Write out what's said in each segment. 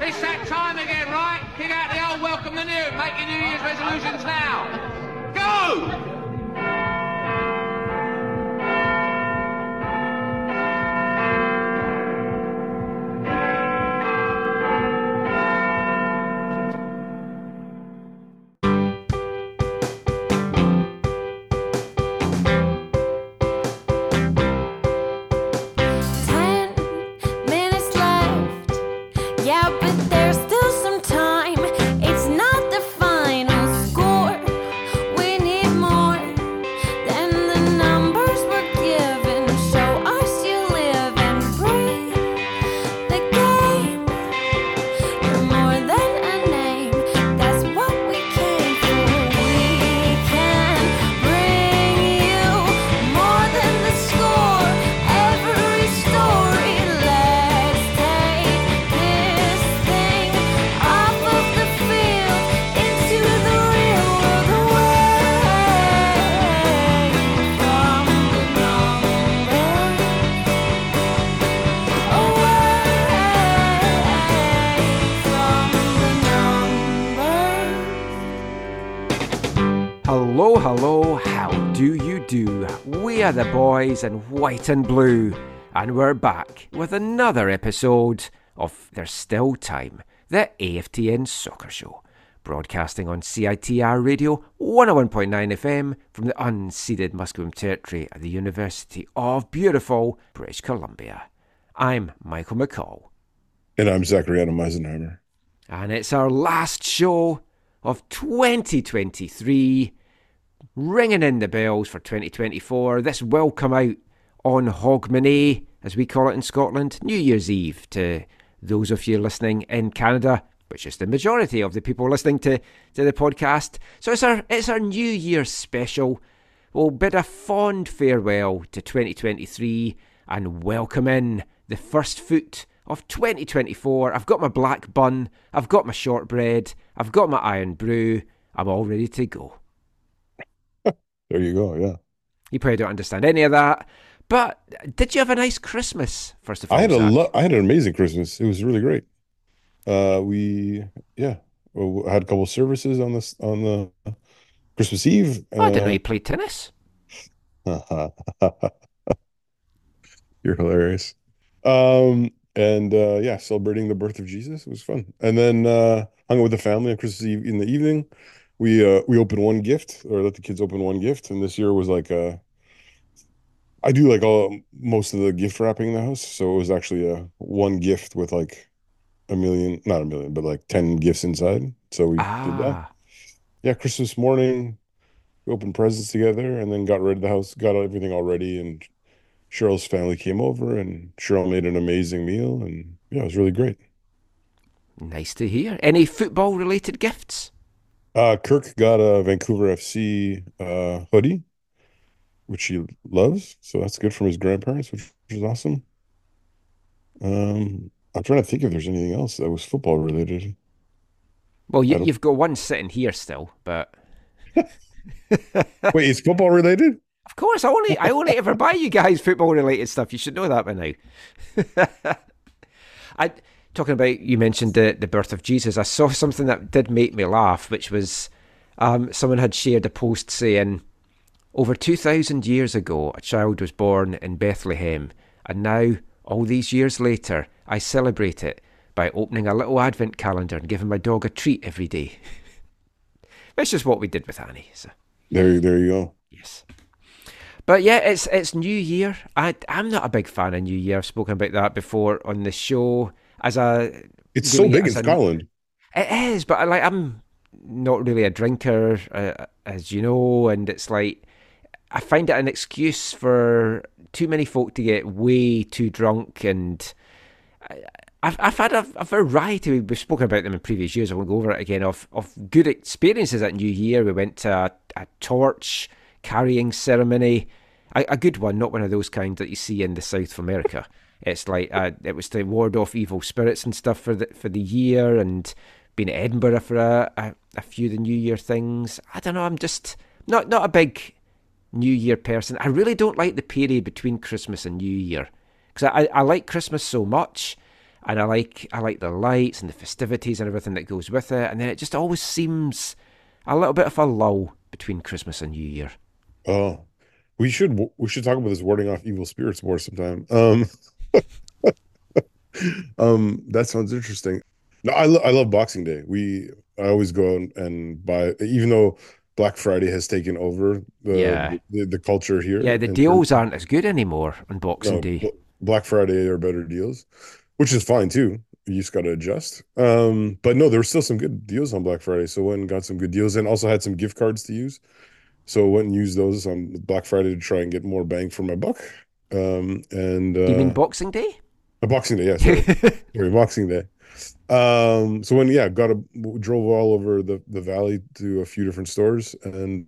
It's that time again, right? Kick out the old, welcome the new. Make your New Year's resolutions now. Go! The boys in white and blue, and we're back with another episode of There's Still Time, the AFTN Soccer Show, broadcasting on CITR Radio 101.9 FM from the unceded Musqueam Territory at the University of beautiful British Columbia. I'm Michael McCall. And I'm Zachary Adam Eisenheimer. And it's our last show of 2023. Ringing in the bells for 2024. This will come out on Hogmanay, as we call it in Scotland, New Year's Eve, to those of you listening in Canada, which is the majority of the people listening to the podcast. So it's our New Year's special. We'll bid a fond farewell to 2023 and welcome in the first foot of 2024. I've got my black bun, I've got my shortbread, I've got my iron brew, I'm all ready to go. There you go, yeah. You probably don't understand any of that, but did you have a nice Christmas, first of all? I had an amazing Christmas. It was really great. We had a couple of services on the Christmas Eve. I didn't know you played tennis. You're hilarious. Celebrating the birth of Jesus was fun, and then hung out with the family on Christmas Eve in the evening. We opened one gift, or let the kids open one gift, and this year was like I do like most of the gift wrapping in the house, so it was actually a one gift with like not a million, but 10 gifts inside. So we did that. Yeah, Christmas morning, we opened presents together, and then got rid of the house, got everything all ready, and Cheryl's family came over, and Cheryl made an amazing meal, and yeah, it was really great. Nice to hear. Any football-related gifts? Kirk got a Vancouver FC hoodie, which he loves, so that's good from his grandparents, which is awesome. I'm trying to think if there's anything else that was football related. Well, you've got one sitting here still, but wait, it's football related? Of course, I only ever buy you guys football related stuff. You should know that by now. Talking about, you mentioned the birth of Jesus, I saw something that did make me laugh, which was someone had shared a post saying, over 2,000 years ago, a child was born in Bethlehem, and now, all these years later, I celebrate it by opening a little advent calendar and giving my dog a treat every day. That's just what we did with Annie. So. There you go. Yes. But yeah, it's New Year. I'm not a big fan of New Year. I've spoken about that before on the show. It's so big in Scotland. It is, but I'm not really a drinker, as you know, and it's like I find it an excuse for too many folk to get way too drunk, and I've had a variety. We've spoken about them in previous years. I won't go over it again. Of good experiences at New Year, we went to a torch carrying ceremony, a good one, not one of those kind that you see in the South of America. It's like it was to ward off evil spirits and stuff for the year, and been to Edinburgh for a few of the New Year things. I don't know. I'm just not a big New Year person. I really don't like the period between Christmas and New Year, because I like Christmas so much, And I like the lights and the festivities and everything that goes with it. And then it just always seems a little bit of a lull between Christmas and New Year. Oh, we should talk about this warding off evil spirits more sometime. That sounds interesting. No, I love Boxing Day. I always go out and buy, even though Black Friday has taken over the culture here. Yeah, the deals aren't as good anymore on Boxing Day. Black Friday are better deals, which is fine too. You just got to adjust. But no, there were still some good deals on Black Friday. So I went and got some good deals and also had some gift cards to use. So I went and used those on Black Friday to try and get more bang for my buck. You mean Boxing Day? Boxing Day, yeah. Sorry, Boxing Day. So when drove all over the valley to a few different stores and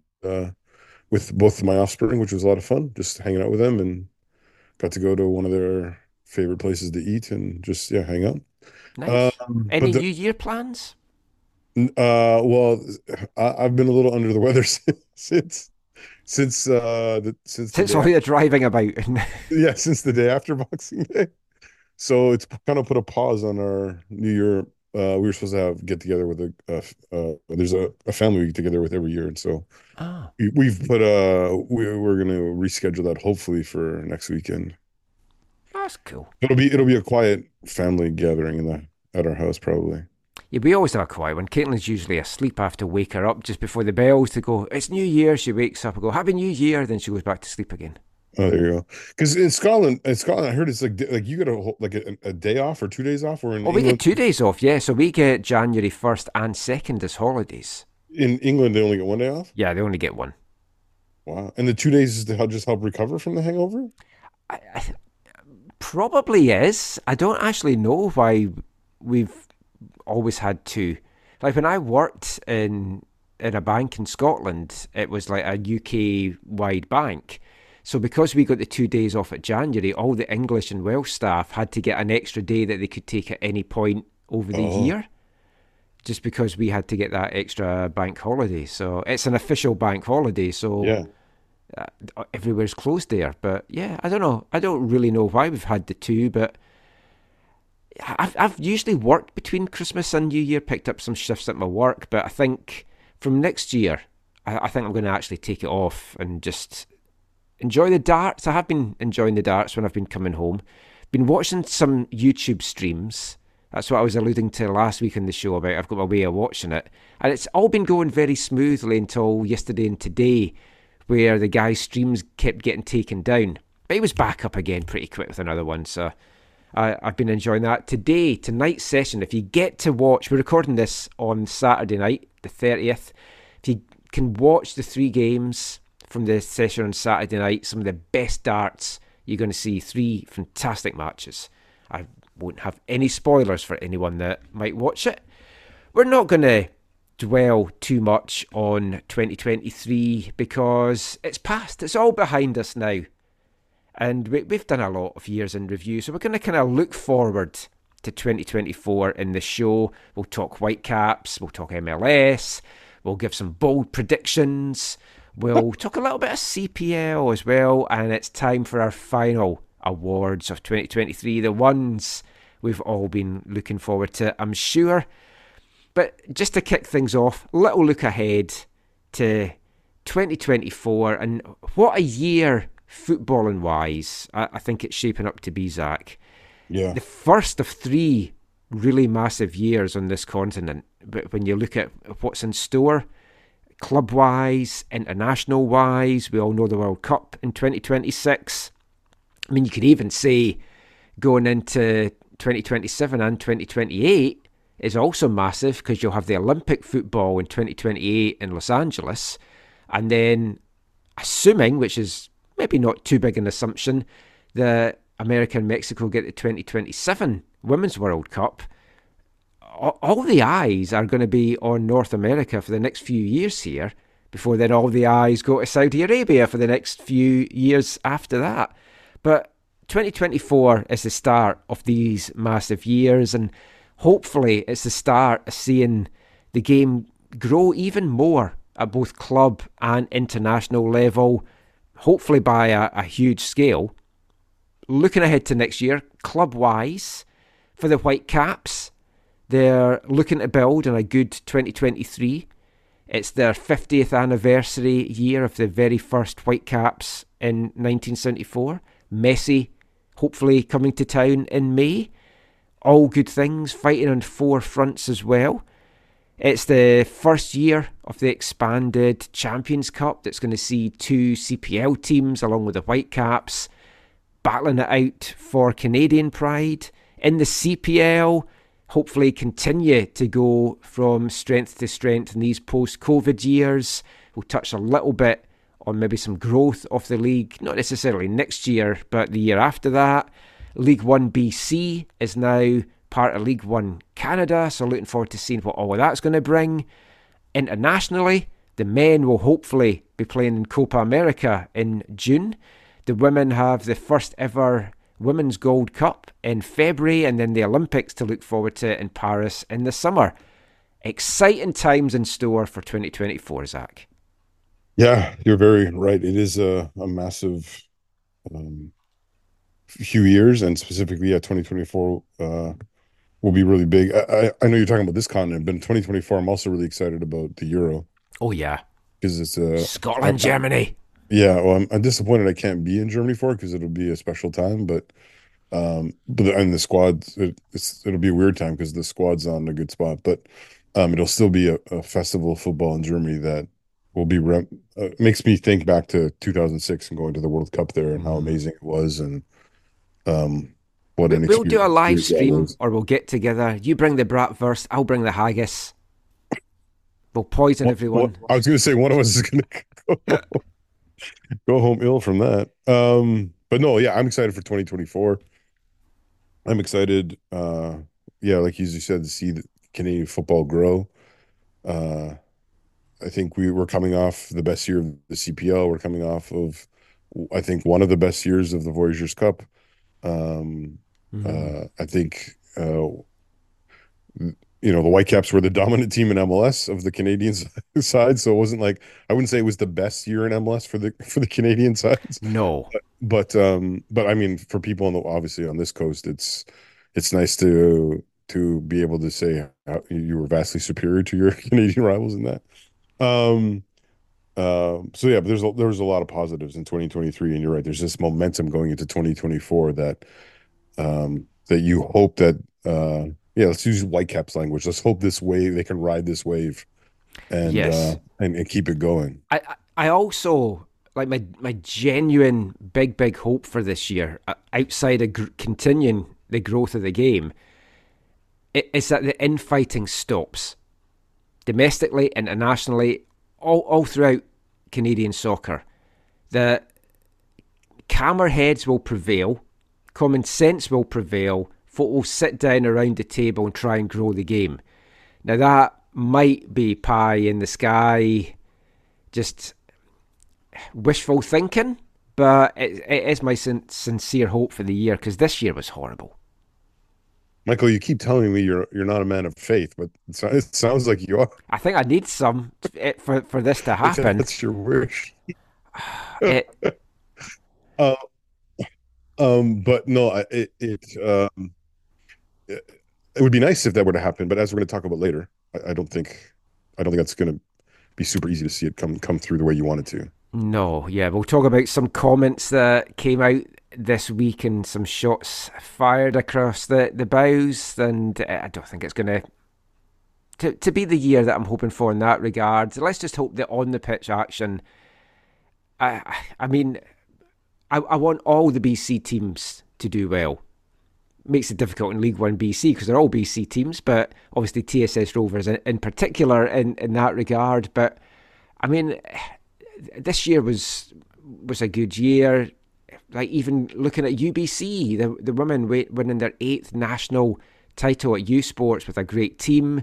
with both my offspring, which was a lot of fun, just hanging out with them, and got to go to one of their favorite places to eat and just hang out. Nice. Any New Year plans? Well, I've been a little under the weather since all you're driving about. Yeah, since the day after Boxing Day. So it's kind of put a pause on our New Year. We were supposed to get together with there's a family we get together with every year, and so we're going to reschedule that hopefully for next weekend. That's cool. It'll be a quiet family gathering at our house probably. Yeah, we always have a quiet one. Caitlin's usually asleep. I have to wake her up just before the bells to go, "It's New Year." She wakes up and go, "Happy New Year." Then she goes back to sleep again. Oh, there you go. Because in Scotland, I heard it's like you get a day off or 2 days off. Or in England, we get 2 days off. Yeah, so we get January 1st and 2nd as holidays. In England, they only get 1 day off. Yeah, they only get one. Wow, and the 2 days is to just help recover from the hangover. I probably is. I don't actually know why we've always had two. Like when I worked in a bank in Scotland, it was like a UK wide bank. So because we got the 2 days off at January, all the English and Welsh staff had to get an extra day that they could take at any point over the year, just because we had to get that extra bank holiday. So it's an official bank holiday, so everywhere's closed there. But yeah, I don't know. I don't really know why we've had the two, but I've usually worked between Christmas and New Year, picked up some shifts at my work, but I think from next year, I think I'm going to actually take it off and just enjoy the darts. I have been enjoying the darts when I've been coming home. Been watching some YouTube streams. That's what I was alluding to last week on the show about. I've got my way of watching it. And it's all been going very smoothly until yesterday and today, where the guy's streams kept getting taken down. But he was back up again pretty quick with another one. So I've been enjoying that. Today, tonight's session, if you get to watch, we're recording this on Saturday night, the 30th. If you can watch the three games from the session on Saturday night, some of the best darts you're going to see. Three fantastic matches. I won't have any spoilers for anyone that might watch it. We're not going to dwell too much on 2023 because it's past. It's all behind us now. And we've done a lot of years in review, so we're going to kind of look forward to 2024 in the show. We'll talk Whitecaps, we'll talk MLS, we'll give some bold predictions. We'll talk a little bit of CPL as well, and it's time for our final awards of 2023, the ones we've all been looking forward to, I'm sure. But just to kick things off, little look ahead to 2024, and what a year footballing-wise I think it's shaping up to be, Zach. Yeah. The first of three really massive years on this continent, but when you look at what's in store, club-wise, international-wise, we all know the World Cup in 2026. I mean, you could even say going into 2027 and 2028 is also massive because you'll have the Olympic football in 2028 in Los Angeles. And then, assuming, which is maybe not too big an assumption, that America and Mexico get the 2027 Women's World Cup, all the eyes are going to be on North America for the next few years here, before then all the eyes go to Saudi Arabia for the next few years after that. But 2024 is the start of these massive years, and hopefully it's the start of seeing the game grow even more at both club and international level, hopefully by a huge scale. Looking ahead to next year, club-wise, for the Whitecaps. They're looking to build on a good 2023. It's their 50th anniversary year of the very first Whitecaps in 1974. Messi, hopefully, coming to town in May. All good things, fighting on four fronts as well. It's the first year of the expanded Champions Cup that's going to see two CPL teams, along with the Whitecaps, battling it out for Canadian pride. In the CPL, hopefully continue to go from strength to strength in these post-COVID years. We'll touch a little bit on maybe some growth of the league, not necessarily next year, but the year after that. League 1 BC is now part of League 1 Canada, so looking forward to seeing what all of that's going to bring. Internationally, the men will hopefully be playing in Copa America in June. The women have the first ever Women's Gold Cup in February, and then the Olympics to look forward to in Paris in the summer. Exciting times in store for 2024, Zach. Yeah, you're very right. It is a massive few years, and specifically, 2024 will be really big. I know you're talking about this continent, but in 2024, I'm also really excited about the Euro. Oh, yeah. Because it's Scotland, Germany. Yeah, well, I'm disappointed I can't be in Germany for it because it'll be a special time, but the squad, it'll be a weird time because the squad's on a good spot, but it'll still be a festival of football in Germany that will be makes me think back to 2006 and going to the World Cup there and how amazing it was, and what an experience. We'll do a live stream, or we'll get together. You bring the bratwurst, I'll bring the haggis. We'll poison everyone. I was going to say one of us is going to go home ill from that. But no, yeah, I'm excited for 2024. I'm excited, like you said, to see the Canadian football grow. I think we were coming off the best year of the CPL. We're coming off of, I think, one of the best years of the Voyageurs Cup. I think, the Whitecaps were the dominant team in MLS of the Canadian side, so it wasn't like, I wouldn't say it was the best year in MLS for the Canadian sides. No, but I mean, for people obviously on this coast, it's nice to be able to say you were vastly superior to your Canadian rivals in that. But there was a lot of positives in 2023, and you're right. There's this momentum going into 2024 that you hope that. Let's use Whitecaps language. Let's hope this wave, they can ride this wave and keep it going. I also, like, my genuine big hope for this year, outside of continuing the growth of the game, is that the infighting stops. Domestically, internationally, all throughout Canadian soccer. The calmer heads will prevail, common sense will prevail, folk will sit down around the table and try and grow the game. Now, that might be pie in the sky, just wishful thinking, but it is my sincere hope for the year, because this year was horrible. Michael, you keep telling me you're not a man of faith, but it sounds like you are. I think I need some for this to happen. That's your wish. But no, it would be nice if that were to happen, but as we're going to talk about later, I don't think that's going to be super easy to see it come through the way you want it to. No, yeah, we'll talk about some comments that came out this week and some shots fired across the bows, and I don't think it's going to be the year that I'm hoping for in that regard. Let's just hope that on the pitch action, I mean, I want all the BC teams to do well. Makes it difficult in League 1 BC because they're all BC teams, but obviously TSS Rovers in particular in that regard. But I mean, this year was a good year. Like, even looking at UBC, the women winning their 8th national title at U Sports with a great team.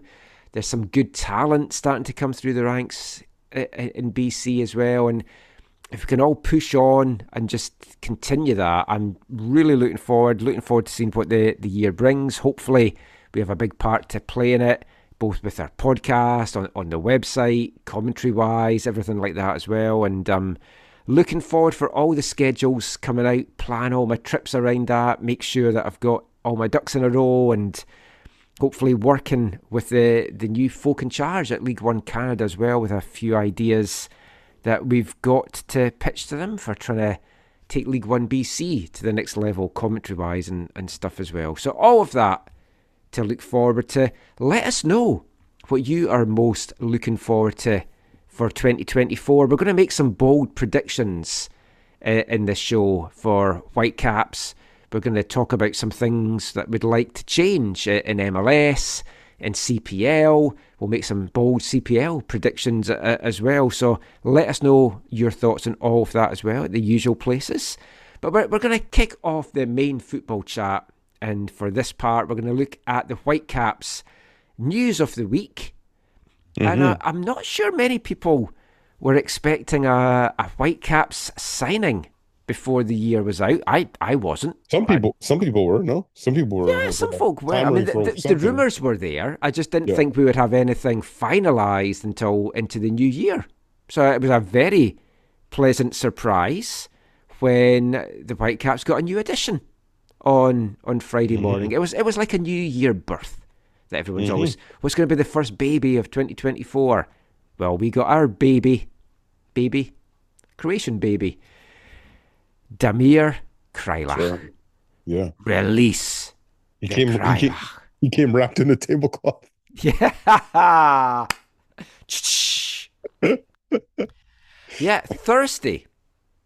There's some good talent starting to come through the ranks in BC as well, and if we can all push on and just continue that, I'm really looking forward to seeing what the year brings. Hopefully we have a big part to play in it, both with our podcast, on the website, commentary-wise, everything like that as well. And looking forward for all the schedules coming out, plan all my trips around that, make sure that I've got all my ducks in a row and hopefully working with the new folk in charge at League One Canada as well, with a few ideas that we've got to pitch to them for trying to take League One BC to the next level, commentary-wise and stuff as well. So all of that to look forward to. Let us know what you are most looking forward to for 2024. We're going to make some bold predictions in this show for Whitecaps. We're going to talk about some things that we'd like to change in MLS, in CPL. We'll make some bold CPL predictions as well. So let us know your thoughts on all of that as well at the usual places. But we're going to kick off the main football chat. And for this part, we're going to look at the Whitecaps news of the week. Mm-hmm. And I'm not sure many people were expecting a Whitecaps signing before the year was out. I wasn't. Some people were. Yeah, some folk were. I mean, the rumours were there. I just didn't think we would have anything finalised until into the new year. So it was a very pleasant surprise when the Whitecaps got a new addition on Friday morning. It was like a new year birth that everyone's always, what's going to be the first baby of 2024? Well, we got our baby, Croatian baby, Damir Kreilach. Sure. Yeah. Release. He came wrapped in a tablecloth. Yeah. Yeah, Thursday.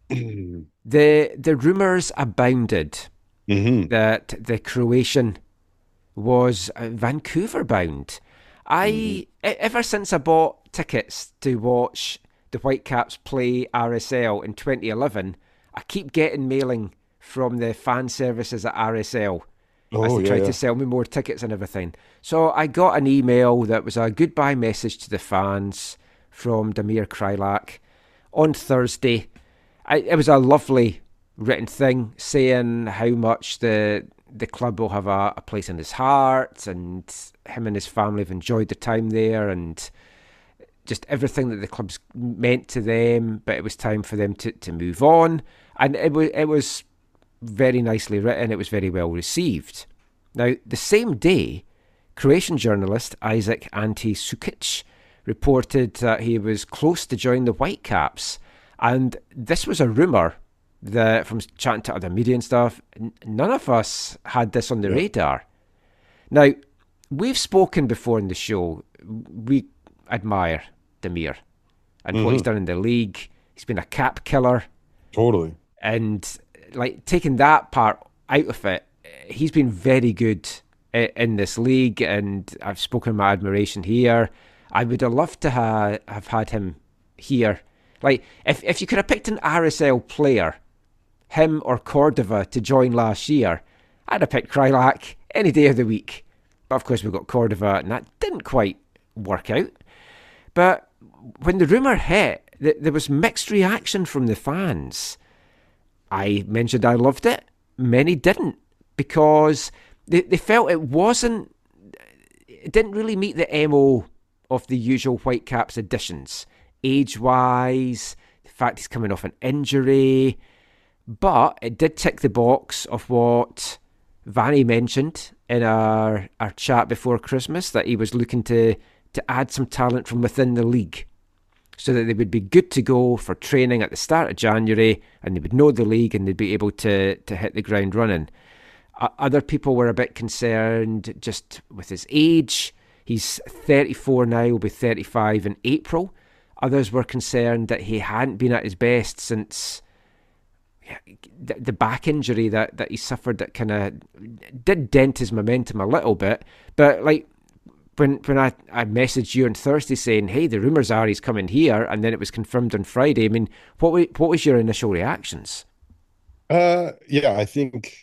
The rumours abounded that the Croatian was Vancouver bound. Ever since I bought tickets to watch the Whitecaps play RSL in 2011, I keep getting mailing from the fan services at RSL as they try to sell me more tickets and everything. So I got an email that was a goodbye message to the fans from Damir Kreilach on Thursday. It was a lovely written thing saying how much the club will have a place in his heart, and him and his family have enjoyed the time there and just everything that the club's meant to them, but it was time for them to move on. And it was very nicely written. It was very well received. Now, the same day, Croatian journalist Isaac Ante Sukic reported that he was close to join the Whitecaps. And this was a rumour that, from chatting to other media and stuff, none of us had this on the radar. Now, we've spoken before in the show. We admire Damir and what he's done in the league. He's been a cap killer. Totally. And like taking that part out of it, he's been very good in this league, and I've spoken my admiration here. I would have loved to have had him here. Like, if you could have picked an RSL player, him or Cordova, to join last year, I'd have picked Kreilach any day of the week. But of course we got Cordova and that didn't quite work out. But when the rumour hit, there was mixed reaction from the fans. I mentioned I loved it. Many didn't, because they felt it didn't really meet the MO of the usual Whitecaps additions, age-wise, the fact he's coming off an injury. But it did tick the box of what Vanny mentioned in our chat before Christmas, that he was looking to add some talent from within the league so that they would be good to go for training at the start of January, and they would know the league and they'd be able to hit the ground running. Other people were a bit concerned just with his age. He's 34 now, he'll be 35 in April. Others were concerned that he hadn't been at his best since the back injury that he suffered, that kind of did dent his momentum a little bit. But like, When I messaged you on Thursday saying, hey, the rumours are he's coming here, and then it was confirmed on Friday, I mean, what was your initial reactions? I think,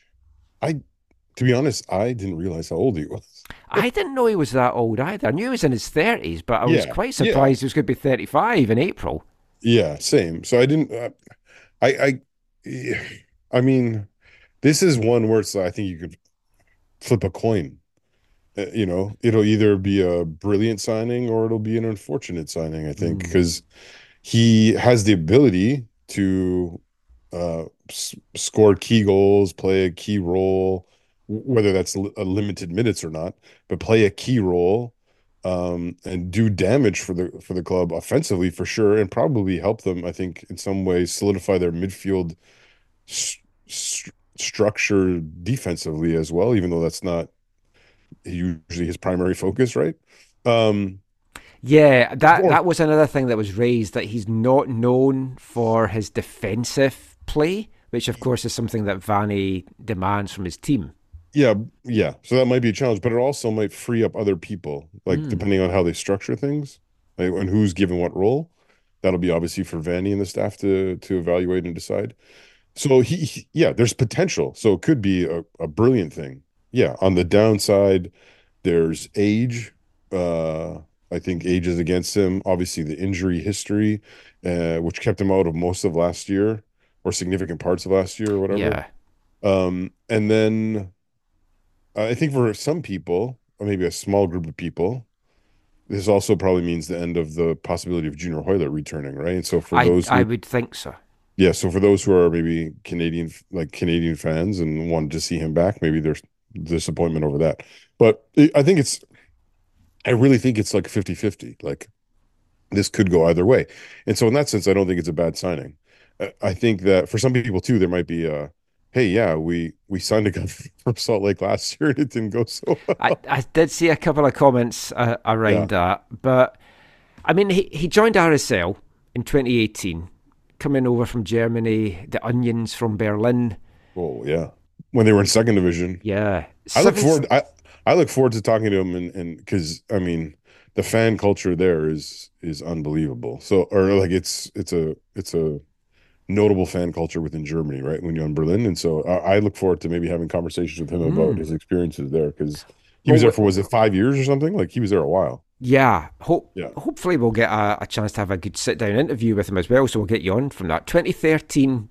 to be honest, I didn't realise how old he was. I didn't know he was that old either. I knew he was in his 30s, but I was quite surprised he was going to be 35 in April. Yeah, same. So I didn't, I mean, this is one where it's, I think you could flip a coin. You know, it'll either be a brilliant signing or it'll be an unfortunate signing, I think, because he has the ability to score key goals, play a key role, whether that's limited minutes or not, but play a key role and do damage for the club offensively for sure, and probably help them, I think, in some way solidify their midfield structure defensively as well, even though that's not usually his primary focus, right? Yeah, that was another thing that was raised, that he's not known for his defensive play, which of course is something that Vanny demands from his team. Yeah. So that might be a challenge, but it also might free up other people, like depending on how they structure things, like, and who's given what role. That'll be obviously for Vanny and the staff to evaluate and decide. So he there's potential. So it could be a brilliant thing. Yeah. On the downside, there's age. I think age is against him. Obviously, the injury history, which kept him out of most of last year or significant parts of last year or whatever. Yeah. And then I think for some people, or maybe a small group of people, this also probably means the end of the possibility of Junior Hoilett returning, right? And so for those, I would think so. Yeah. So for those who are maybe Canadian fans and wanted to see him back, maybe there's disappointment over that. But I really think it's like 50-50. Like, this could go either way. And so in that sense, I don't think it's a bad signing. I think that for some people, too, there might be we signed a guy from Salt Lake last year and it didn't go so well. I did see a couple of comments around that. But, I mean, he joined RSL in 2018, coming over from Germany, the Onions from Berlin. Oh, yeah. When they were in second division. Yeah. I look forward to talking to him, and because I mean, the fan culture there is unbelievable. So, or like it's a notable fan culture within Germany, right? When you're in Berlin, and so I look forward to maybe having conversations with him about his experiences there, because he was there for 5 years or something? Like, he was there a while. Yeah. Hopefully we'll get a chance to have a good sit down interview with him as well. So we'll get you on from that. 2013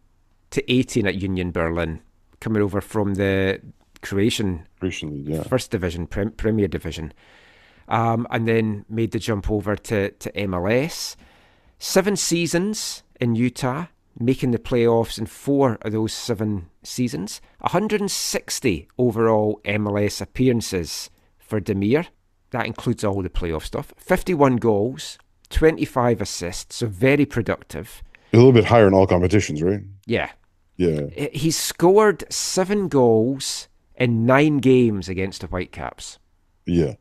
to 18 at Union Berlin, coming over from the Croatian League, yeah. First Division, Premier Division, and then made the jump over to MLS. 7 seasons in Utah, making the playoffs in 4 of those 7 seasons. 160 overall MLS appearances for Damir. That includes all the playoff stuff. 51 goals, 25 assists, so very productive. A little bit higher in all competitions, right? Yeah. He's scored 7 goals in 9 games against the Whitecaps. Yeah.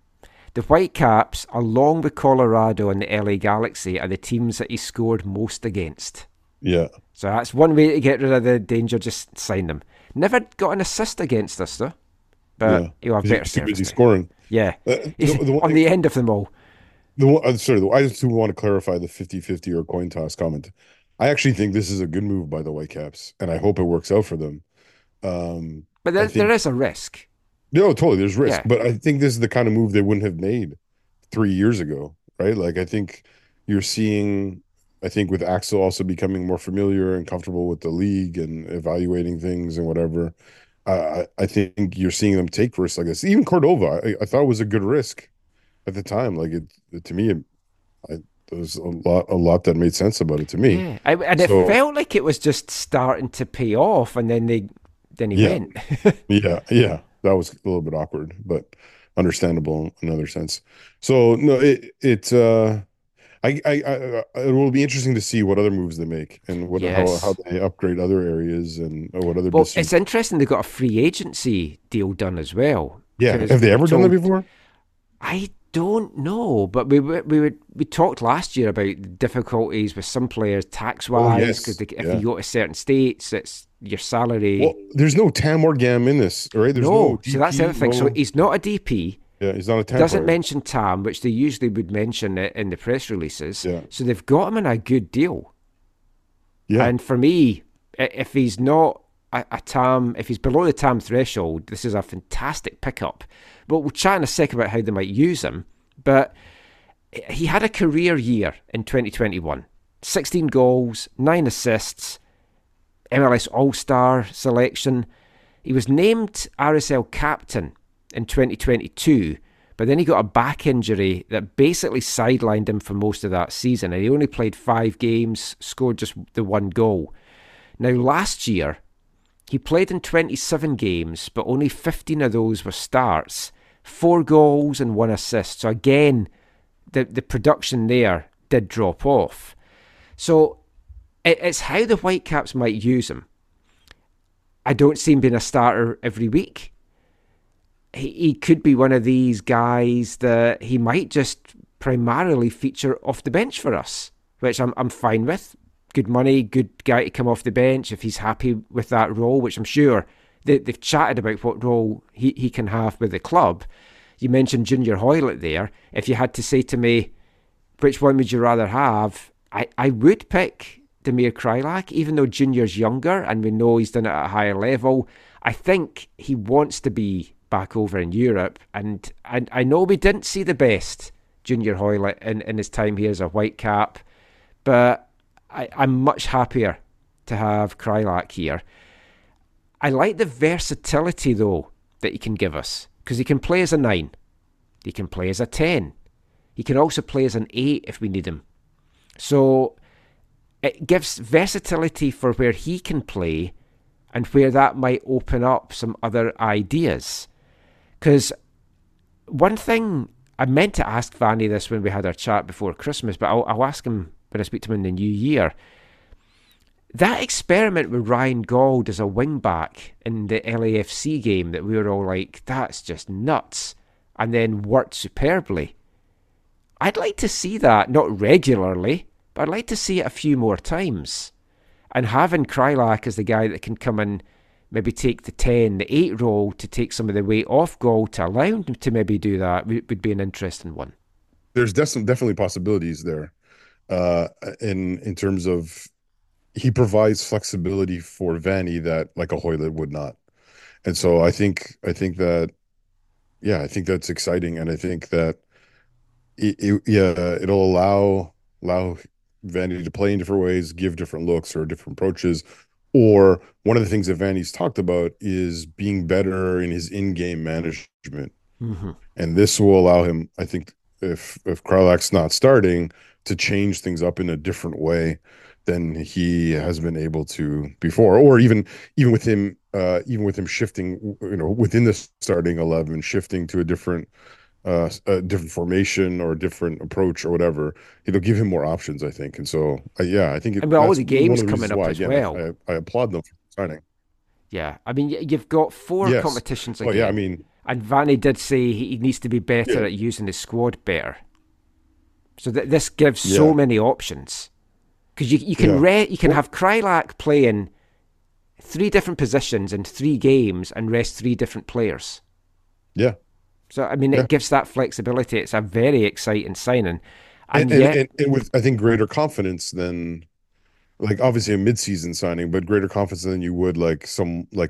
The Whitecaps, along with Colorado and the LA Galaxy, are the teams that he scored most against. Yeah. So that's one way to get rid of the danger, just sign them. Never got an assist against us, though. But he'll have better service. He's busy scoring. Yeah. The end of them all. I just want to clarify the 50-50 or coin toss comment. I actually think this is a good move by the Whitecaps, and I hope it works out for them. But there is a risk. No, totally. There's risk. Yeah. But I think this is the kind of move they wouldn't have made 3 years ago, right? Like, I think you're seeing, with Axel also becoming more familiar and comfortable with the league and evaluating things and whatever, I think you're seeing them take risks like this. Even Cordova, I thought was a good risk at the time. Like, there was a lot that made sense about it to me. Yeah. It felt like it was just starting to pay off, and then he went. yeah. That was a little bit awkward, but understandable in another sense. So no, it will be interesting to see what other moves they make and how they upgrade other areas and what other. Well, it's interesting they got a free agency deal done as well. Yeah, have they ever done that before? I don't know, but we talked last year about the difficulties with some players tax-wise, because if you go to certain states, it's your salary. Well, there's no TAM or GAM in this, right? There's no DP, so that's the other thing. So he's not a DP. Yeah, he's not a TAM. Doesn't mention TAM, which they usually would mention it in the press releases. Yeah. So they've got him in a good deal. Yeah. And for me, if he's not a TAM, if he's below the TAM threshold, this is a fantastic pickup. But we'll chat in a sec about how they might use him. But he had a career year in 2021. 16 goals, 9 assists, MLS All-Star selection. He was named RSL captain in 2022, but then he got a back injury that basically sidelined him for most of that season. And he only played 5 games, scored just the 1 goal. Now, last year, He played in 27 games, but only 15 of those were starts. 4 goals and 1 assist. So again, the production there did drop off. So it's how the Whitecaps might use him. I don't see him being a starter every week. He could be one of these guys that he might just primarily feature off the bench for us, which I'm fine with. Good money, good guy to come off the bench if he's happy with that role, which I'm sure they've chatted about what role he can have with the club. You mentioned Junior Hoilett there. If you had to say to me, which one would you rather have? I would pick Damir Kreilach, even though Junior's younger and we know he's done it at a higher level. I think he wants to be back over in Europe, and I know we didn't see the best Junior Hoilett in his time here as a Whitecap, but I'm much happier to have Kreilach here. I like the versatility though that he can give us, because he can play as a 9, he can play as a 10, he can also play as an 8 if we need him. So it gives versatility for where he can play and where that might open up some other ideas. Because one thing, I meant to ask Vanny this when we had our chat before Christmas, but I'll ask him when I speak to him in the new year. That experiment with Ryan Gauld as a wing-back in the LAFC game that we were all like, that's just nuts, and then worked superbly. I'd like to see that, not regularly, but I'd like to see it a few more times. And having Kreilach as the guy that can come and maybe take the 10, the 8 role to take some of the weight off goal to allow him to maybe do that would be an interesting one. There's definitely possibilities there in terms of he provides flexibility for Vanny that like a Hoilett would not. And so I think that's exciting. And I think that it'll allow Vanny to play in different ways, give different looks or different approaches. Or one of the things that Vanny's talked about is being better in his in-game management. Mm-hmm. And this will allow him, I think, if Kreilach's not starting, to change things up in a different way than he has been able to before. Or even with him shifting, within the starting 11, shifting to a different formation or a different approach or whatever, it'll give him more options, I think. And so, I think... And with all the games coming up as well. I applaud them for starting. Yeah, I mean, you've got 4 competitions again. Yeah, I mean... And Vanny did say he needs to be better at using his squad better. So this gives so many options. Because you can have Kreilach playing 3 different positions in 3 games and rest 3 different players. Yeah. So, I mean, it gives that flexibility. It's a very exciting signing. And with, I think, greater confidence than, like, obviously a mid-season signing, but greater confidence than you would, like,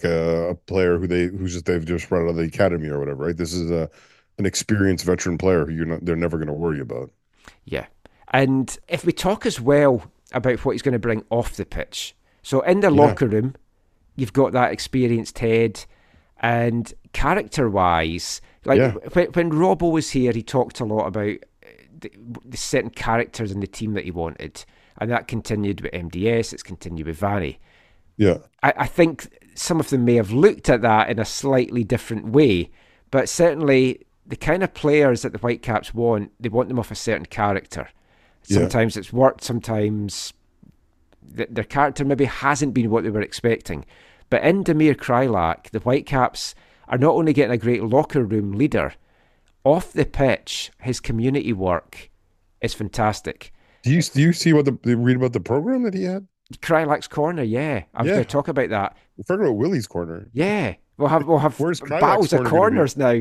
a player who's just brought out of the academy or whatever, right? This is an experienced veteran player who they're never going to worry about. Yeah. And if we talk as well about what he's going to bring off the pitch. So, in the locker room, you've got that experienced head, and character-wise... When Robbo was here, he talked a lot about the certain characters in the team that he wanted. And that continued with MDS, it's continued with Vanny. Yeah. I think some of them may have looked at that in a slightly different way. But certainly, the kind of players that the Whitecaps want, they want them off a certain character. Sometimes it's worked, sometimes their character maybe hasn't been what they were expecting. But in Damir Kreilach, the Whitecaps... are not only getting a great locker room leader, off the pitch, his community work is fantastic. Do you see read about the program that he had? Kreilach's Corner, I was going to talk about that. We're talking about Willie's Corner. Yeah, we'll have battles of corners now.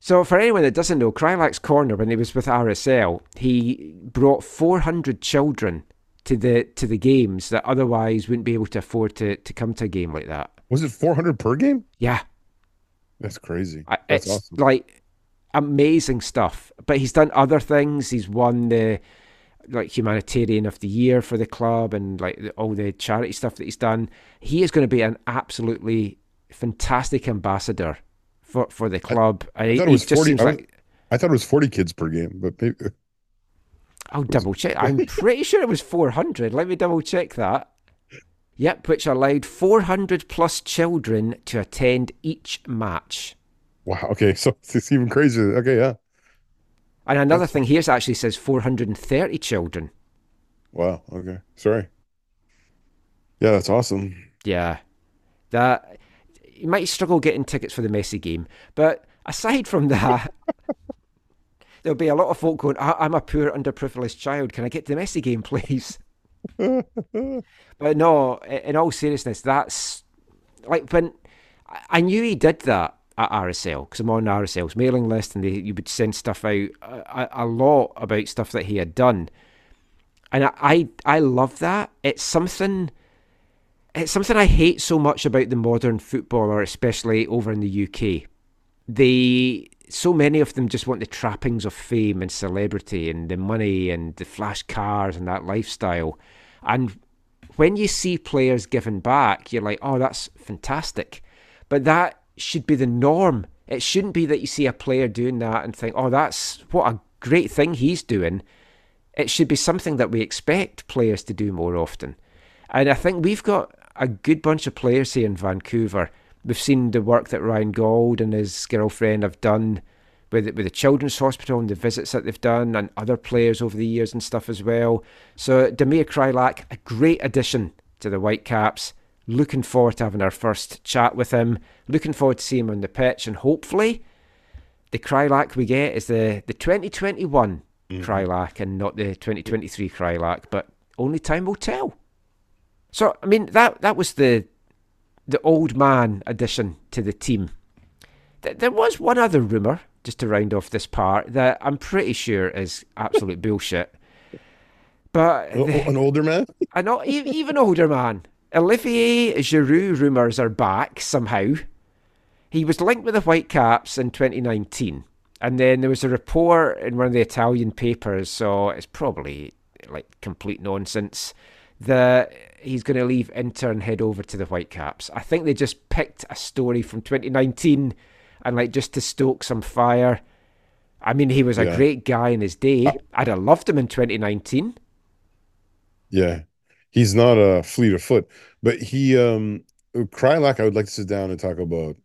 So for anyone that doesn't know, Kreilach's Corner, when he was with RSL, he brought 400 children to the games that otherwise wouldn't be able to afford to come to a game like that. Was it 400 per game? Yeah. That's crazy. That's awesome. Like amazing stuff. But he's done other things. He's won the humanitarian of the year for the club and all the charity stuff that he's done. He is going to be an absolutely fantastic ambassador for the club. I thought it was 40 kids per game, but maybe I'll double check. I'm pretty sure it was 400. Let me double check that. Yep, which allowed 400 plus children to attend each match. Wow, okay, so it's even crazier. Okay, yeah. And another thing here actually says 430 children. Wow, okay, sorry. Yeah, that's awesome. Yeah. That you might struggle getting tickets for the Messi game, but aside from that, there'll be a lot of folk going, I'm a poor underprivileged child, can I get to the Messi game, please? But no, in all seriousness, that's like when I knew he did that at RSL, because I'm on RSL's mailing list, and you would send stuff out a lot about stuff that he had done, and I love that. It's something I hate so much about the modern footballer, especially over in the UK. So many of them just want the trappings of fame and celebrity and the money and the flash cars and that lifestyle. And when you see players giving back, you're like, oh, that's fantastic. But that should be the norm. It shouldn't be that you see a player doing that and think, oh, that's what a great thing he's doing. It should be something that we expect players to do more often. And I think we've got a good bunch of players here in Vancouver. We've seen the work that Ryan Gauld and his girlfriend have done with the Children's Hospital and the visits that they've done, and other players over the years and stuff as well. So Damir Kreilach, a great addition to the Whitecaps. Looking forward to having our first chat with him. Looking forward to seeing him on the pitch. And hopefully the Kreilach we get is the 2021 Kreilach and not the 2023 Kreilach. But only time will tell. So, I mean, that was the old man addition to the team. There was one other rumour, just to round off this part, that I'm pretty sure is absolute bullshit. But an older man? An even older man. Olivier Giroud rumours are back somehow. He was linked with the Whitecaps in 2019. And then there was a report in one of the Italian papers, so it's probably like complete nonsense, that he's going to leave Inter and head over to the Whitecaps. I think they just picked a story from 2019 and like just to stoke some fire. I mean, he was a great guy in his day. I'd have loved him in 2019. Yeah, he's not a fleet of foot, but he, Kreilach, I would like to sit down and talk about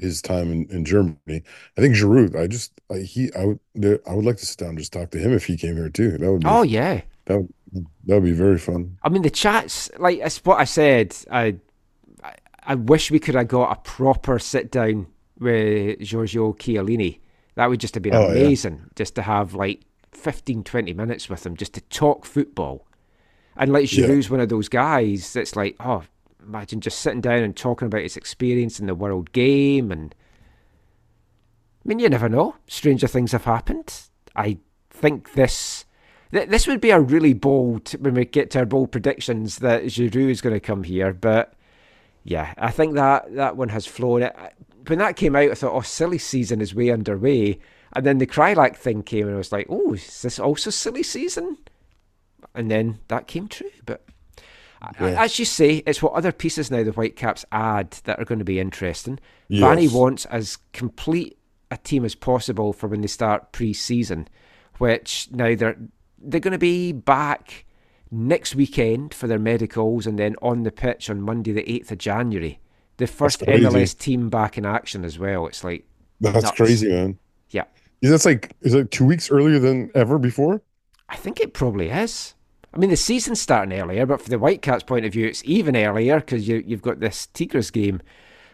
his time in Germany. I think Giroud, I would like to sit down and just talk to him if he came here too. That would be, oh yeah, that would be very fun. I mean, the chats, like, it's what I said. I wish we could have got a proper sit down with Giorgio Chiellini. That would just have been amazing, just to have like 15, 20 minutes with him, just to talk football. And like Giroud's one of those guys that's like, oh, imagine just sitting down and talking about his experience in the World Game. And I mean, you never know. Stranger things have happened. I think this would be a really bold, when we get to our bold predictions, that Giroud is going to come here. But yeah, I think that one has flown. When that came out, I thought, oh, silly season is way underway. And then the Kreilach thing came and I was like, oh, is this also silly season? And then that came true. But as you say, it's what other pieces now the Whitecaps add that are going to be interesting. Yes. Vanny wants as complete a team as possible for when they start pre-season, which now they're going to be back next weekend for their medicals and then on the pitch on Monday the 8th of January. The first MLS team back in action as well. It's like, that's nuts. Crazy, man. Yeah. Is that 2 weeks earlier than ever before? I think it probably is. I mean, the season's starting earlier, but from the Whitecaps' point of view, it's even earlier because you've got this Tigres game.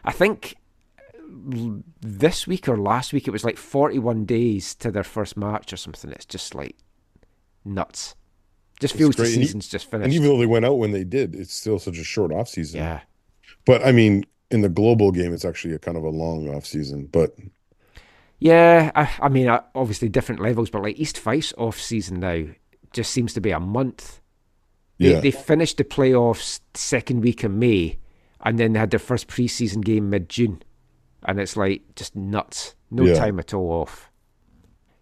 I think this week or last week, it was like 41 days to their first match or something. It's just like nuts. Just feels the season's just finished. And even though they went out when they did, it's still such a short off season. Yeah. But I mean, in the global game, it's actually a kind of a long off season. But yeah, I mean, obviously different levels. But like East Fife's off season now just seems to be a month. They finished the playoffs second week of May, and then they had their first preseason game mid June, and it's like just nuts. No time at all off.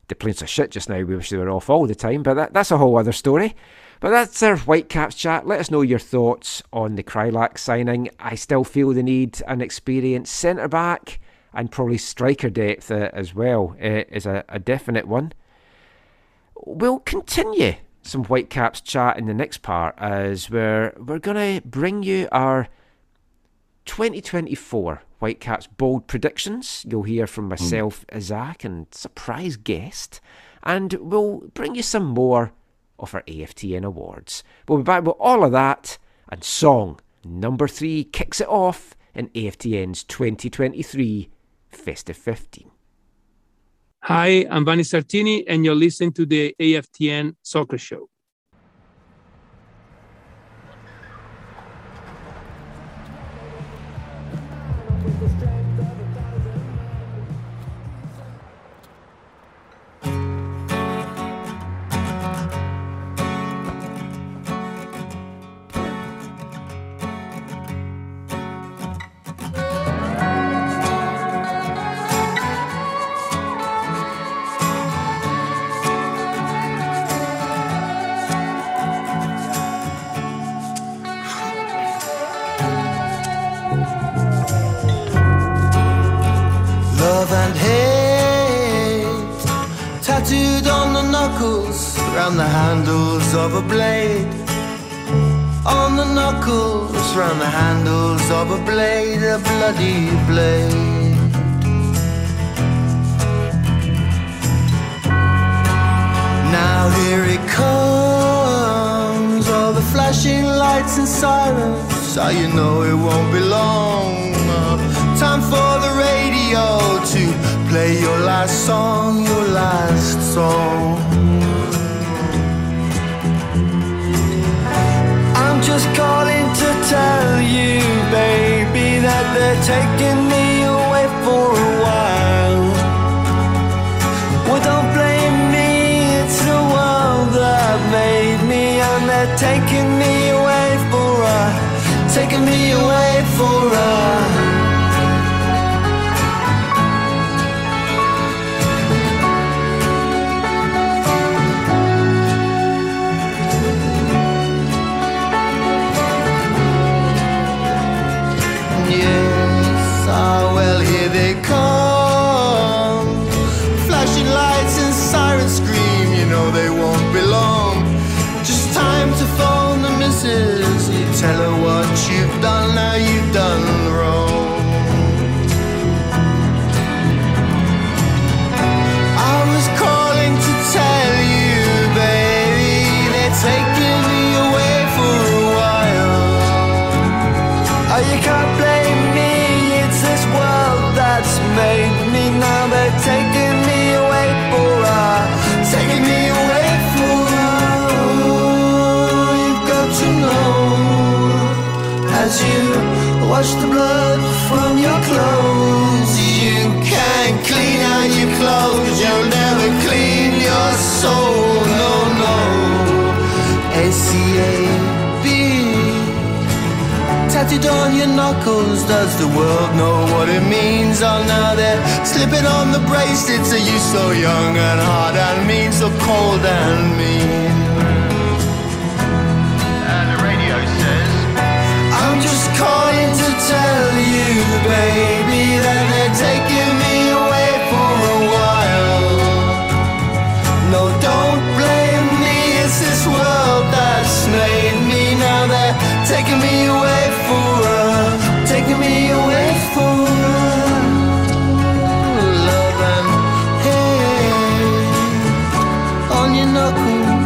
They're playing some shit just now. We wish they were off all the time, but that's a whole other story. But that's our Whitecaps chat. Let us know your thoughts on the Kreilach signing. I still feel they need an experienced centre-back, and probably striker depth as well is a definite one. We'll continue some Whitecaps chat in the next part, as we're going to bring you our 2024 Whitecaps bold predictions. You'll hear from myself, Zach, and surprise guest, and we'll bring you some more of our AFTN awards. We'll be back with all of that, and song number 3 kicks it off in AFTN's 2023 Festive 15. Hi, I'm Vanny Sartini, and you're listening to the AFTN Soccer Show. Round the handles of a blade, on the knuckles, round the handles of a blade, a bloody blade. Now here it comes, all the flashing lights and sirens, so you know it won't be long. Time for the radio to play your last song, your last song. I'm just calling to tell you, baby, that they're taking me away for a while. Well, don't blame me, it's the world that made me, and they're taking me away for a, taking me away for a. Tell her what you've done, now you've done wrong. I was calling to tell you, baby, they're taking me away for a while. Oh, you can't blame me, it's this world that's made me, now they're taking me away for a while, taking me away. As you wash the blood from your clothes, you can't clean out your clothes, you'll never clean your soul, no, no. ACAB tattooed on your knuckles, does the world know what it means? Oh, now they're slipping on the bracelets. Are you so young and hard and mean, so cold and mean? I'm just calling to tell you, baby, that they're taking me away for a while. No, don't blame me, it's this world that's made me, now they're taking me away for a, taking me away for a love and hate on your knuckles.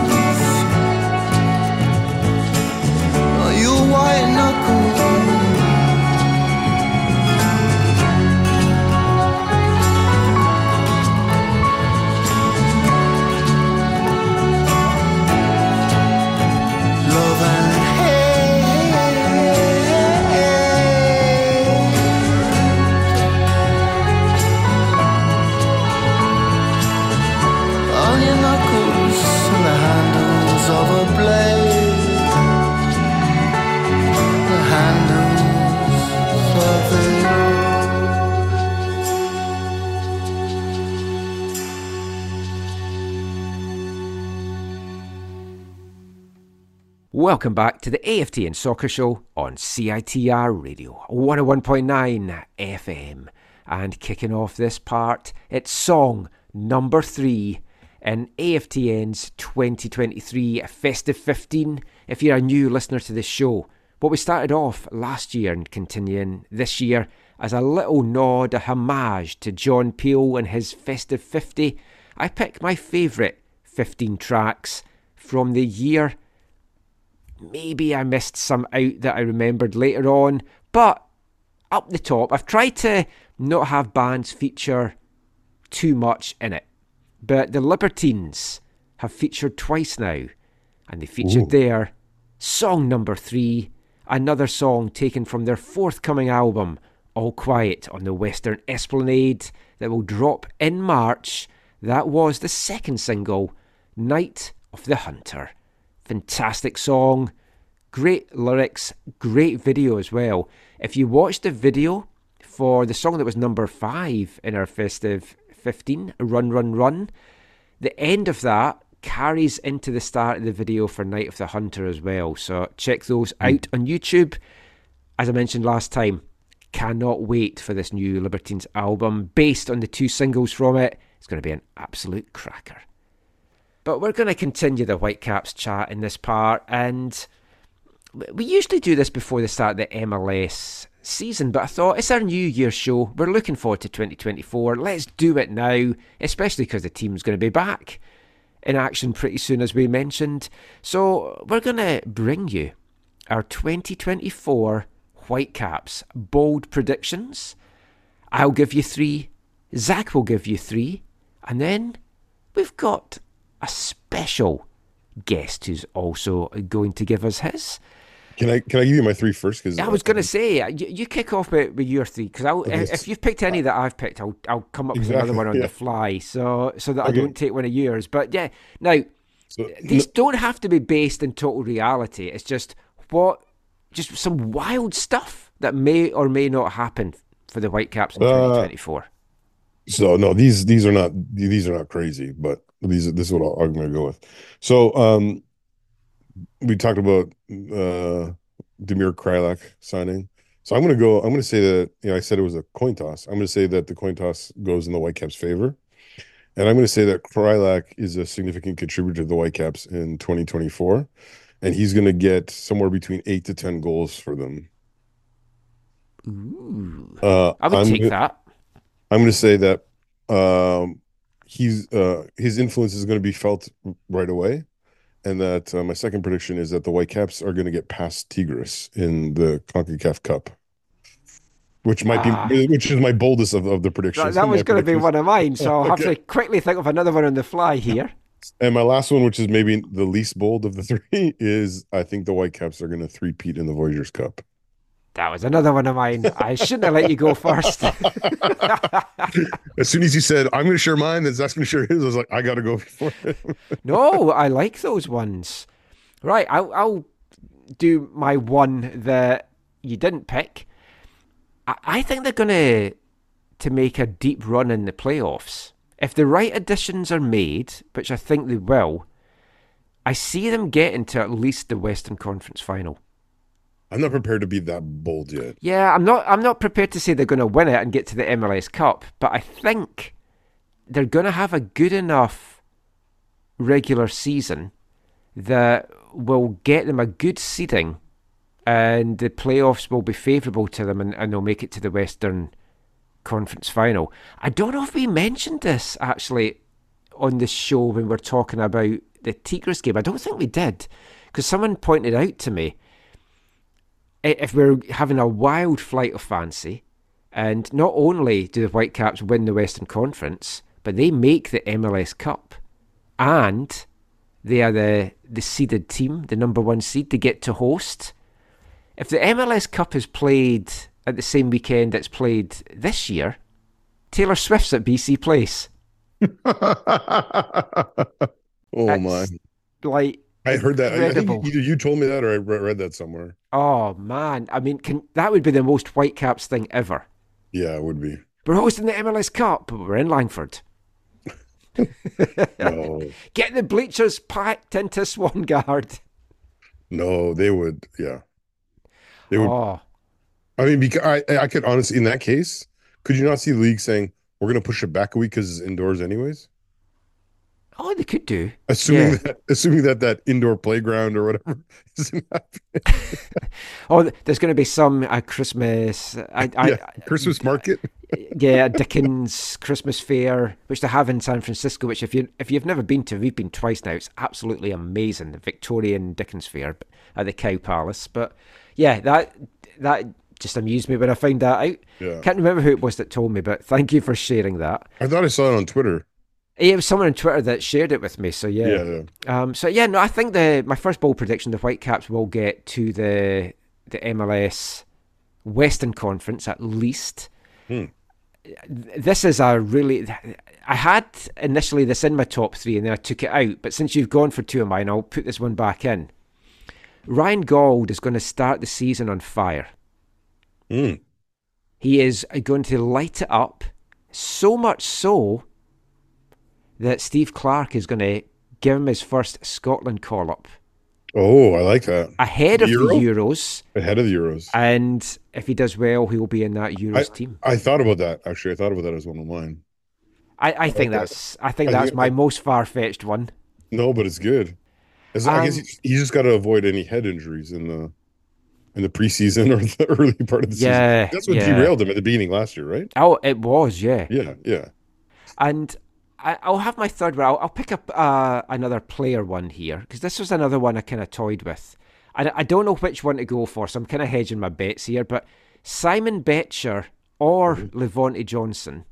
Welcome back to the AFTN Soccer Show on CITR Radio, 101.9 FM. And kicking off this part, it's song number 3 in AFTN's 2023 Festive 15 if you're a new listener to this show. What we started off last year and continuing this year as a little nod, a homage to John Peel and his Festive 50, I picked my favourite 15 tracks from the year. Maybe I missed some out that I remembered later on, but up the top, I've tried to not have bands feature too much in it, but the Libertines have featured twice now, and they featured their song number 3, another song taken from their forthcoming album, All Quiet on the Western Esplanade, that will drop in March. That was the second single, Night of the Hunter. Fantastic song, great lyrics, great video as well. If you watched the video for the song that was number 5 in our Festive 15, Run, Run, Run, the end of that carries into the start of the video for Night of the Hunter as well. So check those out on YouTube. As I mentioned last time, cannot wait for this new Libertines album. Based on the 2 singles from it, it's going to be an absolute cracker. But we're going to continue the Whitecaps chat in this part, and we usually do this before the start of the MLS season, but I thought it's our New Year's show. We're looking forward to 2024. Let's do it now, especially because the team's going to be back in action pretty soon, as we mentioned. So we're going to bring you our 2024 Whitecaps bold predictions. I'll give you 3, Zach will give you 3, and then we've got a special guest who's also going to give us his. Can I give you my 3 first? Cause I was going to say, you kick off with your 3, because if you've picked any that I've picked, I'll come up with another one on the fly, so that I don't take one of yours. But yeah, now, these don't have to be based in total reality. It's just some wild stuff that may or may not happen for the Whitecaps in 2024. So no, these are not crazy, but this is what I'm going to go with. So we talked about Damir Kreilach signing. So I'm going to say that, you know, I said it was a coin toss. I'm going to say that the coin toss goes in the Whitecaps' favor, and I'm going to say that Kreilach is a significant contributor to the Whitecaps in 2024, and he's going to get somewhere between 8 to 10 goals for them. Ooh, I would take that. I'm going to say that his influence is going to be felt right away, and that my second prediction is that the Whitecaps are going to get past Tigres in the CONCACAF Cup, which is my boldest of the predictions. That was going to be one of mine, so I'll have to quickly think of another one on the fly here. And my last one, which is maybe the least bold of the 3, is I think the Whitecaps are going to three-peat in the Voyagers Cup. That was another one of mine. I shouldn't have let you go first. As soon as you said, I'm going to share mine, then Zach's going to share his, I was like, I got to go for it. No, I like those ones. Right, I'll do my one that you didn't pick. I think they're going to make a deep run in the playoffs. If the right additions are made, which I think they will, I see them getting to at least the Western Conference Final. I'm not prepared to be that bold yet. Yeah, I'm not prepared to say they're going to win it and get to the MLS Cup, but I think they're going to have a good enough regular season that will get them a good seeding, and the playoffs will be favourable to them, and they'll make it to the Western Conference Final. I don't know if we mentioned this, actually, on the show when we're talking about the Tigres game. I don't think we did, because someone pointed out to me, if we're having a wild flight of fancy, and not only do the Whitecaps win the Western Conference, but they make the MLS Cup, and they are the seeded team, the number 1 seed, to get to host. If the MLS Cup is played at the same weekend it's played this year, Taylor Swift's at BC Place. Oh my! Like, I heard that. Incredible. I think either you told me that or I read that somewhere. Oh, man. I mean, that would be the most Whitecaps thing ever. Yeah, it would be. We're hosting the MLS Cup, but we're in Langford. No. Get the bleachers packed into Swangard. No, they would, yeah. They would. Oh. I mean, because I could honestly, in that case, could you not see the league saying, we're going to push it back a week because it's indoors anyways? Oh, they could do. Assuming, that indoor playground or whatever isn't happening. Oh, there's going to be some Christmas... Christmas market? Yeah, Dickens Christmas fair, which they have in San Francisco, which if you've never been to, we've been twice now. It's absolutely amazing, the Victorian Dickens fair at the Cow Palace. But yeah, that just amused me when I found that out. Yeah. Can't remember who it was that told me, but thank you for sharing that. I thought I saw it on Twitter. It was someone on Twitter that shared it with me, so yeah. I think my first bold prediction, the Whitecaps will get to the MLS Western Conference at least. Hmm. This is I had initially this in my top three and then I took it out, but since you've gone for two of mine, I'll put this one back in. Ryan Gauld is going to start the season on fire. Mm. He is going to light it up, so much so that Steve Clark is going to give him his first Scotland call-up. Oh, I like that. Ahead of the Euros. And if he does well, he'll be in that Euros team. I thought about that, actually. I thought about that as one of mine. I think that's my most far-fetched one. No, but it's good. I guess you just got to avoid any head injuries in the preseason or the early part of the season. That's what derailed him at the beginning last year, right? Oh, it was, yeah. Yeah, yeah. And... I'll have my third one. I'll pick up another player one here, because this was another one I kind of toyed with. I don't know which one to go for, so I'm kind of hedging my bets here, but Simon Betcher or Levante Johnson,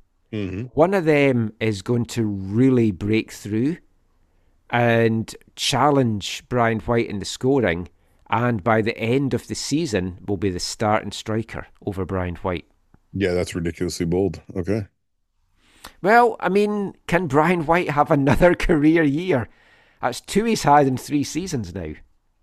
one of them is going to really break through and challenge Brian White in the scoring, and by the end of the season will be the starting striker over Brian White. Yeah, that's ridiculously bold. Okay. Well, I mean, can Brian White have another career year? That's two he's had in three seasons now.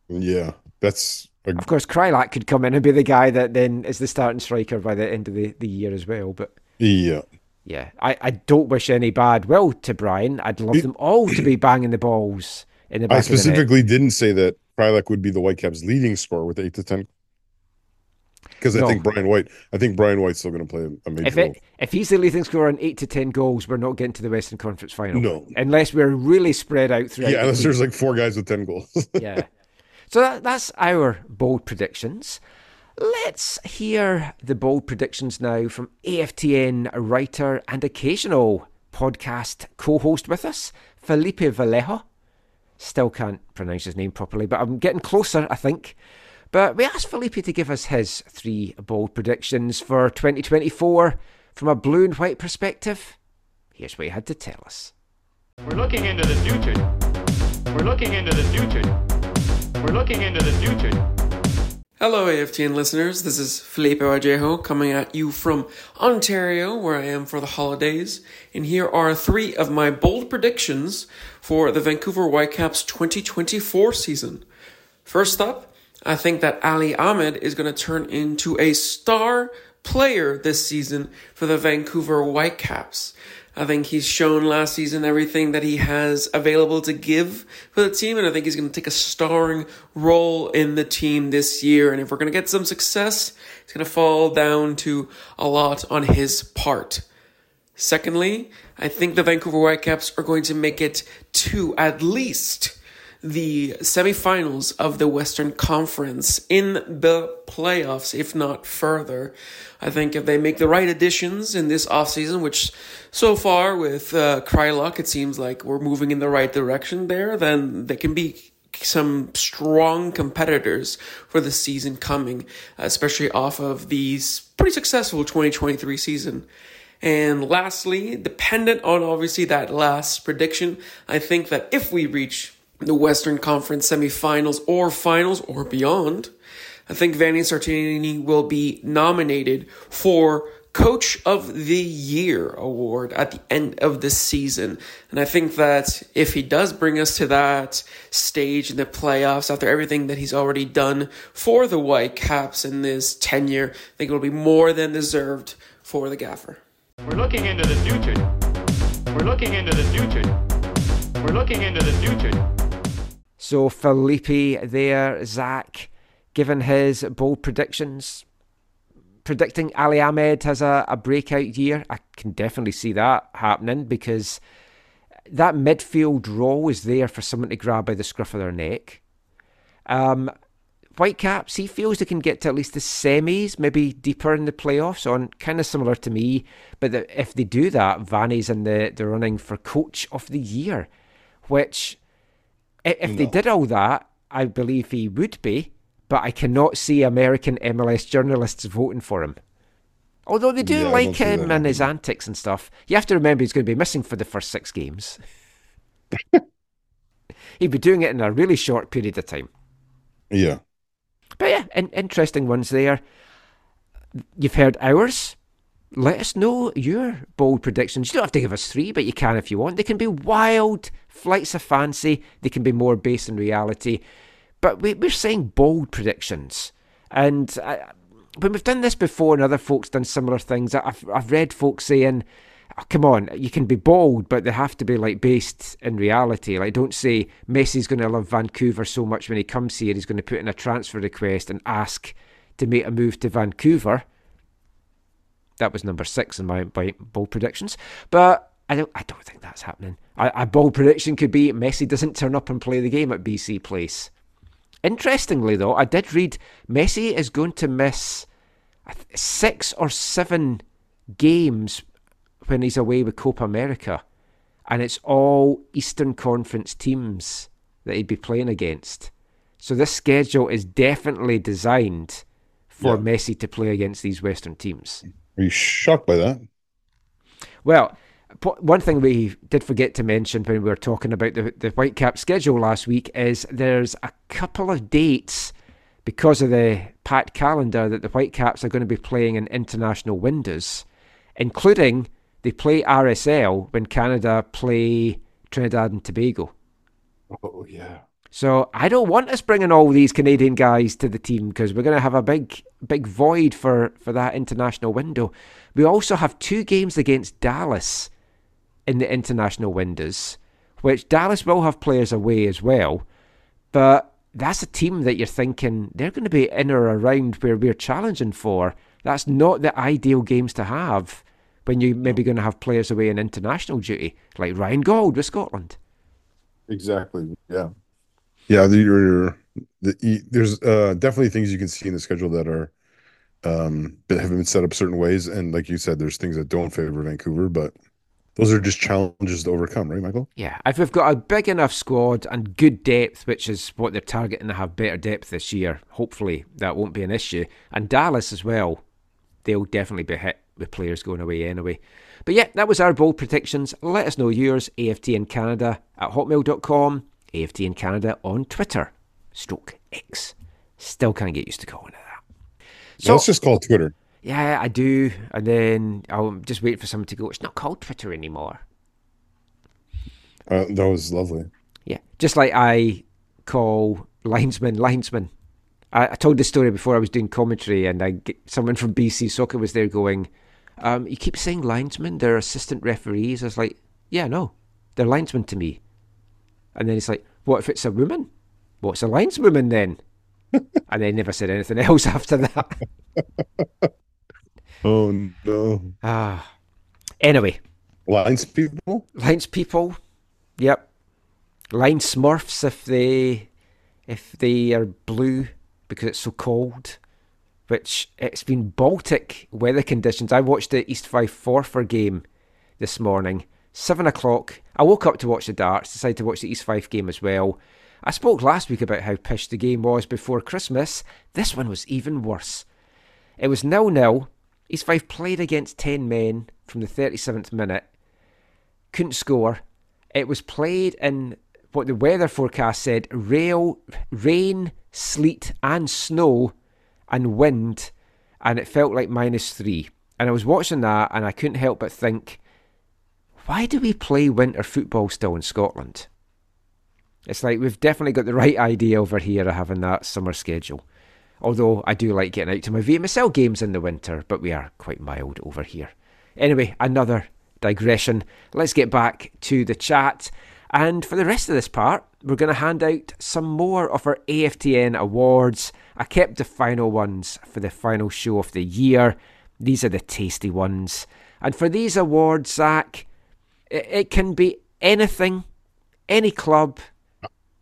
Yeah, that's... Of course, Kreilach could come in and be the guy that then is the starting striker by the end of the year as well, but... Yeah. Yeah, I don't wish any bad will to Brian. I'd love them all to be banging the balls in the back of the net. I specifically didn't say that Kreilach would be the Whitecaps' leading scorer with 8 to 10... Because I think Brian White's still going to play a major role. If he's the leading scorer on 8 to 10 goals, we're not getting to the Western Conference final. No, unless we're really spread out throughout. Yeah, unless there's like four guys with 10 goals. Yeah, so that's our bold predictions. Let's hear the bold predictions now from AFTN writer and occasional podcast co-host with us, Felipe Vallejo. Still can't pronounce his name properly, but I'm getting closer, I think. But we asked Felipe to give us his three bold predictions for 2024 from a blue and white perspective. Here's what he had to tell us. We're looking into the future. Hello, AFTN listeners. This is Felipe Vallejo coming at you from Ontario, where I am for the holidays. And here are three of my bold predictions for the Vancouver Whitecaps 2024 season. First up, I think that Ali Ahmed is going to turn into a star player this season for the Vancouver Whitecaps. I think he's shown last season everything that he has available to give for the team, and I think he's going to take a starring role in the team this year. And if we're going to get some success, it's going to fall down to a lot on his part. Secondly, I think the Vancouver Whitecaps are going to make it to at least the semifinals of the Western Conference in the playoffs, if not further. I think if they make the right additions in this offseason, which so far with Kreilach, it seems like we're moving in the right direction there, then they can be some strong competitors for the season coming, especially off of the pretty successful 2023 season. And lastly, dependent on obviously that last prediction, I think that if we reach the Western Conference semifinals or finals or beyond, I think Vanny Sartini will be nominated for Coach of the Year award at the end of the season. And I think that if he does bring us to that stage in the playoffs after everything that he's already done for the Whitecaps in this tenure, I think it will be more than deserved for the gaffer. We're looking into the future. So Felipe there, Zach, given his bold predictions, predicting Ali Ahmed has a breakout year. I can definitely see that happening because that midfield role is there for someone to grab by the scruff of their neck. Whitecaps, he feels they can get to at least the semis, maybe deeper in the playoffs, on kind of similar to me. But if they do that, Vanny's in the running for Coach of the Year, which, if they did all that, I believe he would be, but I cannot see American MLS journalists voting for him. Although they do like him and his antics and stuff. You have to remember he's going to be missing for the first 6 games. He'd be doing it in a really short period of time. Yeah. But yeah, interesting ones there. You've heard ours. Let us know your bold predictions. You don't have to give us 3, but you can if you want. They can be wild flights of fancy. They can be more based in reality. But we're saying bold predictions. And when we've done this before and other folks done similar things, I've read folks saying, oh, come on, you can be bold, but they have to be like based in reality. Like, don't say Messi's going to love Vancouver so much when he comes here, he's going to put in a transfer request and ask to make a move to Vancouver. That was number 6 in my bold predictions, but I don't think that's happening. A bold prediction could be Messi doesn't turn up and play the game at BC Place. Interestingly, though, I did read Messi is going to miss 6 or 7 games when he's away with Copa America, and it's all Eastern Conference teams that he'd be playing against. So this schedule is definitely designed for Messi to play against these Western teams. Are you shocked by that? Well, one thing we did forget to mention when we were talking about the Whitecaps schedule last week is there's a couple of dates because of the packed calendar that the Whitecaps are going to be playing in international windows, including they play RSL when Canada play Trinidad and Tobago. Oh, yeah. So I don't want us bringing all these Canadian guys to the team because we're going to have a big void for that international window. We also have 2 games against Dallas in the international windows, which Dallas will have players away as well. But that's a team that you're thinking they're going to be in or around where we're challenging for. That's not the ideal games to have when you're maybe going to have players away in international duty, like Ryan Gauld with Scotland. Exactly, yeah. Yeah, there's definitely things you can see in the schedule that are have been set up certain ways. And like you said, there's things that don't favor Vancouver, but those are just challenges to overcome, right, Michael? Yeah, if we've got a big enough squad and good depth, which is what they're targeting to have better depth this year, hopefully that won't be an issue. And Dallas as well, they'll definitely be hit with players going away anyway. But yeah, that was our bold predictions. Let us know yours, aftncanada@hotmail.com. AFTN Canada on Twitter, /X. Still can't get used to calling it that. So let's just call it Twitter. Yeah, I do. And then I'll just wait for someone to go, it's not called Twitter anymore. That was lovely. Yeah, just like I call linesman. I told this story before I was doing commentary, and someone from BC Soccer was there going, you keep saying linesman, they're assistant referees. I was like, yeah, no, they're linesmen to me. And then it's like, what if it's a woman? What's a lineswoman then? And they never said anything else after that. Oh, no. Anyway. Lines people? Lines people. Yep. Line smurfs if they are blue because it's so cold. Which, it's been Baltic weather conditions. I watched the East Fife Forfar game this morning. 7:00. I woke up to watch the darts, decided to watch the East Fife game as well. I spoke last week about how pish the game was before Christmas. This one was even worse. It was 0-0. East Fife played against 10 men from the 37th minute. Couldn't score. It was played in what the weather forecast said, rain, sleet and snow and wind, and it felt like -3. And I was watching that and I couldn't help but think, why do we play winter football still in Scotland? It's like we've definitely got the right idea over here of having that summer schedule. Although I do like getting out to my VMSL games in the winter, but we are quite mild over here. Anyway, another digression. Let's get back to the chat. And for the rest of this part, we're going to hand out some more of our AFTN awards. I kept the final ones for the final show of the year. These are the tasty ones. And for these awards, Zach, it can be anything, any club,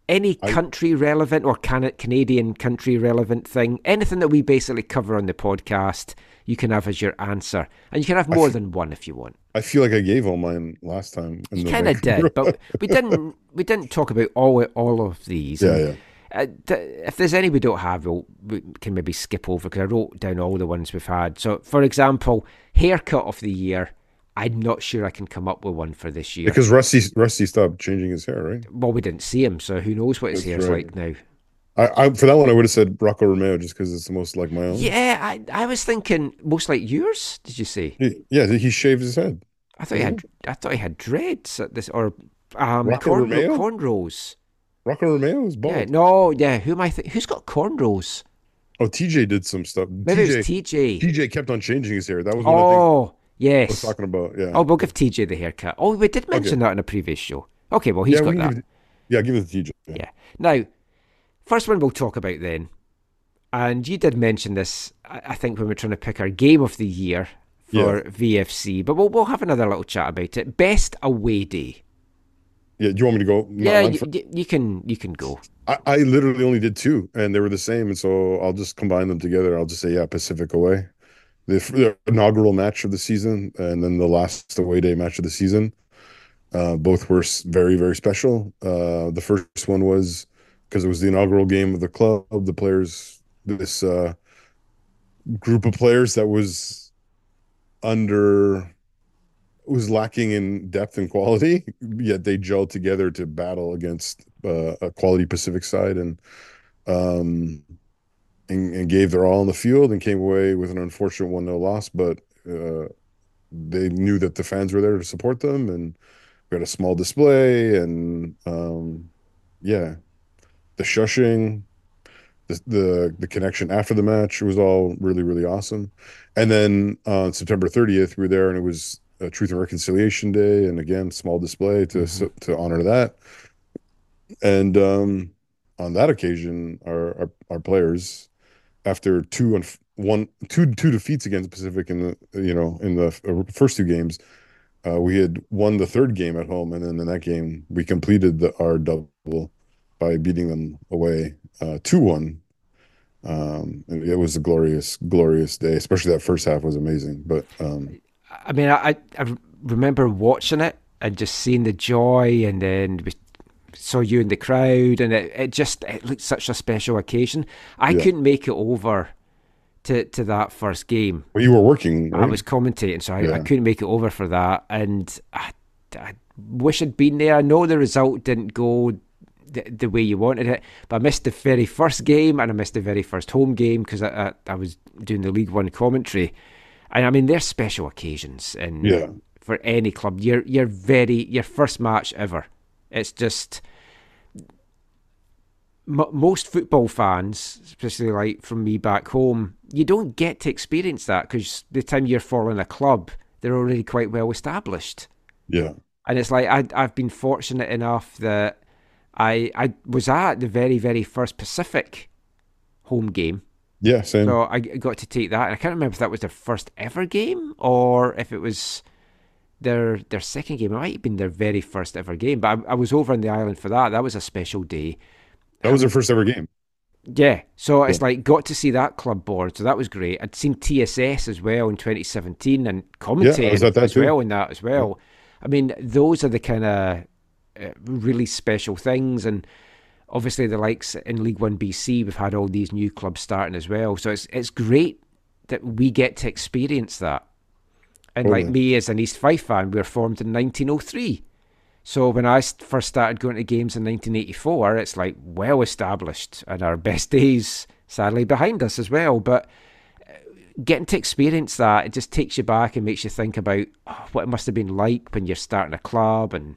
any country relevant or Canadian country relevant thing, anything that we basically cover on the podcast, you can have as your answer. And you can have more than one if you want. I feel like I gave all mine last time. You kind of did, but we didn't talk about all of these. Yeah. If there's any we don't have, we can maybe skip over, because I wrote down all the ones we've had. So, for example, haircut of the year. I'm not sure I can come up with one for this year. Because Rusty stopped changing his hair, right? Well, we didn't see him, so who knows what his hair's like now. I for that one, I would have said Rocco Romeo, just because it's the most like my own. Yeah, I was thinking most like yours, did you say? Yeah, he shaved his head. I thought he had dreads at this, or cornrows. Rocco Romeo is bald. Yeah. Who's got cornrows? Oh, TJ did some stuff. Maybe it was TJ. TJ kept on changing his hair. That was one of the things. Yes. I was talking about, yeah. Oh, we'll give TJ the haircut. Oh, we did mention that in a previous show. Okay, well, he's got that. Give it to TJ. Yeah. Now, first one we'll talk about then, and you did mention this, I think, when we were trying to pick our game of the year for VFC, but we'll have another little chat about it. Best away day. Yeah, do you want me to go? Yeah, you can go. I literally only did two, and they were the same, and so I'll just combine them together. I'll just say, Pacific away. The inaugural match of the season, and then the last away day match of the season. Both were very, very special. The first one was because it was the inaugural game of the club, the players, this group of players that was lacking in depth and quality, yet they gelled together to battle against a quality Pacific side, and gave their all on the field and came away with an unfortunate 1-0 loss, but they knew that the fans were there to support them, and we had a small display, and the shushing, the connection after the match was all really, really awesome. And then on September 30th, we were there, and it was Truth and Reconciliation Day, and again, small display to honor that. And on that occasion, our players, after two defeats against Pacific in the first two games, we had won the third game at home, and then in that game we completed our double by beating them away 2-1. And it was a glorious, glorious day. Especially that first half was amazing. But I mean, I remember watching it and just seeing the joy, and then we saw you in the crowd, and it looked such a special occasion. I couldn't make it over to that first game. Well, you were working, right? I was commentating, so I couldn't make it over for that, and I wish I'd been there. I know the result didn't go the way you wanted it, but I missed the very first game, and I missed the very first home game, because I was doing the League One commentary. And I mean, they're special occasions, and for any club, your first match ever. It's just most football fans, especially like from me back home, you don't get to experience that, because the time you're following a club, they're already quite well established. Yeah, and it's like I've been fortunate enough that I was at the very, very first Pacific home game. Yeah, same. So I got to take that. And I can't remember if that was their first ever game or if it was their second game. It might have been their very first ever game. But I was over on the island for that. That was a special day. That was their first ever game. Yeah. So it's like, got to see that club board. So that was great. I'd seen TSS as well in 2017 and commentating as well. I mean, those are the kind of really special things. And obviously, the likes in League One BC, we've had all these new clubs starting as well. So it's great that we get to experience that. And like me as an East Fife fan, we were formed in 1903. So when I first started going to games in 1984, it's like well established, and our best days sadly behind us as well. But getting to experience that, it just takes you back and makes you think about what it must have been like when you're starting a club. And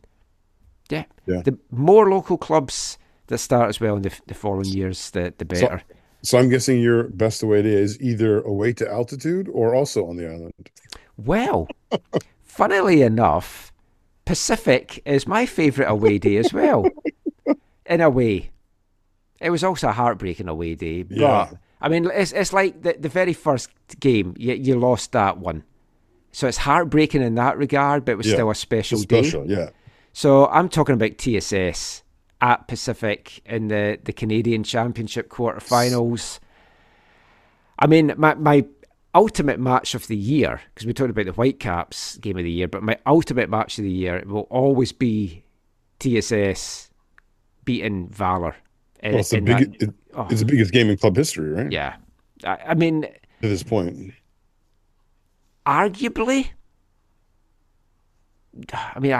the more local clubs that start as well in the following years, the better. So I'm guessing your best away day is either away to altitude or also on the island. Well, funnily enough, Pacific is my favourite away day as well, in a way. It was also a heartbreaking away day, but I mean, it's like the very first game, you lost that one. So it's heartbreaking in that regard, but it was still a special day. Special, yeah. So I'm talking about TSS at Pacific in the Canadian Championship quarterfinals. I mean, my ultimate match of the year, because we talked about the Whitecaps game of the year, but my ultimate match of the year will always be TSS beating Valor. Well, it's the biggest game in club history, right? Yeah. I mean... to this point. Arguably... I mean,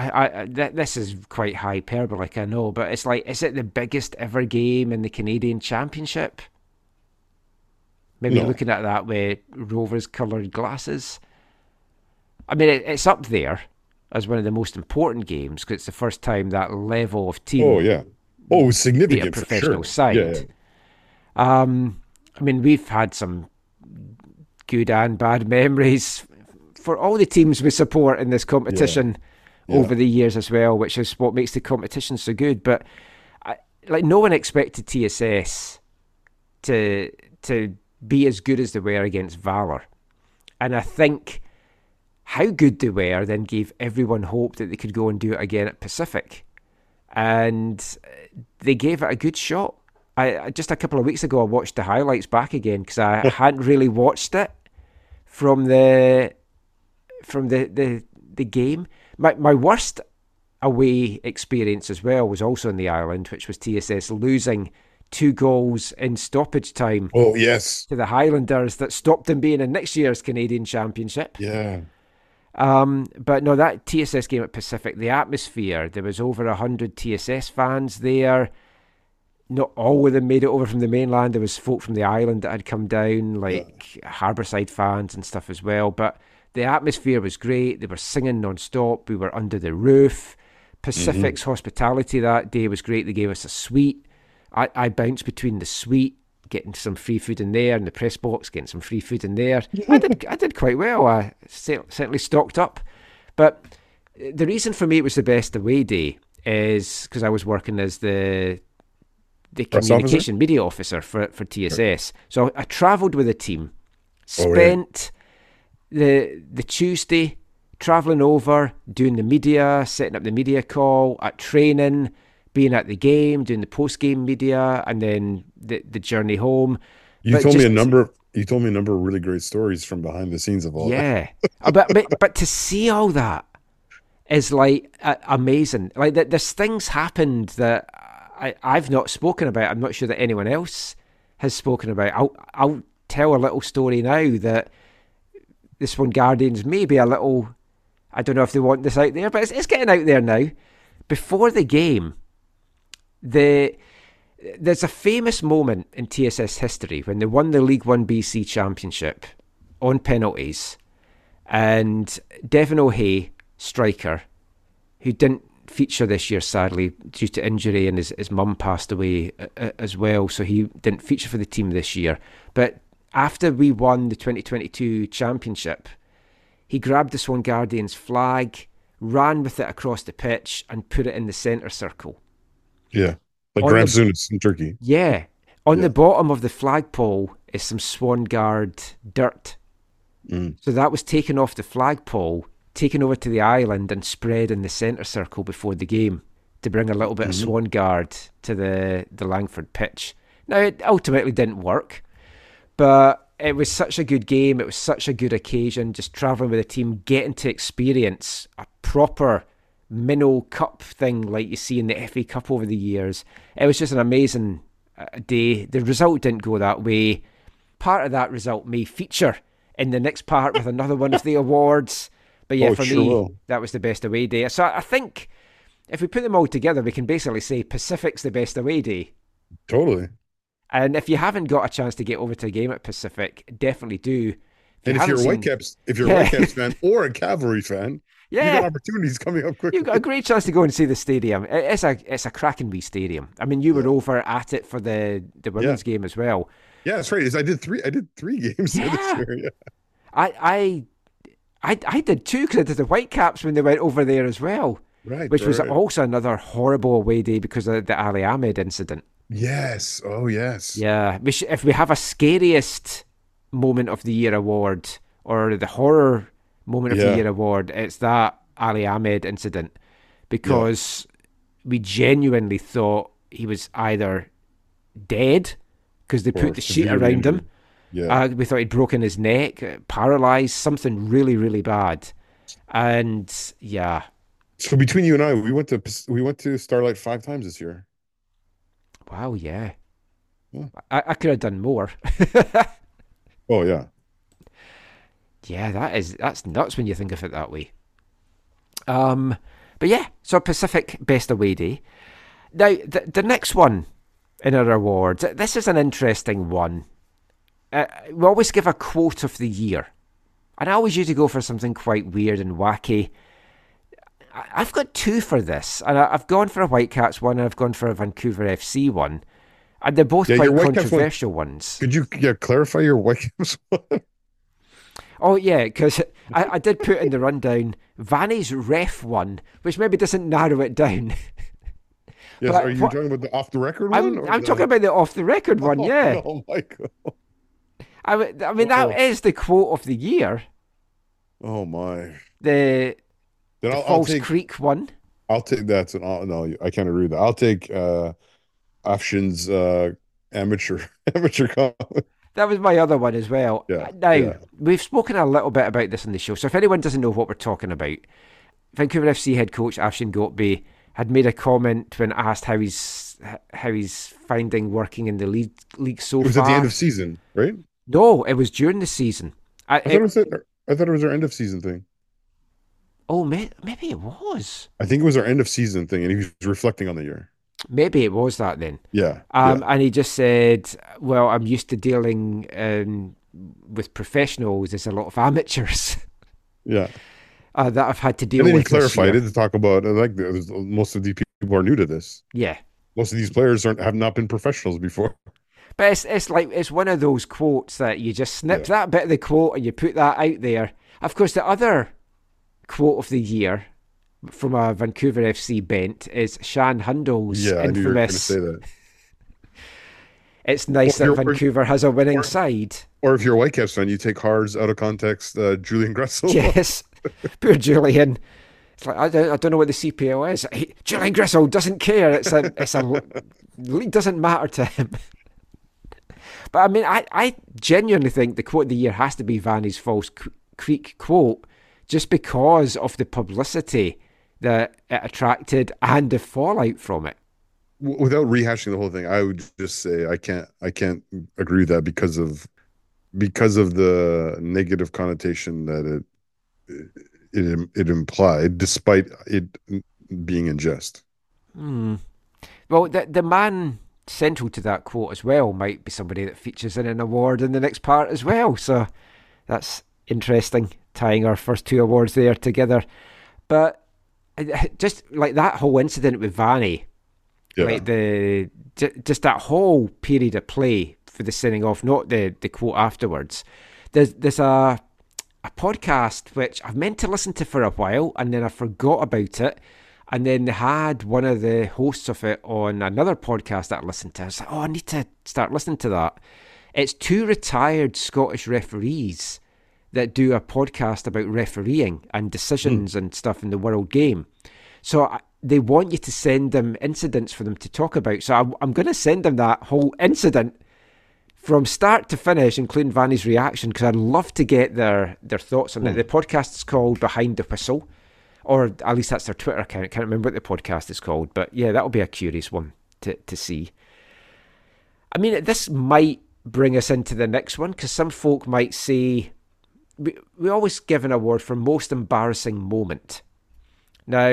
this is quite hyperbole, like I know, but it's like, is it the biggest ever game in the Canadian Championship? Maybe no. Looking at that with Rovers' coloured glasses. I mean, it's up there as one of the most important games because it's the first time that level of team. Oh yeah, oh significant professional for sure. Side. Yeah, yeah. I mean, we've had some good and bad memories for all the teams we support in this competition over the years as well, which is what makes the competition so good. But no one expected TSS to be as good as they were against Valor, and I think how good they were then gave everyone hope that they could go and do it again at Pacific, and they gave it a good shot. I just a couple of weeks ago I watched the highlights back again because I hadn't really watched it from the game. My worst away experience as well was also in the island, which was TSS losing 2 goals in stoppage time. Oh yes, to the Highlanders that stopped them being in next year's Canadian Championship. Yeah. But no, that TSS game at Pacific, the atmosphere, there was over 100 TSS fans there. Not all of them made it over from the mainland. There was folk from the island that had come down, Harbourside fans and stuff as well. But the atmosphere was great. They were singing non-stop. We were under the roof. Pacific's hospitality that day was great. They gave us a suite. I bounced between the suite, getting some free food in there, and the press box, getting some free food in there. I did quite well. I certainly stocked up. But the reason for me it was the best away day is because I was working as the communication media officer for TSS. Right. So I travelled with a team, spent... The Tuesday travelling over, doing the media, setting up the media call, at training, being at the game, doing the post game media, and then the journey home. You told me a number of really great stories from behind the scenes of all that. Yeah, but to see all that is amazing. Like there's things happened that I've not spoken about. I'm not sure that anyone else has spoken about. I'll tell a little story now that. The Swingardians may be a little, I don't know if they want this out there, but it's getting out there now. Before the game, there's a famous moment in TSS history when they won the League One BC Championship on penalties, and Devin O'Hay, striker, who didn't feature this year sadly due to injury, and his mum passed away as well, so he didn't feature for the team this year, but after we won the 2022 championship, he grabbed the Swangardians flag, ran with it across the pitch, and put it in the centre circle. Yeah, like Graham Zunas in Turkey. Yeah. On the bottom of the flagpole is some Swangard dirt. Mm. So that was taken off the flagpole, taken over to the island, and spread in the centre circle before the game to bring a little bit of Swangard to the Langford pitch. Now, it ultimately didn't work. But it was such a good game. It was such a good occasion. Just travelling with a team, getting to experience a proper minnow cup thing like you see in the FA Cup over the years. It was just an amazing day. The result didn't go that way. Part of that result may feature in the next part with another one of the awards. But yeah, for me, that was the best away day. So I think if we put them all together, we can basically say Pacific's the best away day. Totally. And if you haven't got a chance to get over to a game at Pacific, definitely do. And if you're a Whitecaps fan or a Cavalry fan, you've got opportunities coming up quickly. You've got a great chance to go and see the stadium. It's a cracking wee stadium. I mean, you were over at it for the women's game as well. Yeah, that's right. I did three games this year. Yeah. I did two because I did the Whitecaps when they went over there as well. Right, which was also another horrible away day because of the Ali Ahmed incident. Yes. Oh, yes. Yeah. If we have a scariest moment of the year award or the horror moment of the year award, it's that Ali Ahmed incident because we genuinely thought he was either dead because they put the sheet around him. Yeah. We thought he'd broken his neck, paralysed, something really, really bad. And yeah. So between you and I, we went to Starlight 5 times this year. Wow, yeah. I could have done more. Oh yeah. Yeah, that's nuts when you think of it that way. But yeah, so Pacific best away day. Now the next one in our awards. This is an interesting one. We always give a quote of the year, and I always usually go for something quite weird and wacky. I've got two for this, and I've gone for a Whitecaps one, and I've gone for a Vancouver FC one, and they're both quite controversial ones. Could you clarify your Whitecaps one? Oh yeah, because I did put in the rundown Vanny's ref one, which maybe doesn't narrow it down. Yes, but are you talking about the off the record one? I'm talking about the off the record one. Yeah. Oh my god. I mean that is the quote of the year. Oh my. The False Creek one. I'll take that. No, I can't agree with that. I'll take Afshin's amateur comment. That was my other one as well. Yeah, now, we've spoken a little bit about this on the show, so if anyone doesn't know what we're talking about, Vancouver FC head coach Afshin Gotbe had made a comment when asked how he's finding working in the league so far. It was at the end of season, right? No, it was during the season. I thought it was our end of season thing. Oh, maybe it was. I think it was our end of season thing, and he was reflecting on the year. Maybe it was that then. Yeah. And he just said, well, I'm used to dealing with professionals. There's a lot of amateurs. Yeah. That I've had to deal with. And then he clarified it to talk about, most of these people are new to this. Yeah. Most of these players have not been professionals before. But it's one of those quotes that you just snip that bit of the quote and you put that out there. Of course, the other quote of the year from a Vancouver FC bent is Shan Hundel's infamous. I knew you were going to say that. It's nice that Vancouver has a winning side. Or if you're a Whitecaps fan, you take Har's out of context Julian Gressel. Yes, poor Julian. It's like I don't know what the CPL is. Julian Gressel doesn't care. It's a league doesn't matter to him. But I mean, I genuinely think the quote of the year has to be Vanny's False Creek quote, just because of the publicity that it attracted and the fallout from it. Without rehashing the whole thing, I would just say I can't agree with that because of the negative connotation that it implied, despite it being in jest. Well, the man central to that quote as well might be somebody that features in an award in the next part as well. So that's interesting, tying our first two awards there together. But just like that whole incident with Vanny, like just that whole period of play for the sending off, not the quote afterwards. There's a podcast which I've meant to listen to for a while, and then I forgot about it, and then they had one of the hosts of it on another podcast that I listened to. I was like, oh, I need to start listening to that. It's two retired Scottish referees that do a podcast about refereeing and decisions and stuff in the world game. So they want you to send them incidents for them to talk about. So I'm going to send them that whole incident from start to finish, including Vanny's reaction, because I'd love to get their thoughts on it. The podcast is called Behind the Whistle, or at least that's their Twitter account. I can't remember what the podcast is called, but yeah, that'll be a curious one to see. I mean, this might bring us into the next one, because some folk might say, we always give an award for most embarrassing moment. Now,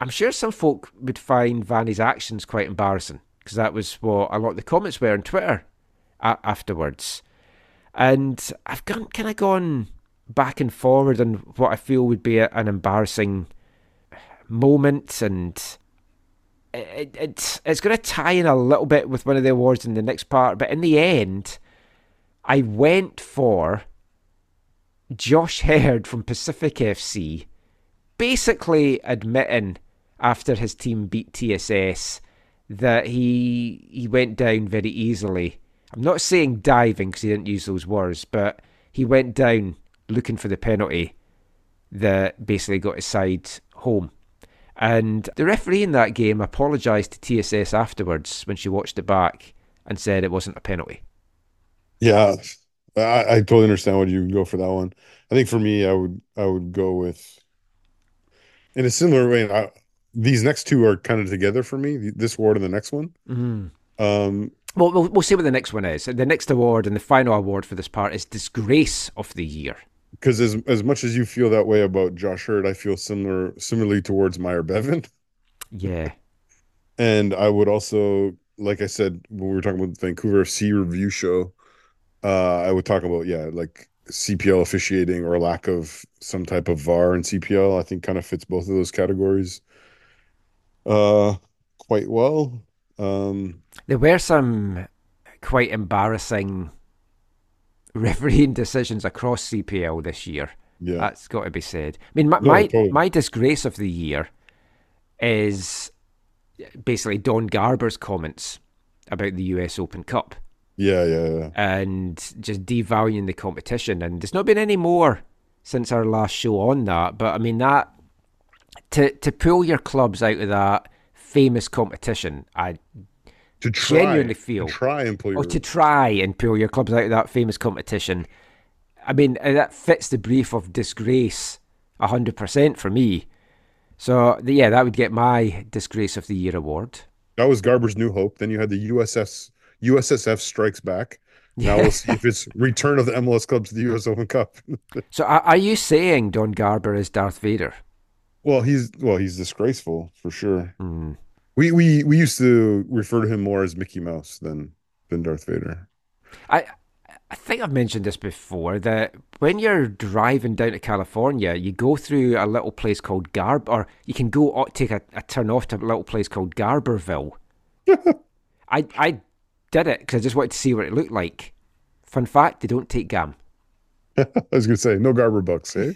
I'm sure some folk would find Vanny's actions quite embarrassing, because that was what a lot of the comments were on Twitter afterwards. And I've kind of gone back and forward on what I feel would be an embarrassing moment, and it's going to tie in a little bit with one of the awards in the next part. But in the end, I went for Josh Heard from Pacific FC basically admitting after his team beat TSS that he went down very easily. I'm not saying diving, because he didn't use those words, but he went down looking for the penalty that basically got his side home. And the referee in that game apologised to TSS afterwards when she watched it back and said it wasn't a penalty. Yeah, I totally understand what you would go for that one. I think for me, I would go with, in a similar way, these next two are kind of together for me, this award and the next one. Mm-hmm. Well, we'll see what the next one is. The next award and the final award for this part is Disgrace of the Year. Because as much as you feel that way about Josh Hurd, I feel similarly towards Meyer Bevan. Yeah. And I would also, like I said, when we were talking about the Vancouver FC review show, I would talk about, like CPL officiating or lack of some type of VAR in CPL. I think kind of fits both of those categories quite well. There were some quite embarrassing refereeing decisions across CPL this year. Yeah. That's got to be said. I mean, my disgrace of the year is basically Don Garber's comments about the US Open Cup. Yeah. And just devaluing the competition. And there's not been any more since our last show on that. But I mean, that to pull your clubs out of that famous competition, to try and pull your clubs out of that famous competition. I mean, that fits the brief of disgrace 100% for me. So yeah, that would get my Disgrace of the Year award. That was Garber's New Hope. Then you had the USSF Strikes Back. Now we'll see if it's return of the MLS club to the US Open Cup. So are you saying Don Garber is Darth Vader? Well, he's disgraceful for sure. Mm. We used to refer to him more as Mickey Mouse than Darth Vader. I think I've mentioned this before, that when you're driving down to California, you go through a little place called Garber, or you can go take a turn off to a little place called Garberville. I did it because I just wanted to see what it looked like. Fun fact, they don't take gam. I was going to say, no Garber bucks, eh?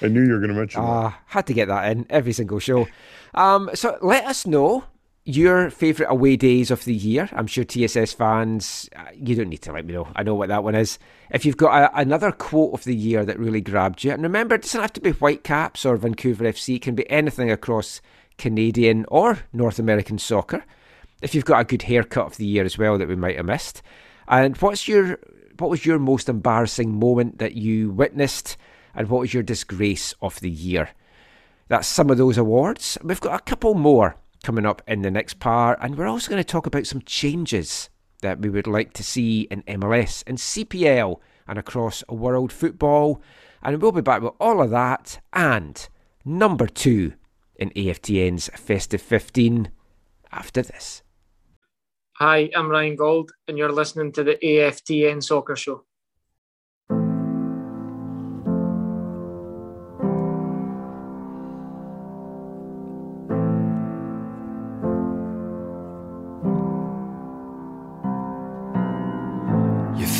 I knew you were going to mention that. Had to get that in every single show. So let us know your favourite away days of the year. I'm sure TSS fans, you don't need to let me know. I know what that one is. If you've got another quote of the year that really grabbed you, and remember, it doesn't have to be Whitecaps or Vancouver FC. It can be anything across Canadian or North American soccer. If you've got a good haircut of the year as well that we might have missed. And what was your most embarrassing moment that you witnessed? And what was your disgrace of the year? That's some of those awards. We've got a couple more coming up in the next part. And we're also going to talk about some changes that we would like to see in MLS and CPL and across world football. And we'll be back with all of that and number 2 in AFTN's Festive 15 after this. Hi, I'm Ryan Gauld and you're listening to the AFTN Soccer Show.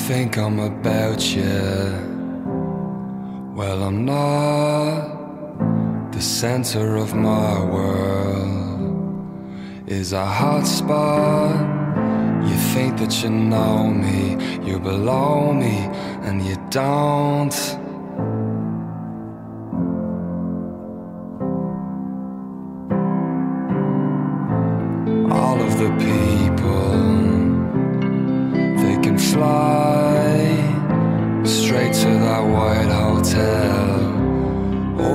Think I'm about you, well I'm not. The center of my world is a hot spot. You think that you know me, you're below me and you don't. All of the people, they can fly straight to that white hotel,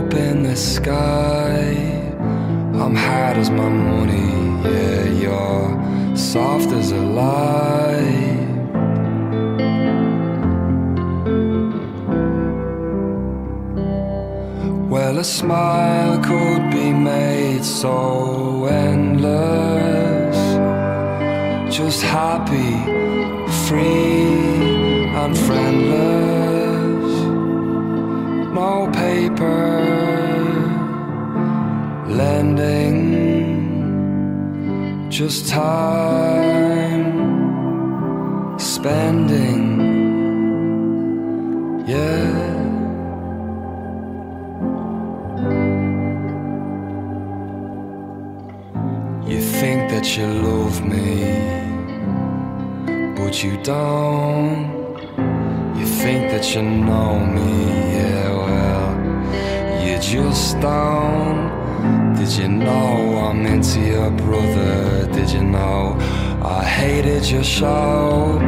up in the sky. I'm hard as my money, yeah, you're soft as a lie. Well, a smile could be made so endless, just happy, free and friendless, no paper lending, just time spending, yeah. You think that you love me, but you don't. Think that you know me, yeah, well, you just don't. Did you know I'm into your brother? Did you know I hated your show?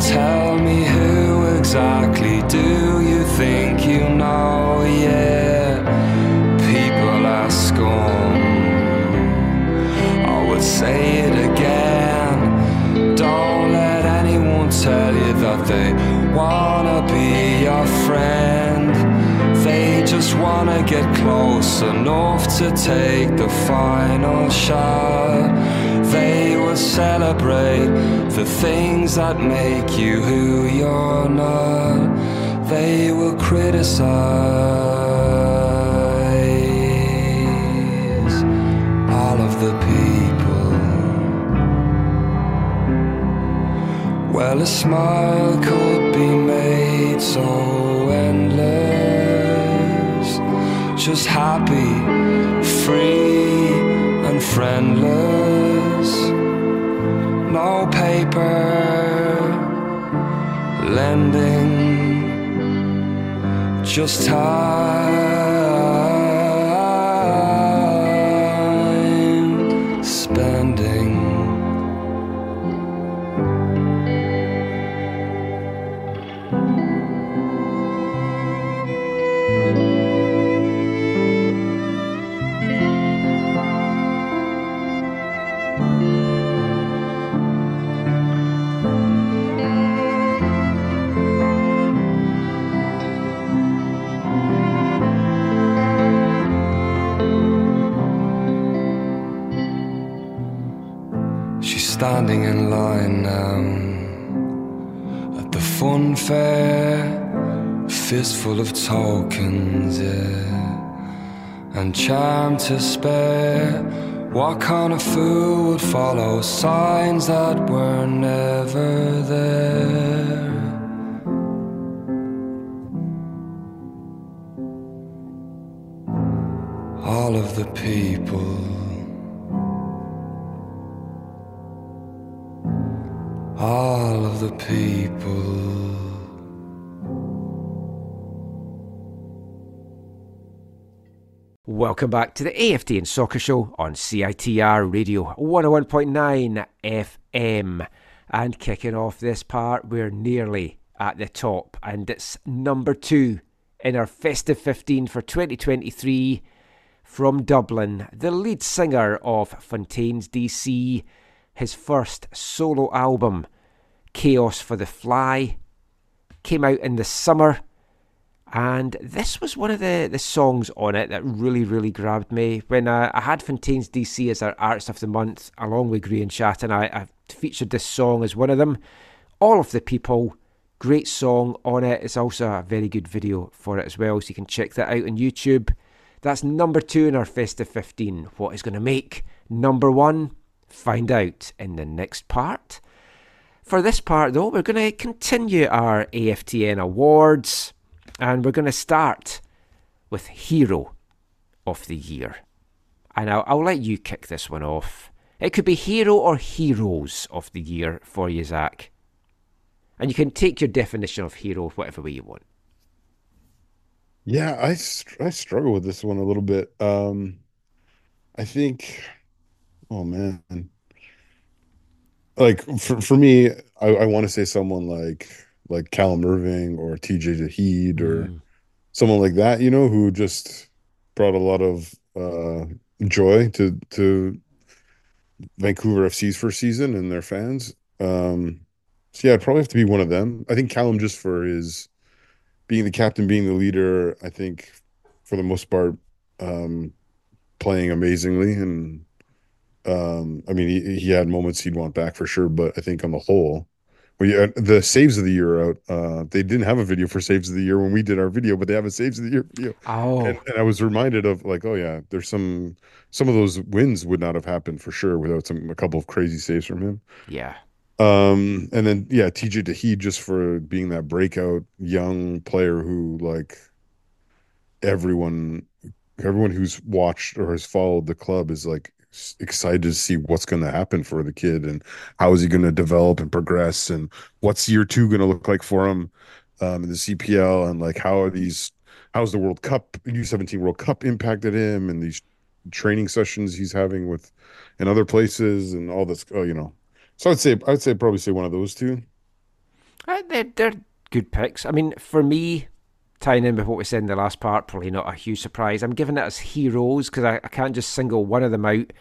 Tell me who exactly do you think you know? Yeah, people are scum. I would say it again. Don't let anyone tell you that they wanna be your friend. They just wanna get close enough to take the final shot. They will celebrate the things that make you who you're not. They will criticize all of the people. Well, a smile could be made so endless. Just happy, free and friendless. No paper lending, just time spending. Standing in line at the fun fair, fistful of tokens, yeah, and charm to spare. What kind of fool would follow signs that were never there? All of the people, all of the people. Welcome back to the AFTN Soccer Show on CITR Radio 101.9 FM. And kicking off this part, we're nearly at the top, and it's number 2 in our festive 15 for 2023 from Dublin. The lead singer of Fontaines DC, his first solo album, Chaos for the Fly, came out in the summer, and this was one of the songs on it that really grabbed me. When I had Fontaines DC as our Artist of the Month, along with Graham Shatton, I featured this song as one of them. All of the People, great song on it. It's also a very good video for it as well, so you can check that out on YouTube. That's number 2 in our festive 15. What is going to make number 1? Find out in the next part. For this part, though, we're going to continue our AFTN awards, and we're going to start with Hero of the Year. And I'll let you kick this one off. It could be Hero or Heroes of the Year for you, Zach. And you can take your definition of hero whatever way you want. Yeah, I struggle with this one a little bit. I think... oh man, like for me, I want to say someone like Callum Irving or TJ Taheed or someone like that, you know, who just brought a lot of joy to Vancouver FC's first season and their fans. So yeah, I'd probably have to be one of them. I think Callum, just for his being the captain, being the leader, I think for the most part, playing amazingly, and I mean, he had moments he'd want back for sure, but I think on the whole, the Saves of the Year out. They didn't have a video for Saves of the Year when we did our video, but they have a Saves of the Year video. Oh, and I was reminded of like, oh yeah, there's some of those wins would not have happened for sure without a couple of crazy saves from him. Yeah. And then yeah, TJ Taheed, just for being that breakout young player who like everyone who's watched or has followed the club is like excited to see what's going to happen for the kid and how is he going to develop and progress and what's year 2 going to look like for him in the CPL, and like how's the World Cup U17 World Cup impacted him, and these training sessions he's having with in other places and all this, you know. So I'd say probably say one of those two. They're good picks. I mean, for me, tying in with what we said in the last part, probably not a huge surprise. I'm giving it as heroes because I can't just single one of them out.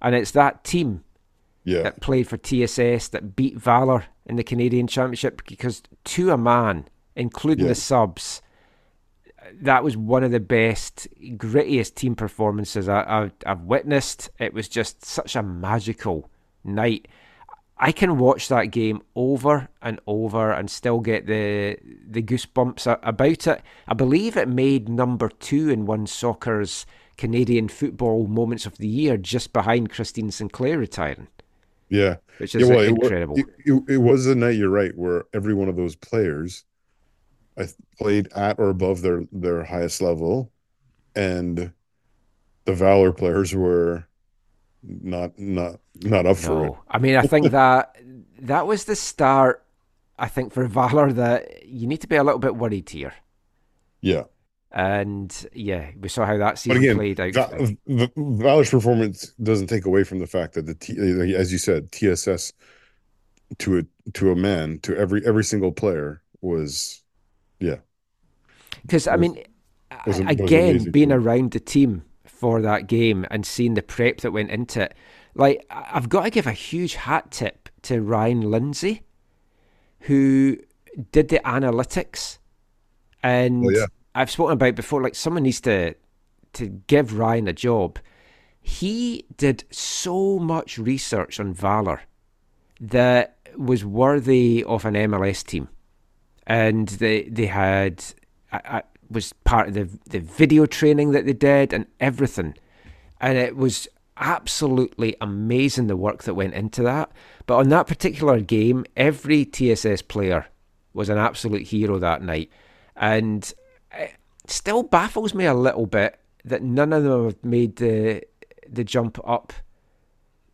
And it's that team that played for TSS that beat Valor in the Canadian Championship, because to a man, including the subs, that was one of the best, grittiest team performances I've witnessed. It was just such a magical night. I can watch that game over and over and still get the goosebumps about it. I believe it made number 2 in One Soccer's Canadian football moments of the year, just behind Christine Sinclair retiring. Yeah. Which is incredible. It was a night, you're right, where every one of those players played at or above their highest level, and the Valor players were not up for it. I mean, I think that was the start, I think, for Valor, that you need to be a little bit worried here. Yeah. And we saw how that season played out. Valor's performance doesn't take away from the fact that as you said, TSS to a man, to every single player was, because I mean, again, being around the team for that game and seeing the prep that went into it, like, I've got to give a huge hat tip to Ryan Lindsay, who did the analytics, and I've spoken about before, like, someone needs to give Ryan a job. He did so much research on Valor that was worthy of an MLS team. And they had, I was part of the video training that they did and everything. And it was absolutely amazing, the work that went into that. But on that particular game, every TSS player was an absolute hero that night. And it still baffles me a little bit that none of them have made the jump up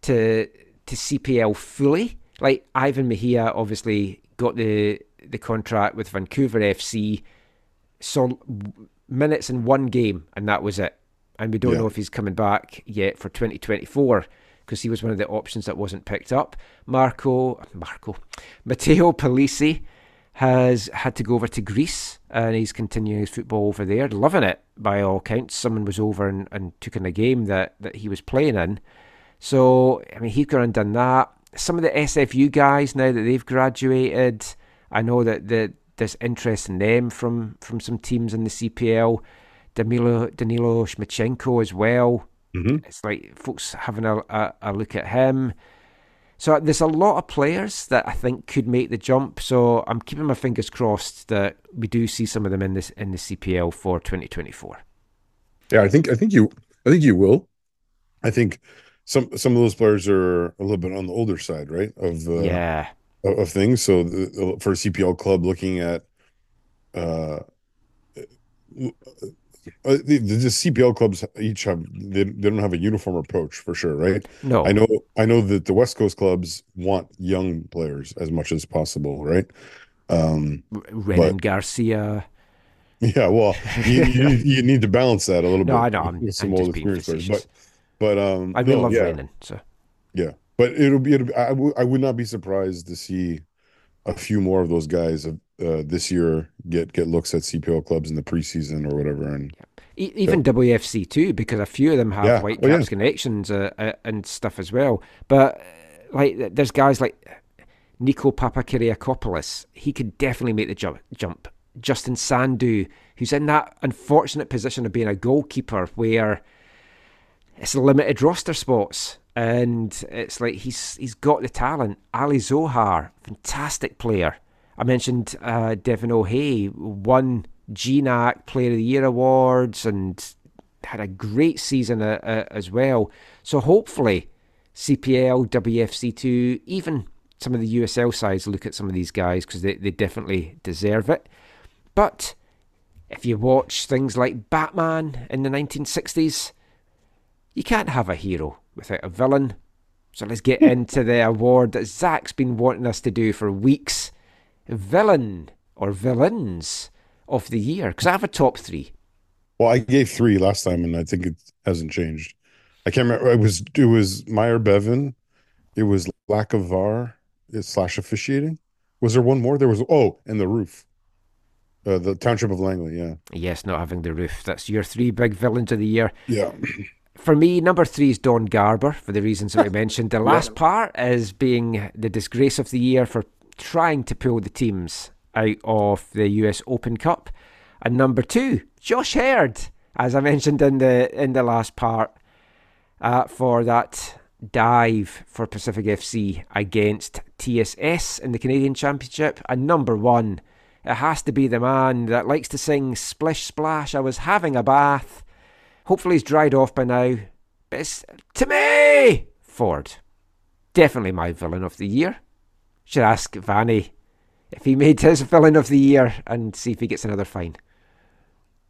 to CPL fully. Like, Ivan Mejia obviously got the contract with Vancouver FC, saw minutes in one game, and that was it. And we don't know if he's coming back yet for 2024, because he was one of the options that wasn't picked up. Matteo Polisi has had to go over to Greece, and he's continuing his football over there, loving it by all accounts. Someone was over and took in a game that he was playing in. So, I mean, he's gone and done that. Some of the SFU guys, now that they've graduated, I know that there's interest in them from some teams in the CPL. Danilo Shmichenko as well. Mm-hmm. It's like folks having a look at him. So there's a lot of players that I think could make the jump. So I'm keeping my fingers crossed that we do see some of them in the CPL for 2024. Yeah, I think you will. I think some of those players are a little bit on the older side, right? Of things. So for a CPL club, looking at the CPL clubs each have they don't have a uniform approach, for sure, right? No, I know that the West Coast clubs want young players as much as possible, right? Renan Garcia. Yeah, well, you need to balance that a little bit. No, I know. I'm just being facetious. But I really love Renan. So yeah, but I would not be surprised to see a few more of those guys this year get looks at CPL clubs in the preseason or whatever, and even WFC too, because a few of them have Whitecaps connections and stuff as well. But like, there's guys like Nico Papakiriakopoulos. He could definitely make the jump. Justin Sandu, who's in that unfortunate position of being a goalkeeper where it's limited roster spots, and it's like he's got the talent. Ali Zohar, fantastic player. I mentioned Devin O'Hay won GNAC Player of the Year awards and had a great season as well. So hopefully CPL, WFC2, even some of the USL sides look at some of these guys, because they definitely deserve it. But if you watch things like Batman in the 1960s, you can't have a hero without a villain. So let's get into the award that Zach's been wanting us to do for weeks. Villain or villains of the year, because I have a top 3. Well, I gave 3 last time, and I think it hasn't changed. I can't remember. It was Meyer Bevan. It was lack of VAR / officiating. Was there one more? There was, and the roof. The Township of Langley, yeah. Yes, not having the roof. That's your three big villains of the year. Yeah. For me, number three is Don Garber, for the reasons that we mentioned. The last part is being the disgrace of the year for trying to pull the teams out of the US Open Cup. And number two, Josh Herd, as I mentioned in the last part, for that dive for Pacific FC against TSS in the Canadian Championship. And number one, it has to be the man that likes to sing Splish Splash, I was having a bath. Hopefully he's dried off by now. But it's to me! Ford. Definitely my villain of the year. Should ask Vanny if he made his villain of the year and see if he gets another fine.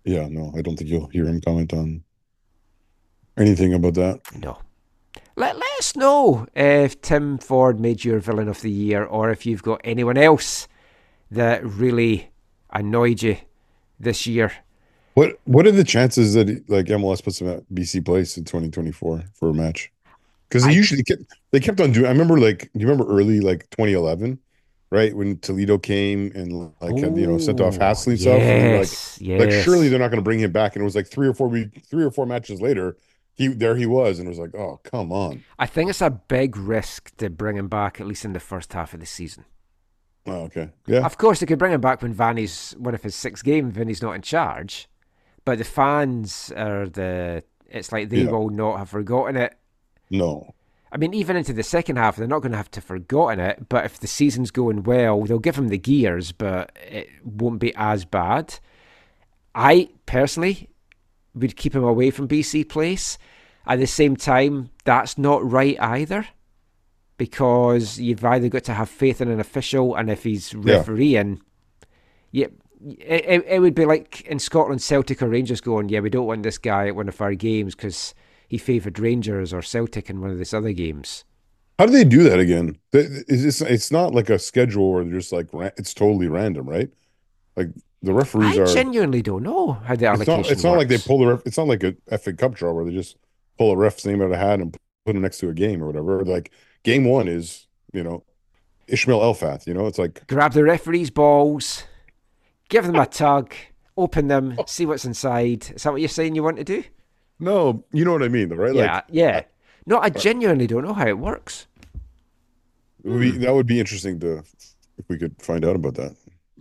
Yeah, no, I don't think you'll hear him comment on anything about that. No. Let us know if Tim Ford made your villain of the year, or if you've got anyone else that really annoyed you this year. What are the chances that MLS puts him at BC Place in 2024 for a match? Because they kept on doing. I remember early 2011, right, when Toledo came and had, sent off Hasley stuff. Yes, and surely they're not going to bring him back. And it was three or four matches later. He was, and it was oh, come on. I think it's a big risk to bring him back, at least in the first half of the season. Oh, okay. Yeah. Of course, they could bring him back when Vanny's one of his six games, when he's not in charge. But the fans will not have forgotten it. No. I mean, even into the second half, they're not going to have to have forgotten it. But if the season's going well, they'll give him the gears, but it won't be as bad. I personally would keep him away from BC Place. At the same time, that's not right either, because you've either got to have faith in an official, and if he's refereeing, it would be like in Scotland, Celtic or Rangers going, we don't want this guy at one of our games because he favoured Rangers or Celtic in one of these other games. How do they do that again? It's not like a schedule where they're just it's totally random, right? Like, the referees I genuinely don't know how the allocation works. It's not like they pull the ref. It's not like a FA Cup draw where they just pull a ref's name out of a hat and put him next to a game or whatever. Game one is, Ishmael Elfath. It's grab the referee's balls, give them a tug, open them, see what's inside. Is that what you're saying you want to do? No, you know what I mean, though, right? No, I genuinely don't know how it works. That would be interesting if we could find out about that.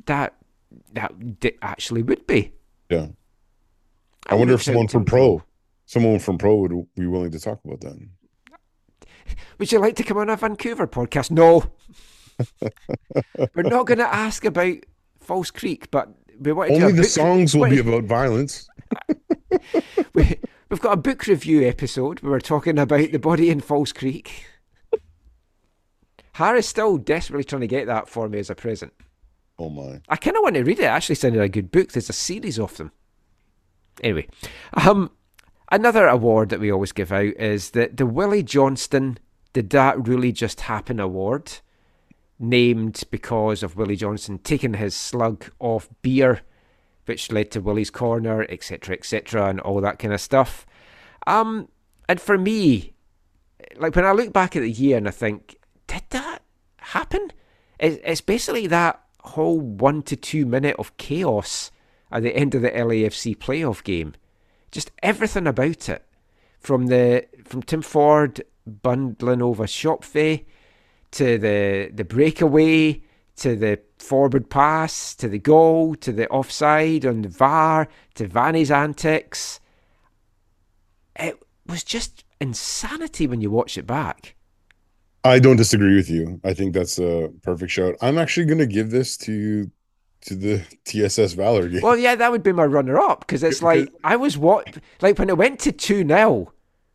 That actually would be. Yeah. I wonder if someone from Pro would be willing to talk about that. Would you like to come on a Vancouver podcast? No. We're not going to ask about False Creek, but we want to only the songs will be about violence. We've got a book review episode where we're talking about The Body in False Creek. Harry's still desperately trying to get that for me as a present. Oh my! I kind of want to read it. It actually sounded like a good book. There's a series of them. Anyway, another award that we always give out is the Willie Johnston Did That Really Just Happen award, named because of Willie Johnston taking his slug of beer, which led to Willie's Corner, etc., and all that kind of stuff. And for me, when I look back at the year and I think, did that happen? It's basically that whole 1 to 2 minute of chaos at the end of the LAFC playoff game. Just everything about it, from Tim Ford bundling over Schopfe, to the breakaway, to the forward pass, to the goal, to the offside on the VAR, to Vanny's antics. It was just insanity when you watch it back. I don't disagree with you. I think that's a perfect shout. I'm actually going to give this to the TSS Valor game. Well, yeah, that would be my runner-up, because it's when it went to 2-0,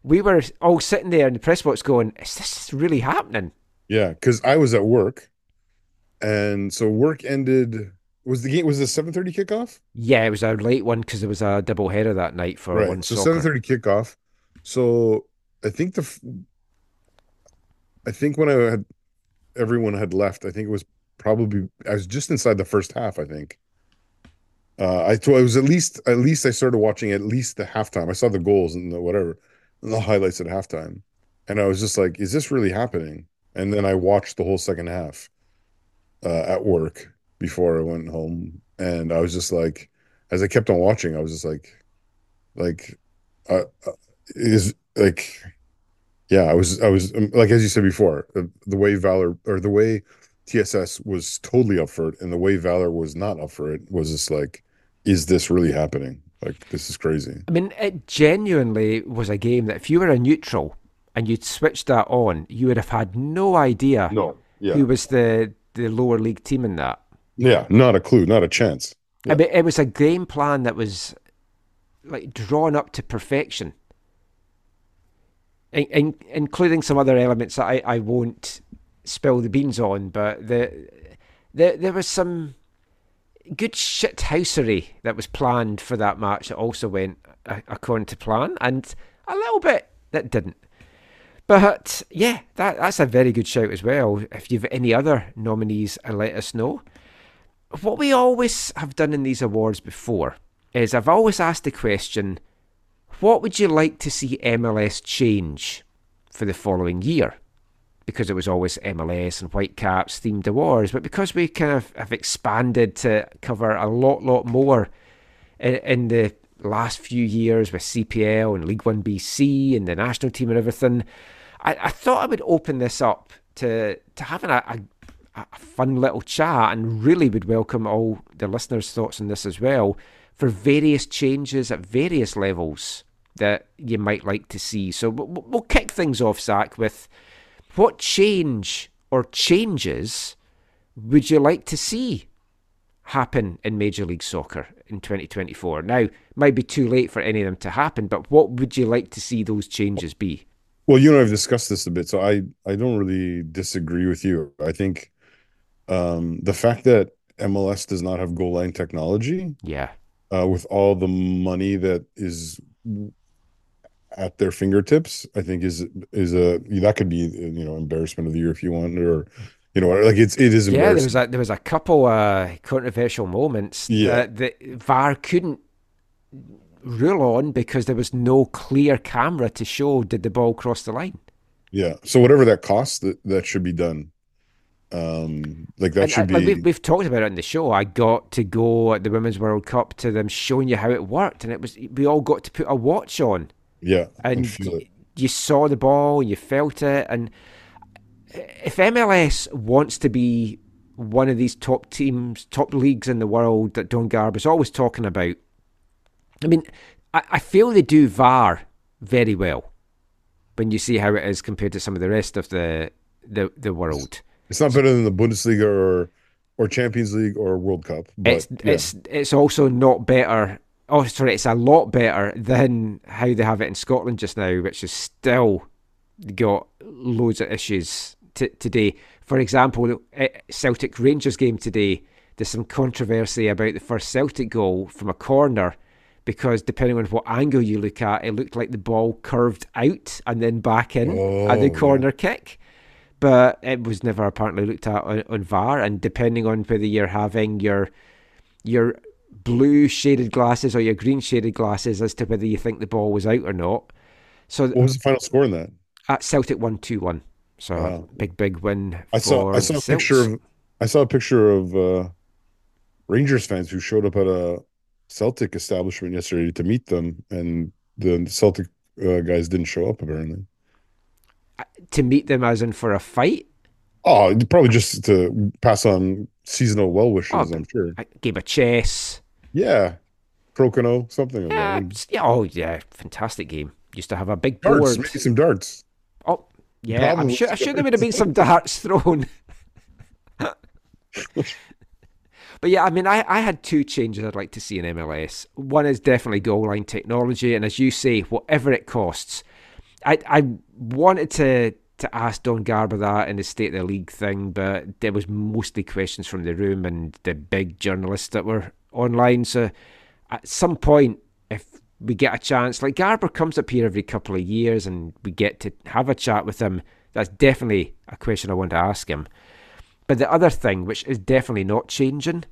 we were all sitting there in the press box going, is this really happening? Yeah, because I was at work, and so work ended. Was the 7:30 kickoff? Yeah, it was a late one because there was a double header that night for one soccer. 7:30 kickoff. So I think when everyone had left, I think it was probably, I was just inside the first half, I think. I was at least I started watching at least the halftime. I saw the goals and the whatever. the highlights at halftime, and I was just like, is this really happening? And then I watched the whole second half at work before I went home, and I was just like, as I kept on watching, I was just I was as you said before, the way Valor, or the way TSS was totally up for it, and the way Valor was not up for it, was just like, is this really happening? Like, this is crazy. I mean, it genuinely was a game that if you were a neutral and you'd switched that on, you would have had no idea who was the lower league team in that. Yeah, not a clue, not a chance. Yeah. I mean, it was a game plan that was like drawn up to perfection, including some other elements that I won't spill the beans on, but there was some good shithousery that was planned for that match that also went according to plan, and a little bit that didn't. But yeah, that's a very good shout as well. If you've any other nominees, let us know. What we always have done in these awards before is I've always asked the question, what would you like to see MLS change for the following year? Because it was always MLS and Whitecaps themed awards, but because we kind of have expanded to cover a lot more in the last few years with CPL and League One BC and the national team and everything, I thought I would open this up to having a fun little chat, and really would welcome all the listeners' thoughts on this as well, for various changes at various levels that you might like to see. So we'll kick things off, Zach, with what change or changes would you like to see happen in Major League Soccer in 2024? Now, it might be too late for any of them to happen, but what would you like to see those changes be? Well, you and I have discussed this a bit, so I don't really disagree with you. I think the fact that MLS does not have goal line technology, with all the money that is at their fingertips, I think is a, that could be, embarrassment of the year if you want, or it is embarrassing. Yeah, there was a couple controversial moments that VAR couldn't rule on because there was no clear camera to show did the ball cross the line. Yeah, so whatever that costs, that should be done. We've talked about it on the show. I got to go at the Women's World Cup to them showing you how it worked, and it was, we all got to put a watch on. Yeah, and you saw the ball, you felt it, and if MLS wants to be one of these top teams, top leagues in the world that Don Garber's always talking about, I mean, I feel they do VAR very well when you see how it is compared to some of the rest of the world. It's not better than the Bundesliga or Champions League or World Cup. But it's also not better. Oh, sorry, it's a lot better than how they have it in Scotland just now, which has still got loads of issues today. For example, the Celtic Rangers game today, there's some controversy about the first Celtic goal from a corner, because depending on what angle you look at, it looked like the ball curved out and then back in at the corner kick. But it was never apparently looked at on VAR, and depending on whether you're having your blue shaded glasses or your green shaded glasses as to whether you think the ball was out or not. So what was the final score in that? At Celtic 1-2-1. So big win. I saw Celts. I saw a picture of Rangers fans who showed up at a Celtic establishment yesterday to meet them, and the Celtic guys didn't show up apparently. To meet them, as in for a fight? Oh, probably just to pass on seasonal well wishes, I'm sure. A game of chess. Yeah. Crokinole, something. Yeah. Fantastic game. Used to have a big board. Darts, maybe some darts. Oh, yeah. I'm sure there would have been some darts thrown. But yeah, I mean, I had two changes I'd like to see in MLS. One is definitely goal line technology, and as you say, whatever it costs. I wanted to ask Don Garber that in the State of the League thing, but there was mostly questions from the room and the big journalists that were online. So at some point, if we get a chance, like Garber comes up here every couple of years and we get to have a chat with him, that's definitely a question I want to ask him. But the other thing, which is definitely not changing,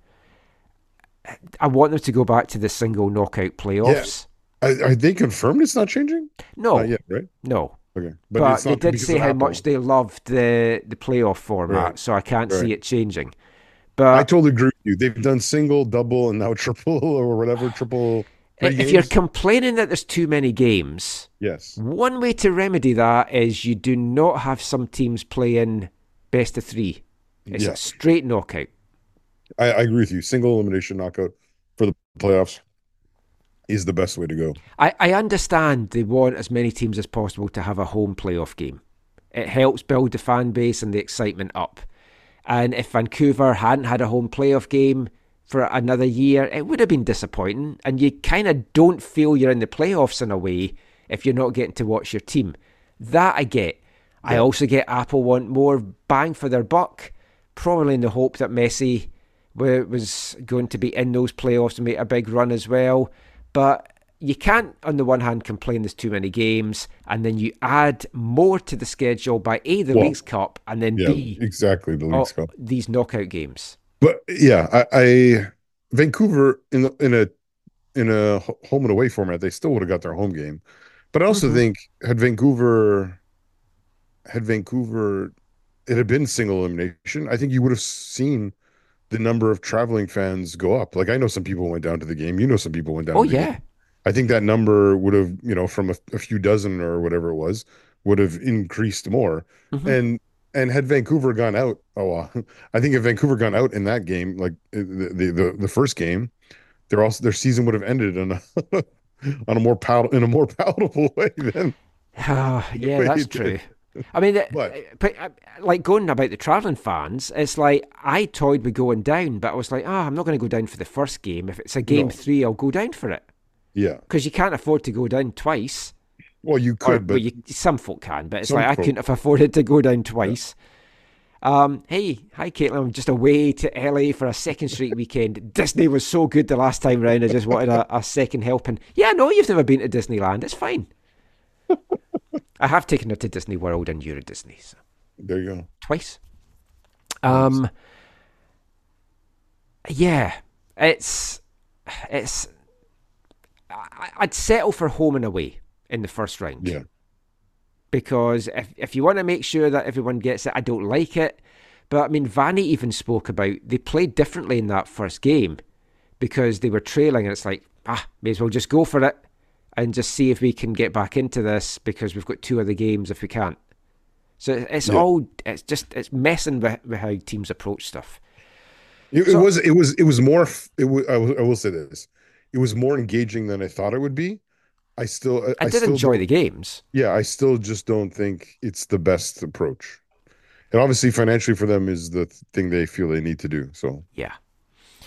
I want them to go back to the single knockout playoffs. Are they confirmed it's not changing? No. Not yet, right? No. Okay. But it's not, they did say how much they loved the playoff format, right. So I can't see it changing. But I totally agree with you. They've done single, double, and now triple or whatever, triple. If you're complaining that there's too many games, yes, one way to remedy that is you do not have some teams playing best of three. It's a straight knockout. I agree with you. Single elimination knockout for the playoffs is the best way to go. I understand they want as many teams as possible to have a home playoff game. It helps build the fan base and the excitement up. And if Vancouver hadn't had a home playoff game for another year, it would have been disappointing. And you kind of don't feel you're in the playoffs in a way if you're not getting to watch your team. That I get. Yeah. I also get Apple want more bang for their buck, probably in the hope that Messi was going to be in those playoffs and make a big run as well. But you can't, on the one hand, complain there's too many games, and then you add more to the schedule by A, the League's Cup, and then B, exactly, the League's Cup, these knockout games. But yeah, I Vancouver in a home and away format, they still would have got their home game. But I also think had Vancouver it had been single elimination, I think you would have seen the number of traveling fans go up. Like, I know some people went down to the game. You know some people went down to the game. I think that number would have, from a few dozen or whatever it was, would have increased more. Mm-hmm. And had Vancouver gone out, I think if Vancouver gone out in that game, like the first game, their season would have ended in a more palatable way than. Yeah, that's true. I mean, but going about the travelling fans, it's like I toyed with going down, but I was like, I'm not going to go down for the first game. If it's a game three, I'll go down for it. Yeah. Because you can't afford to go down twice. Well, you could, some folk can, but it's like I couldn't have afforded to go down twice. Yeah. Hi Caitlin, I'm just away to LA for a second straight weekend. Disney was so good the last time round, I just wanted a second helping. Yeah, no, you've never been to Disneyland. It's fine. I have taken her to Disney World and Euro Disney. So. There you go. Twice. Nice. Yeah, it's. I'd settle for home and away in the first round. Yeah. Because if you want to make sure that everyone gets it, I don't like it. But I mean, Vanny even spoke about they played differently in that first game because they were trailing, and it's like may as well just go for it. And just see if we can get back into this because we've got two other games if we can't. So it's messing with how teams approach stuff. I will say this: it was more engaging than I thought it would be. I did enjoy the games. Yeah, I still just don't think it's the best approach. And obviously, financially for them is the thing they feel they need to do. So yeah,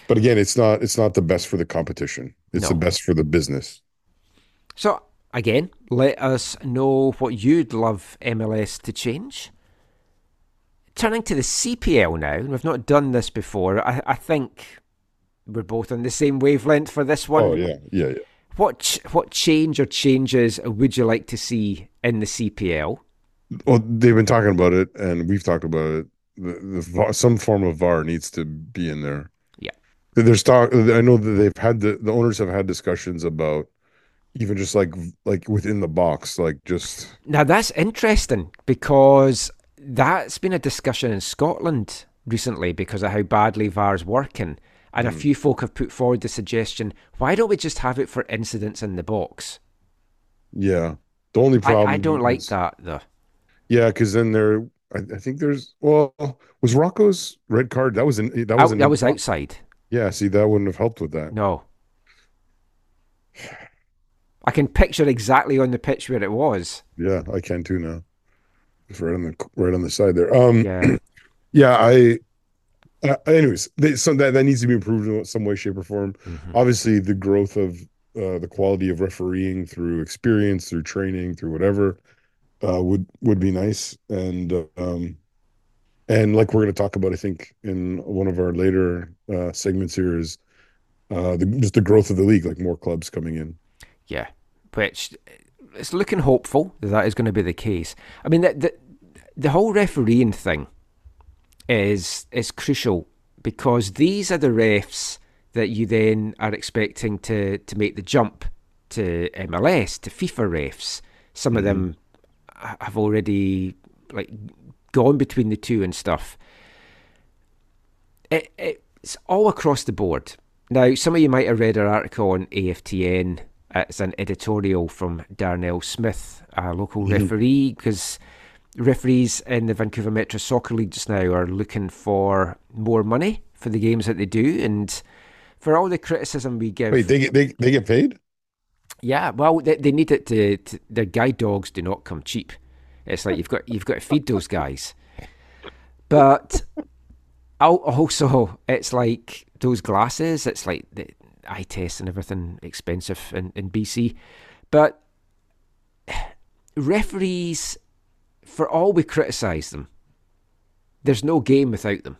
but again, it's not the best for the competition. It's the best for the business. So, again, let us know what you'd love MLS to change. Turning to the CPL now, and we've not done this before. I think we're both on the same wavelength for this one. Oh, yeah. What change or changes would you like to see in the CPL? Well, they've been talking about it, and we've talked about it. Some form of VAR needs to be in there. Yeah. There's talk. I know that they've had the owners have had discussions about even just like within the box, like just... Now that's interesting because that's been a discussion in Scotland recently because of how badly VAR's working. And a few folk have put forward the suggestion, why don't we just have it for incidents in the box? Yeah. The only problem... I don't like that though. Yeah, because then there... I think there's... Well, was Rocco's red card... That was outside. Yeah, see, that wouldn't have helped with that. No. I can picture exactly on the pitch where it was. Yeah, I can too now. It's right on the side there. Anyways, that needs to be improved in some way, shape, or form. Mm-hmm. Obviously, the growth of the quality of refereeing through experience, through training, through whatever would be nice. And like we're going to talk about, I think in one of our later segments here is just the growth of the league, like more clubs coming in. Yeah, which it's looking hopeful that is going to be the case. I mean, the whole refereeing thing is crucial because these are the refs that you then are expecting to make the jump to MLS, to FIFA refs. Some of them have already like gone between the two and stuff. It's all across the board. Now, some of you might have read our article on AFTN. It's an editorial from Darnell Smith, a local referee, because referees in the Vancouver Metro Soccer League just now are looking for more money for the games that they do, and for all the criticism we give... Wait, they get paid? Yeah, well, they need it to their guide dogs do not come cheap. It's like you've got to feed those guys. But also, it's like those glasses, it's like the eye tests and everything expensive in BC. But referees, for all we criticise them, there's no game without them.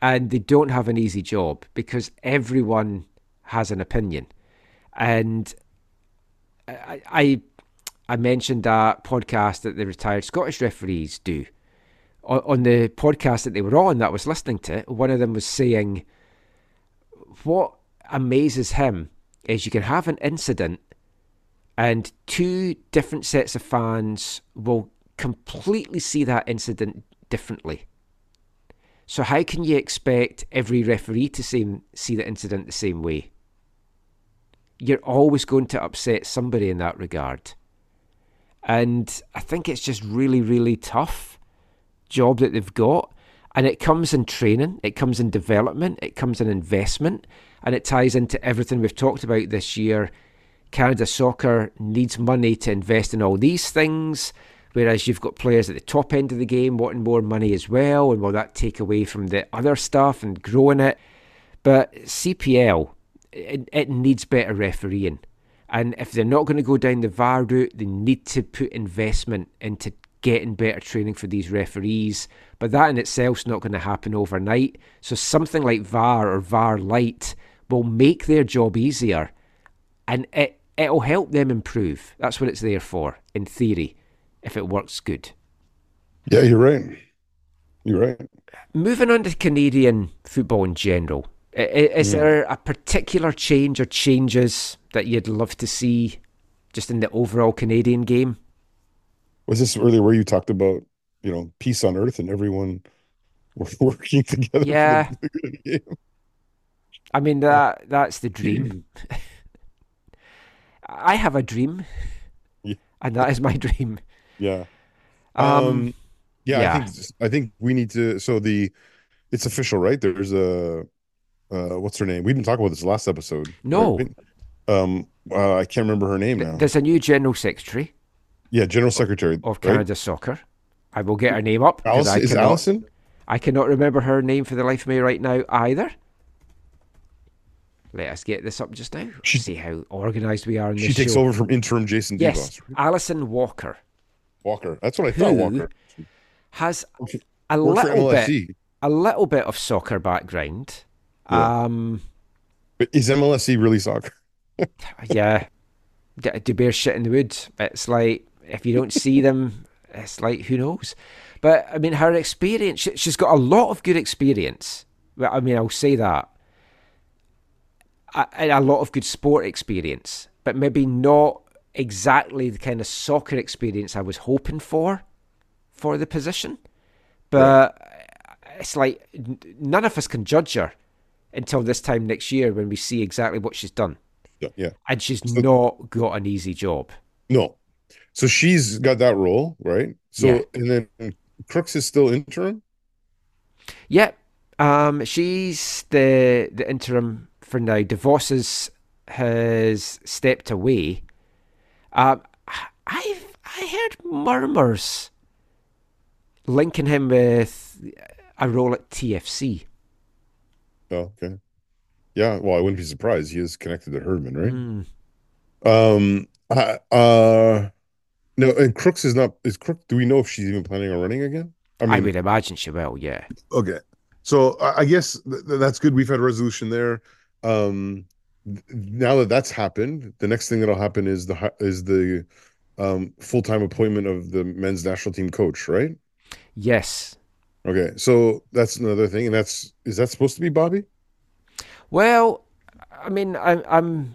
And they don't have an easy job because everyone has an opinion. And I mentioned that podcast that the retired Scottish referees do. On the podcast that they were on that I was listening to, one of them was saying what amazes him is you can have an incident and two different sets of fans will completely see that incident differently. So how can you expect every referee to see the incident the same way? You're always going to upset somebody in that regard. And I think it's just really, really tough job that they've got. And it comes in training, it comes in development, it comes in investment, and it ties into everything we've talked about this year. Canada Soccer needs money to invest in all these things, whereas you've got players at the top end of the game wanting more money as well, and will that take away from the other stuff and growing it? But CPL... It needs better refereeing, and if they're not going to go down the VAR route, they need to put investment into getting better training for these referees, but that in itself is not going to happen overnight. So something like VAR or VAR Lite will make their job easier, and it'll help them improve. That's what it's there for, in theory, if it works good. Yeah, you're right. Moving on to Canadian football in general, is there a particular change or changes that you'd love to see just in the overall Canadian game? Was this earlier where you talked about, you know, peace on earth and everyone working together? Yeah. For the game? I mean, that's the dream. I have a dream, and that is my dream. Yeah. I think we need to... So it's official, right? There's a... what's her name? We didn't talk about this last episode. No. Right? I can't remember her name now. There's a new General Secretary. Yeah, General Secretary. Of Canada Soccer. I will get her name up. Is it Alison? I cannot remember her name for the life of me right now either. Let us get this up just now. See how organised we are in this show. She takes over from interim Jason DeVos. Right? Alison Walker. That's what I thought, Walker. Has a little bit of soccer background. Yeah. But is MLSC really soccer? Yeah, do bear shit in the wood. It's like if you don't see them, it's like who knows. But I mean, her experience, she's got a lot of good experience. I mean, I'll say that, a lot of good sport experience, but maybe not exactly the kind of soccer experience I was hoping for the position. But it's like none of us can judge her until this time next year when we see exactly what she's done. Yeah. And she's not got an easy job. No. So she's got that role, right? And then Crooks is still interim? Yeah. She's the interim for now. DeVos has stepped away. I heard murmurs linking him with a role at TFC. Oh, okay. Yeah, well, I wouldn't be surprised. He is connected to Herdman, right? No, and Crooks is not... do we know if she's even planning on running again? I would imagine she will, yeah. Okay. So I guess that's good. We've had resolution there. Now that that's happened, the next thing that'll happen is the full-time appointment of the men's national team coach, right? Yes. Okay, so that's another thing, and is that supposed to be Bobby? Well, I mean, I'm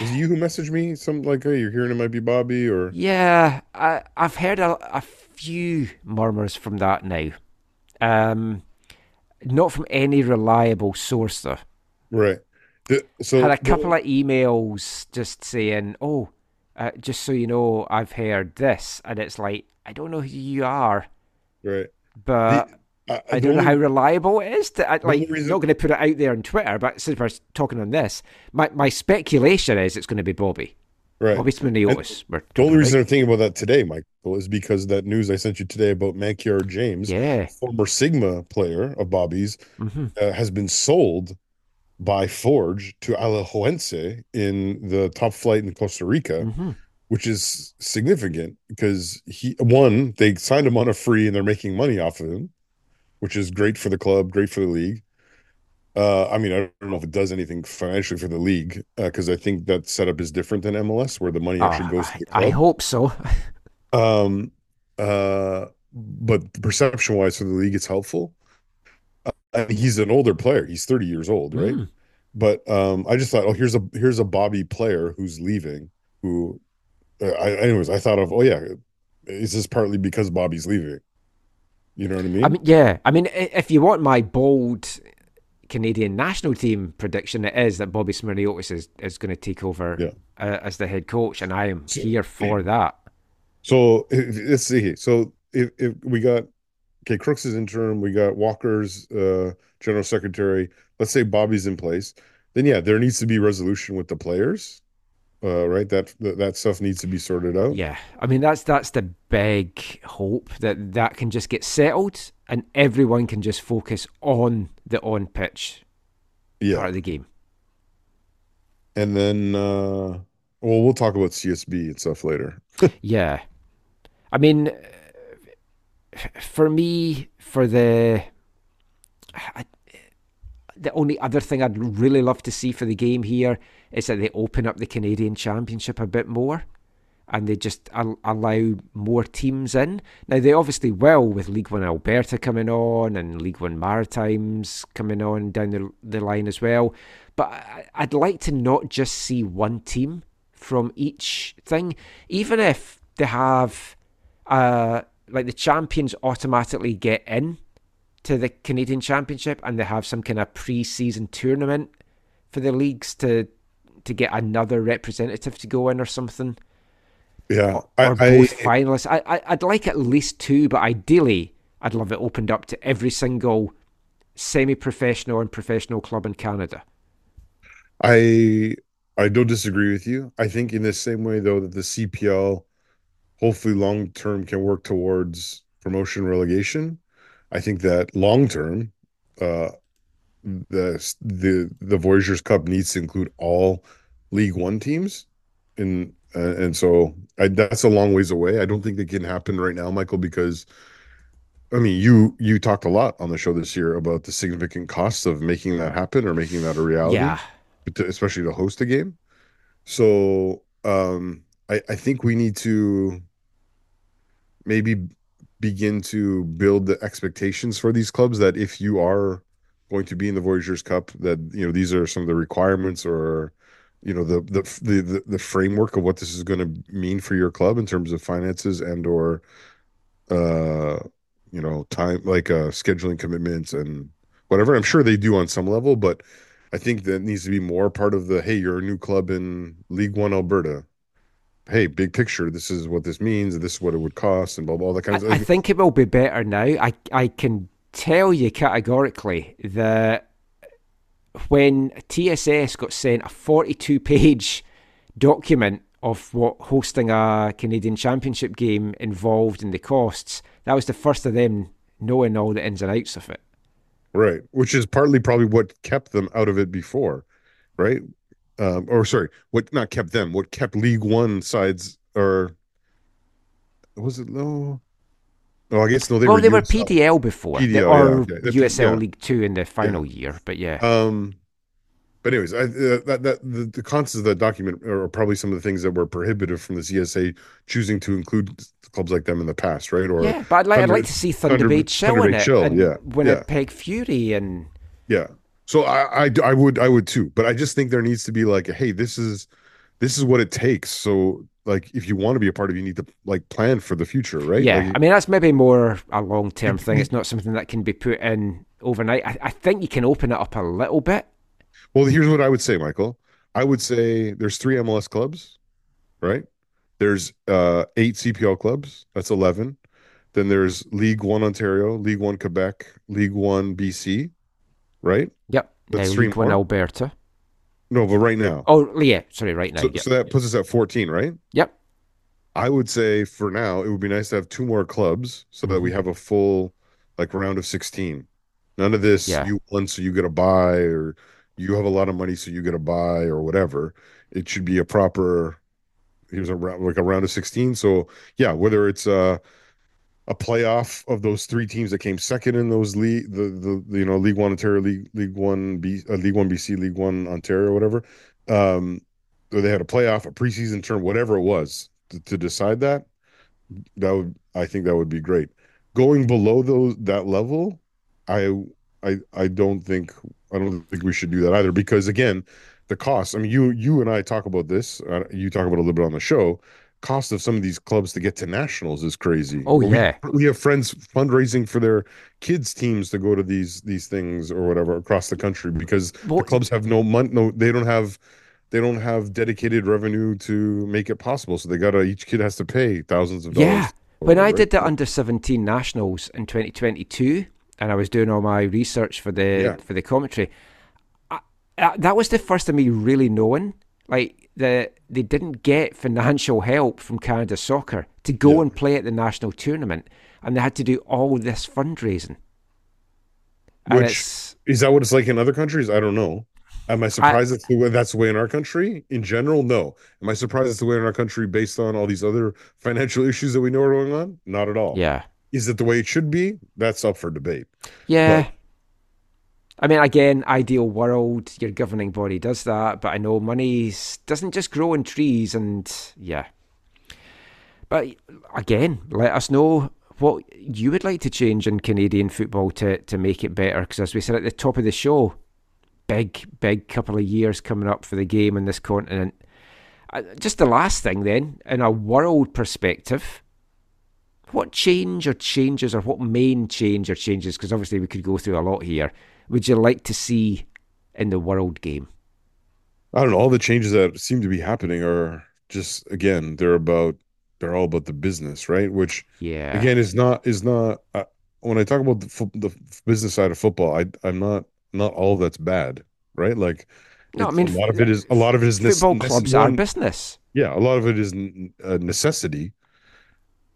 Is it you who messaged me? Something like, hey, you're hearing it might be Bobby, or... Yeah, I've heard a few murmurs from that now. Not from any reliable source, though. Right. Had a couple of emails just saying, oh, just so you know, I've heard this. And it's like, I don't know who you are. Right. But... I don't know how reliable it is. I'm not going to put it out there on Twitter, but since we're talking on this, my speculation is it's going to be Bobby. Right. Bobby Smyrniotis. The only reason I'm thinking about that today, Michael, is because that news I sent you today about Mankiar James, former Sigma player of Bobby's, has been sold by Forge to Alajuelense in the top flight in Costa Rica. Mm-hmm. Which is significant because they signed him on a free and they're making money off of him, which is great for the club, great for the league. I mean, I don't know if it does anything financially for the league, because I think that setup is different than MLS, where the money actually goes to the club. I hope so. But perception-wise for the league, it's helpful. He's an older player. He's 30 years old, right? Mm. But I just thought, here's a Bobby player who's leaving, who, I thought of, is this partly because Bobby's leaving? You know what I mean? I mean, if you want my bold Canadian national team prediction, it is that Bobby Smyrniotis is going to take over as the head coach, and I am here for that. So let's see. So if we got Crooks is interim, we got Walker's general secretary. Let's say Bobby's in place. Then there needs to be resolution with the players, right? That stuff needs to be sorted out. Yeah, I mean that's the big hope that can just get settled and everyone can just focus on the on-pitch part of the game. And then, we'll talk about CSB and stuff later. Yeah, I mean, for me, the only other thing I'd really love to see for the game here is that they open up the Canadian Championship a bit more and they just allow more teams in. Now, they obviously will, with League One Alberta coming on and League One Maritimes coming on down the line as well. But I'd like to not just see one team from each thing, even if they have, the champions automatically get in to the Canadian Championship, and they have some kind of pre-season tournament for the leagues to get another representative to go in or something. Yeah. Or both finalists. I'd like at least two, but ideally I'd love it opened up to every single semi-professional and professional club in Canada. I don't disagree with you. I think in the same way, though, that the CPL hopefully long-term can work towards promotion relegation, I think that long-term, the Voyageurs Cup needs to include all League One teams, and so that's a long ways away. I don't think that can happen right now, Michael, because, I mean, you talked a lot on the show this year about the significant costs of making that happen or making that a reality, especially to host a game. So I think we need to maybe begin to build the expectations for these clubs that if you are going to be in the Voyageurs Cup, that these are some of the requirements, or the framework of what this is going to mean for your club in terms of finances and or time, like scheduling commitments and whatever. I'm sure they do on some level, but I think that needs to be more part of the, hey, you're a new club in League One Alberta. Hey, big picture, this is what this means, this is what it would cost, and blah, blah, all that kind of stuff. I think it will be better now. I can tell you categorically that when TSS got sent a 42-page document of what hosting a Canadian Championship game involved and the costs, that was the first of them knowing all the ins and outs of it. Right, which is partly probably what kept them out of it before, right? What kept League One sides, or was it low? Oh, I guess no. They were PDL before, USL League Two in the final year, but yeah. But anyways, the contents of that document are probably some of the things that were prohibitive from the CSA choosing to include clubs like them in the past, right? Or but I'd like to see Thunder Bay Chill in it, and Winnipeg Fury, and So I would too, but I just think there needs to be like, hey, this is this is what it takes. So, like, if you want to be a part of it, you need to, like, plan for the future, right? Yeah, like, I mean, that's maybe more a long-term thing. It's not something that can be put in overnight. I think you can open it up a little bit. Well, here's what I would say, Michael. I would say there's 3 MLS clubs, right? There's 8 CPL clubs. That's 11. Then there's League 1 Ontario, League 1 Quebec, League 1 BC, right? Yep. That's now, 3 League 1 Alberta. No, but right now. Oh, yeah. Sorry, right now. So, yep. So that puts us at 14, right? Yep. I would say for now, it would be nice to have 2 more clubs so that we have a full, like, round of 16. None of this, you won, so you get a buy, or you have a lot of money, so you get a buy, or whatever. It should be a proper, here's a round, like a round of 16. So, yeah, whether it's a playoff of those 3 teams that came second in those league, the you know, League One Ontario, League One BC, League One Ontario, whatever, or they had a playoff, a preseason term, whatever it was to decide that. That would, I think, that would be great. Going below that level, I don't think we should do that either, because again, the cost. I mean, you and I talk about this. You talk about it a little bit on the show. Cost of some of these clubs to get to nationals is crazy. Oh, yeah. We have friends fundraising for their kids' teams to go to these things or whatever across the country, because the clubs have no money. No, they don't have dedicated revenue to make it possible. So each kid has to pay thousands of dollars. Yeah. When I did the under 17 nationals in 2022, and I was doing all my research for the commentary, that was the first of me really knowing, like, they didn't get financial help from Canada Soccer to go and play at the national tournament, and they had to do all this fundraising. And is that what it's like in other countries? I don't know. Am I surprised that's the way in our country? In general, no. Am I surprised it's the way in our country based on all these other financial issues that we know are going on? Not at all. Yeah. Is it the way it should be? That's up for debate. Yeah. But, I mean, again, ideal world, your governing body does that, but I know money doesn't just grow in trees, and yeah. But again, let us know what you would like to change in Canadian football to make it better, because as we said at the top of the show, big couple of years coming up for the game in this continent. Just the last thing then, in a world perspective, what change or changes, or what main change or changes, because obviously we could go through a lot here, would you like to see in the world game? I don't know. All the changes that seem to be happening are just, again, they're all about the business, right? Which, again, is not. When I talk about the business side of football, I'm not all that's bad, right? Like, no, I mean, a lot of it is football clubs are business. Yeah, a lot of it is a necessity.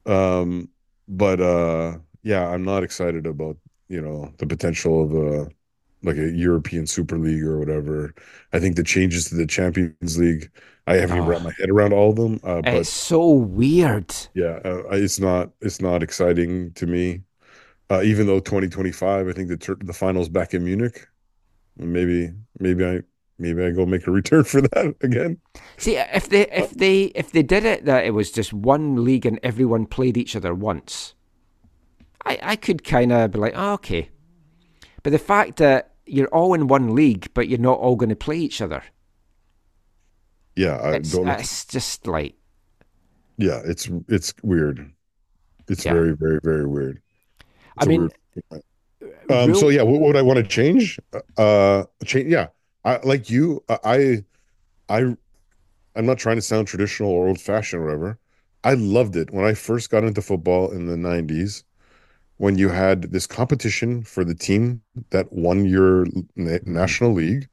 But I'm not excited about, you know, the potential of a European Super League or whatever. I think the changes to the Champions League, I haven't even wrapped my head around all of them. But it's so weird. Yeah, it's not exciting to me. Even though 2025, I think the final's back in Munich. Maybe I go make a return for that again. See, if they did it that it was just one league and everyone played each other once, I could kind of be like, oh, okay. But the fact that you're all in one league, but you're not all going to play each other. Yeah, it's just like. Yeah, it's weird. It's very, very, very weird. It's weird. So yeah, what would I want to change? Yeah, like you, I'm not trying to sound traditional or old fashioned or whatever. I loved it when I first got into football in the 90s. When you had this competition for the team that won your national league,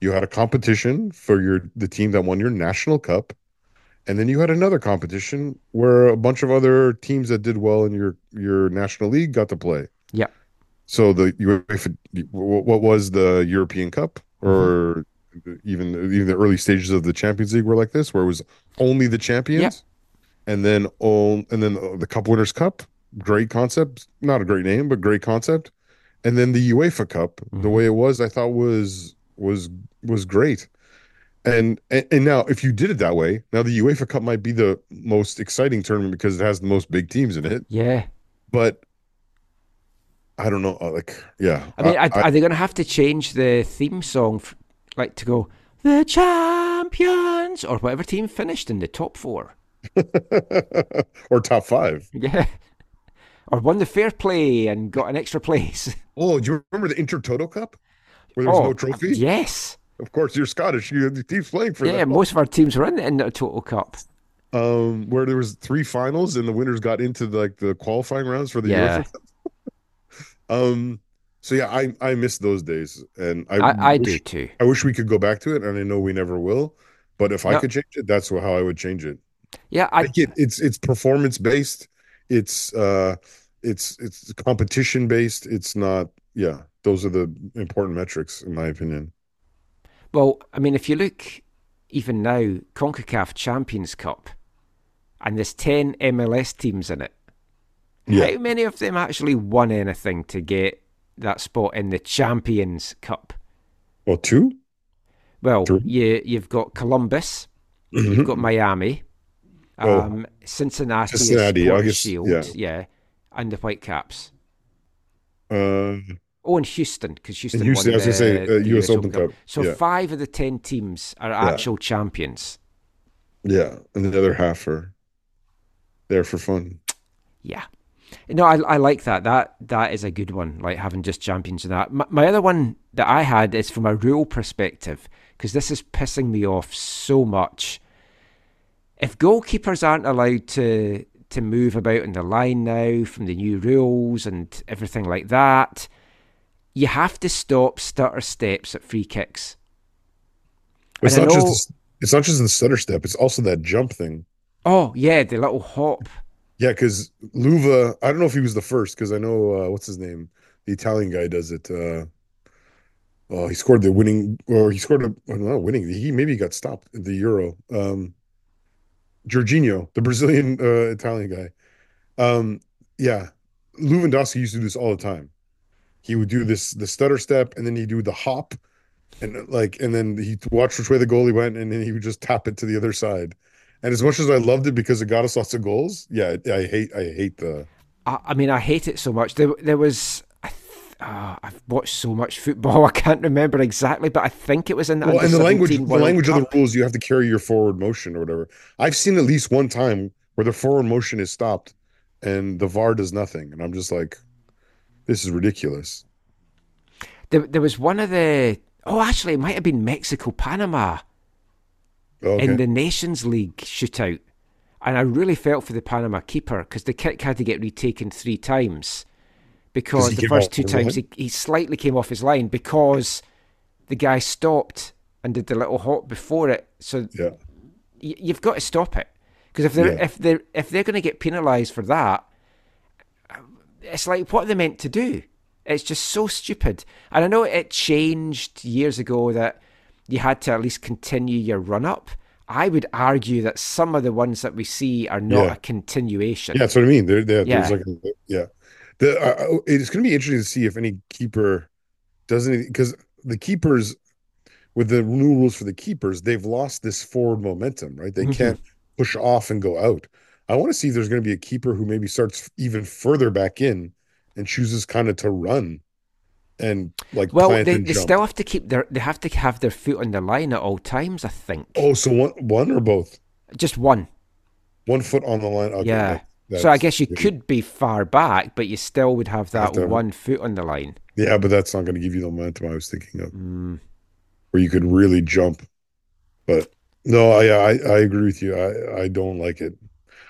you had a competition for the team that won your national cup, and then you had another competition where a bunch of other teams that did well in your national league got to play. Yeah. So what was the European Cup, or even the early stages of the Champions League were like this, where it was only the champions, and then the Cup Winners' Cup. Great concept, not a great name, but great concept. And then the UEFA Cup, the way it was, I thought was great. And now, if you did it that way, now the UEFA Cup might be the most exciting tournament because it has the most big teams in it. Yeah, but I don't know. Like, yeah, I mean, are they going to have to change the theme song, like to go the champion? Lions or whatever team finished in the top four. Or top five. Yeah. Or won the fair play and got an extra place. Oh, do you remember the Intertoto Cup? Where there was no trophy? Yes. Of course, you're Scottish. You had the teams playing for that. Yeah, most of our teams were in the Intertoto Cup. Where there was three finals and the winners got into the qualifying rounds for the UEFA Cup. So yeah, I miss those days, and I do too. I wish we could go back to it, and I know we never will. But if I could change it, that's how I would change it. Yeah, it's performance based. It's competition based. It's not. Yeah, those are the important metrics, in my opinion. Well, I mean, if you look even now, CONCACAF Champions Cup, and there's 10 MLS teams in it. Yeah. How many of them actually won anything to get that spot in the Champions Cup? Well, two. Well, three. You've got Columbus, mm-hmm. You've got Miami, Cincinnati Sports Shield, and the Whitecaps. And Houston, because Houston won the US Open Cup. So 5 of the 10 teams are actual champions. Yeah, and the other half are there for fun. Yeah. No, I like that. That is a good one, like having just champions of that. My other one that I had is from a rule perspective, because this is pissing me off so much. If goalkeepers aren't allowed to move about in the line now from the new rules and everything like that, you have to stop stutter steps at free kicks. It's not just the stutter step, it's also that jump thing. Oh, yeah, the little hop. Yeah, because Luva, I don't know if he was the first, because I know, what's his name? The Italian guy does it. He scored the winning, or he scored a, not winning, he maybe got stopped at the Euro. Jorginho, the Brazilian Italian guy. Lewandowski used to do this all the time. He would do the stutter step, and then he'd do the hop, and then he'd watch which way the goalie went, and then he would just tap it to the other side. And as much as I loved it because it got us lots of goals, yeah, I hate the... I mean, I hate it so much. There was... I've watched so much football, I can't remember exactly, but I think it was in the under-17 and the language of the rules, you have to carry your forward motion or whatever. I've seen at least one time where the forward motion is stopped and the VAR does nothing. And I'm just like, this is ridiculous. There was one of the... Oh, actually, it might have been Mexico-Panama. Okay. In the Nations League shootout. And I really felt for the Panama keeper because the kick had to get retaken 3 times because the first 2 times he slightly came off his line because the guy stopped and did the little hop before it. So you've got to stop it because if they're going to get penalised for that, it's like, what are they meant to do? It's just so stupid. And I know it changed years ago that you had to at least continue your run-up. I would argue that some of the ones that we see are not a continuation. Yeah, that's what I mean. It's going to be interesting to see if any keeper doesn't... Because the keepers, with the new rules for the keepers, they've lost this forward momentum, right? They can't push off and go out. I want to see if there's going to be a keeper who maybe starts even further back in and chooses kind of to run. And they still have to keep their foot on the line at all times, I think. Oh, so one or both? Just one. 1 foot on the line. Okay, yeah. So I guess you could be far back, but you still would have that 1 foot on the line. Yeah, but that's not going to give you the momentum I was thinking of, where you could really jump. But no, I agree with you. I don't like it.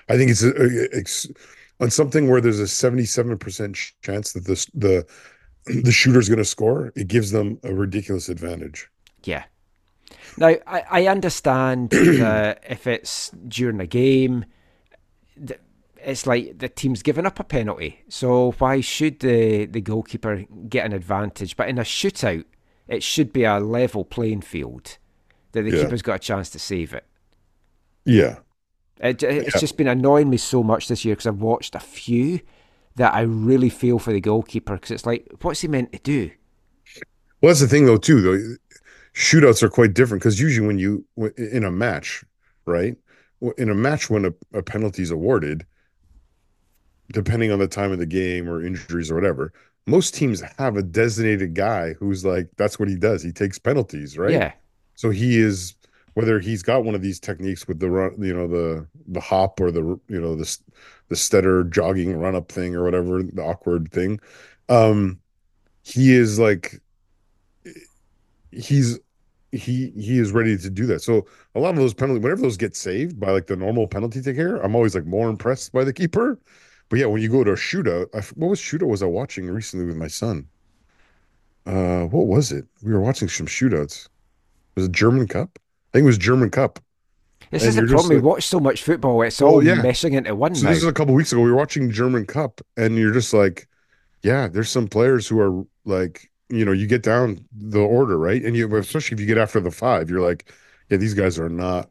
I think it's on something where there's a 77% chance that the shooter's going to score, it gives them a ridiculous advantage. Yeah. Now, I understand that if it's during a game, it's like the team's given up a penalty, so why should the goalkeeper get an advantage? But in a shootout, it should be a level playing field that the keeper's got a chance to save it. Yeah. It's just been annoying me so much this year because I've watched a few that I really feel for the goalkeeper because it's like, what's he meant to do? Well, that's the thing though, shootouts are quite different because usually in a match when a penalty is awarded, depending on the time of the game or injuries or whatever, most teams have a designated guy who's like, that's what he does. He takes penalties, right? Yeah. So he is whether he's got one of these techniques with the run, you know, the hop or the stutter jogging run up thing or whatever, the awkward thing. He is like, he is ready to do that. So a lot of those penalties, whenever those get saved by like the normal penalty taker, I'm always like more impressed by the keeper. But yeah, when you go to a shootout, what shootout was I watching recently with my son? What was it? We were watching some shootouts. Was it German Cup? I think it was German Cup. This is the problem. Like, we watch so much football; it's all meshing into one. So now, this is a couple of weeks ago. We were watching German Cup, and you're just like, "Yeah, there's some players who are like, you know, you get down the order, right? And you, especially if you get after the five, you're like, yeah, these guys are not.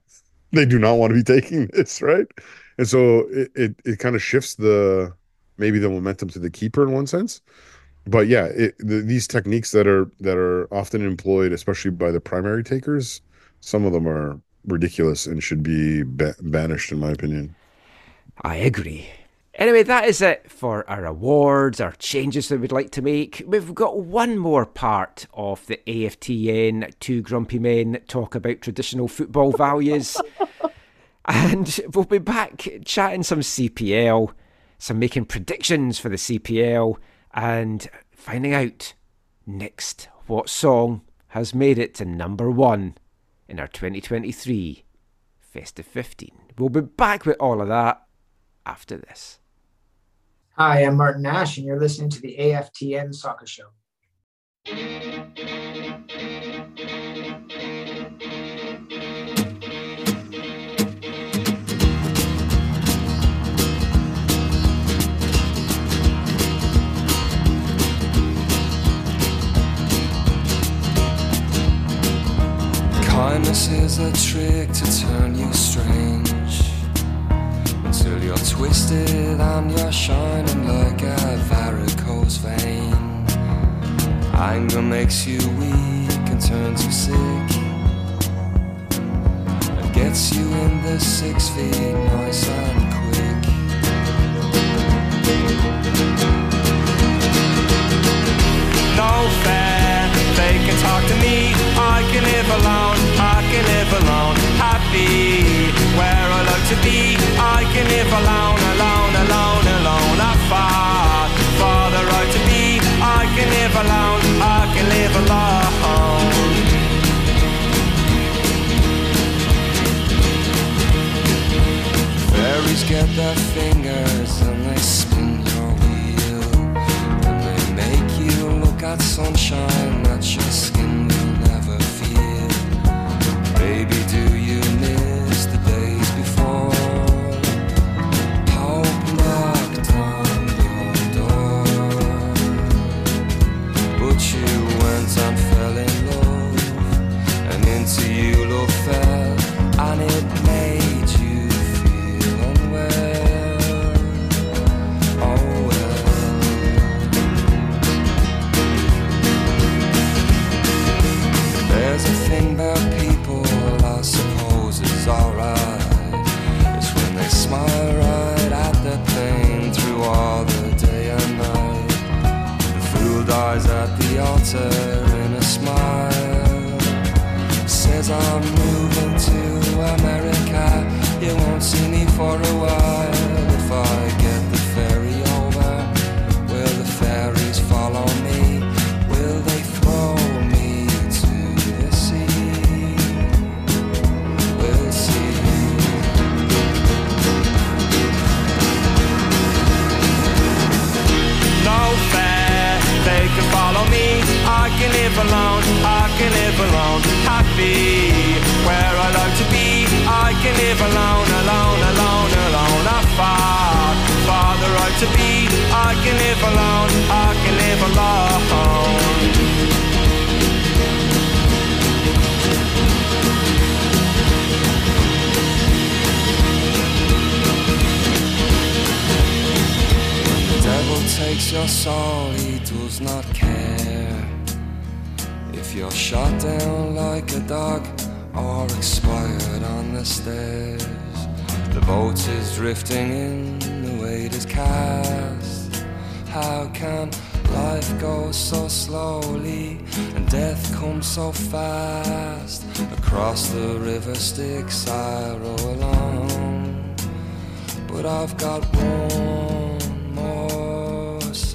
They do not want to be taking this, right? And so it kind of shifts the momentum to the keeper in one sense." But yeah, these techniques that are often employed, especially by the primary takers, some of them are ridiculous and should be banished, in my opinion. I agree. Anyway, that is it for our awards, our changes that we'd like to make. We've got one more part of the AFTN, Two Grumpy Men Talk About Traditional Football Values. And we'll be back chatting some CPL, some making predictions for the CPL, and finding out next what song has made it to number one in our 2023 Festive 15. We'll be back with all of that after this. Hi, I'm Martin Nash, and you're listening to the AFTN Soccer Show. Kindness is a trick to turn you strange until you're twisted and you're shining like a varicose vein. Anger makes you weak and turns you sick and gets you in the 6 feet nice and quick. No fair, they can talk to me. I can live alone, happy, where I like to be. I can live alone, I fought for the right to be. I can live alone. Fairies get their fingers and they spin your wheel, and they make you look at sunshine that your skin will never feel. Baby, do you miss the days before? Hope knocked on your door, but you went and fell in love, and into you love fell, and it made you feel unwell. Oh well. There's a thing about people, I suppose it's alright. It's when they smile right at the pain through all the day and night. The fool dies at the altar in a smile. Says I'm moving to America, you won't see me for a while. If I get the ferry over, will the fairies follow me? Will they throw me to the sea? We'll see. No fair, they can follow me. I can live alone, happy, where I like to be. I can live alone, I fought for the right to be. I can live alone. Devil takes your soul, he does not care if you're shot down like a dog or expired on the stairs. The boat is drifting in, the weight is cast. How can Life goes so slowly and death comes so fast. Across the river Styx I row along, but I've got one more song.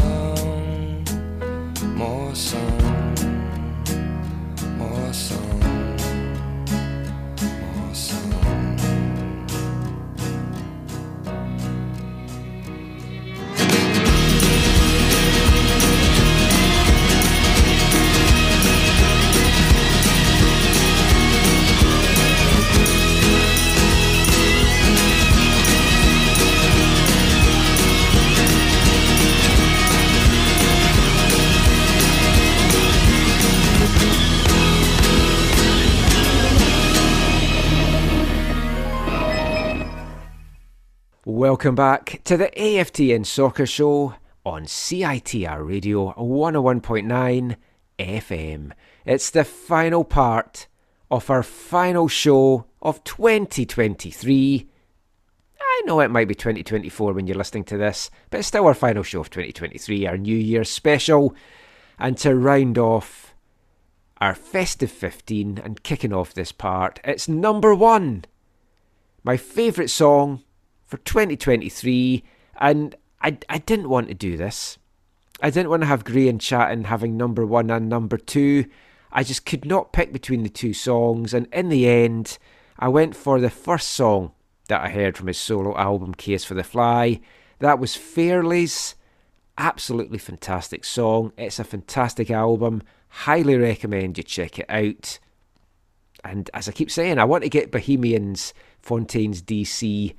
Welcome back to the AFTN Soccer Show on CITR Radio 101.9 FM. It's the final part of our final show of 2023. I know it might be 2024 when you're listening to this, but it's still our final show of 2023, our New Year's special. And to round off our festive 15 and kicking off this part, it's number one, my favourite song for 2023, and I didn't want to do this. I didn't want to have Gray and Chattin having number one and number two. I just could not pick between the two songs, and in the end, I went for the first song that I heard from his solo album, Case for the Fly. That was Fairley's. Absolutely fantastic song. It's a fantastic album. Highly recommend you check it out. And as I keep saying, I want to get Bohemian's Fontaines DC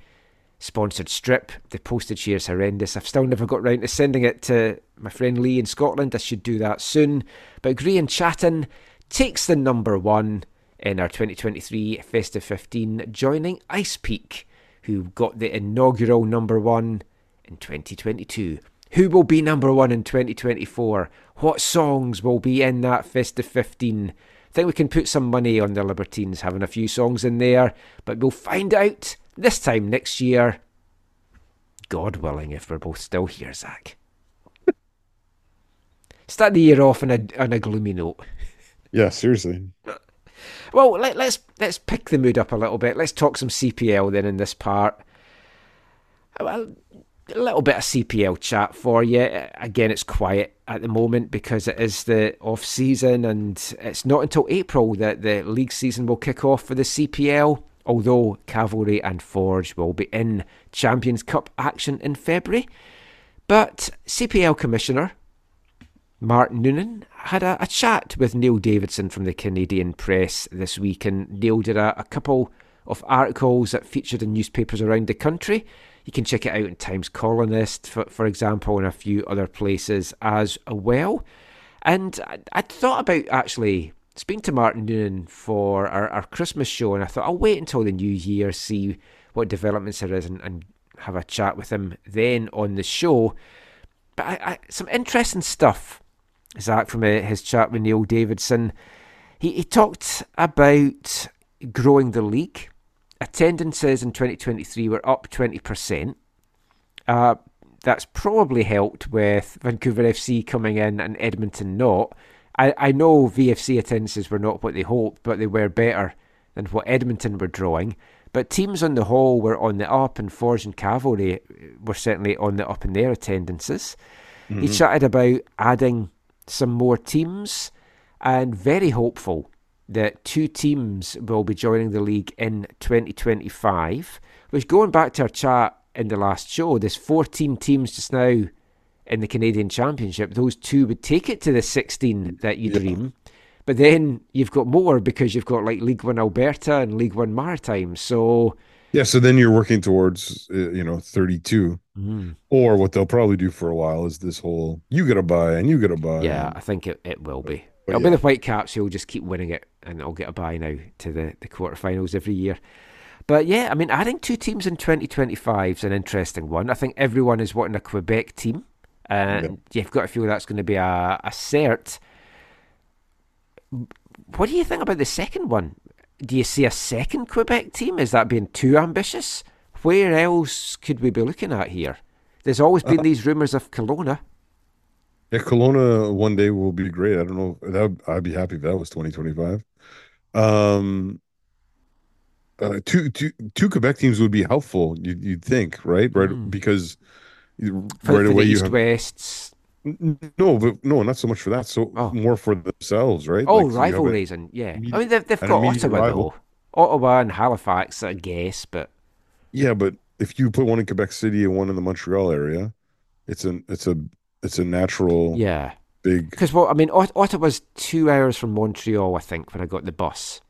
sponsored strip. The postage here is horrendous. I've still never got round to sending it to my friend Lee in Scotland. I should do that soon. But Grey and Chattin takes the number one in our 2023 Festive 15, joining Ice Peak, who got the inaugural number one in 2022. Who will be number one in 2024? What songs will be in that Festive 15? I think we can put some money on the Libertines having a few songs in there, but we'll find out this time next year, God willing, if we're both still here, Zach. Start the year off on a gloomy note. Yeah, seriously. Well, let's pick the mood up a little bit. Let's talk some CPL then in this part. Well, a little bit of CPL chat for you. Again, it's quiet at the moment because it is the off season, and it's not until April that the league season will kick off for the CPL. Although Cavalry and Forge will be in Champions Cup action in February. But CPL Commissioner Mark Noonan had a chat with Neil Davidson from the Canadian press this week, and Neil did a couple of articles that featured in newspapers around the country. You can check it out in Times Colonist, for example, and a few other places as well. And I thought about actually speaking to Martin Noonan for our Christmas show, and I thought I'll wait until the new year, see what developments there is, and have a chat with him then on the show. But some interesting stuff, Zach, from his chat with Neil Davidson. He talked about growing the league. Attendances in 2023 were up 20%. That's probably helped with Vancouver FC coming in and Edmonton not. I know VFC attendances were not what they hoped, but they were better than what Edmonton were drawing. But teams on the whole were on the up, and Forge and Cavalry were certainly on the up in their attendances. Mm-hmm. He chatted about adding some more teams, and very hopeful that two teams will be joining the league in 2025, which, going back to our chat in the last show, there's 14 teams just now in the Canadian Championship. Those two would take it to the 16 that you dream, but then you've got more because you've got like League One Alberta and League One Maritime. So yeah, so then you're working towards 32. Mm. Or what they'll probably do for a while is this whole you get a buy. Yeah, I think it will be. It'll be the Whitecaps who'll just keep winning it, and I'll get a buy now to the quarterfinals every year. But yeah, I mean, adding two teams in 2025 is an interesting one. I think everyone is wanting a Quebec team. And you've got to feel that's going to be a cert. What do you think about the second one? Do you see a second Quebec team? Is that being too ambitious? Where else could we be looking at here? There's always been these rumours of Kelowna. Yeah, Kelowna one day will be great. I don't know. I'd be happy if that was 2025. Two Quebec teams would be helpful. You'd think, right? Right, because right away you have East-Wests. No, but no, not so much for that. More for themselves, right? Oh, like, rivalries and yeah. I mean, they've got Ottawa rival. Though. Ottawa and Halifax, I guess, but yeah, but if you put one in Quebec City and one in the Montreal area, it's a natural big. Because Ottawa's 2 hours from Montreal, I think, when I got the bus,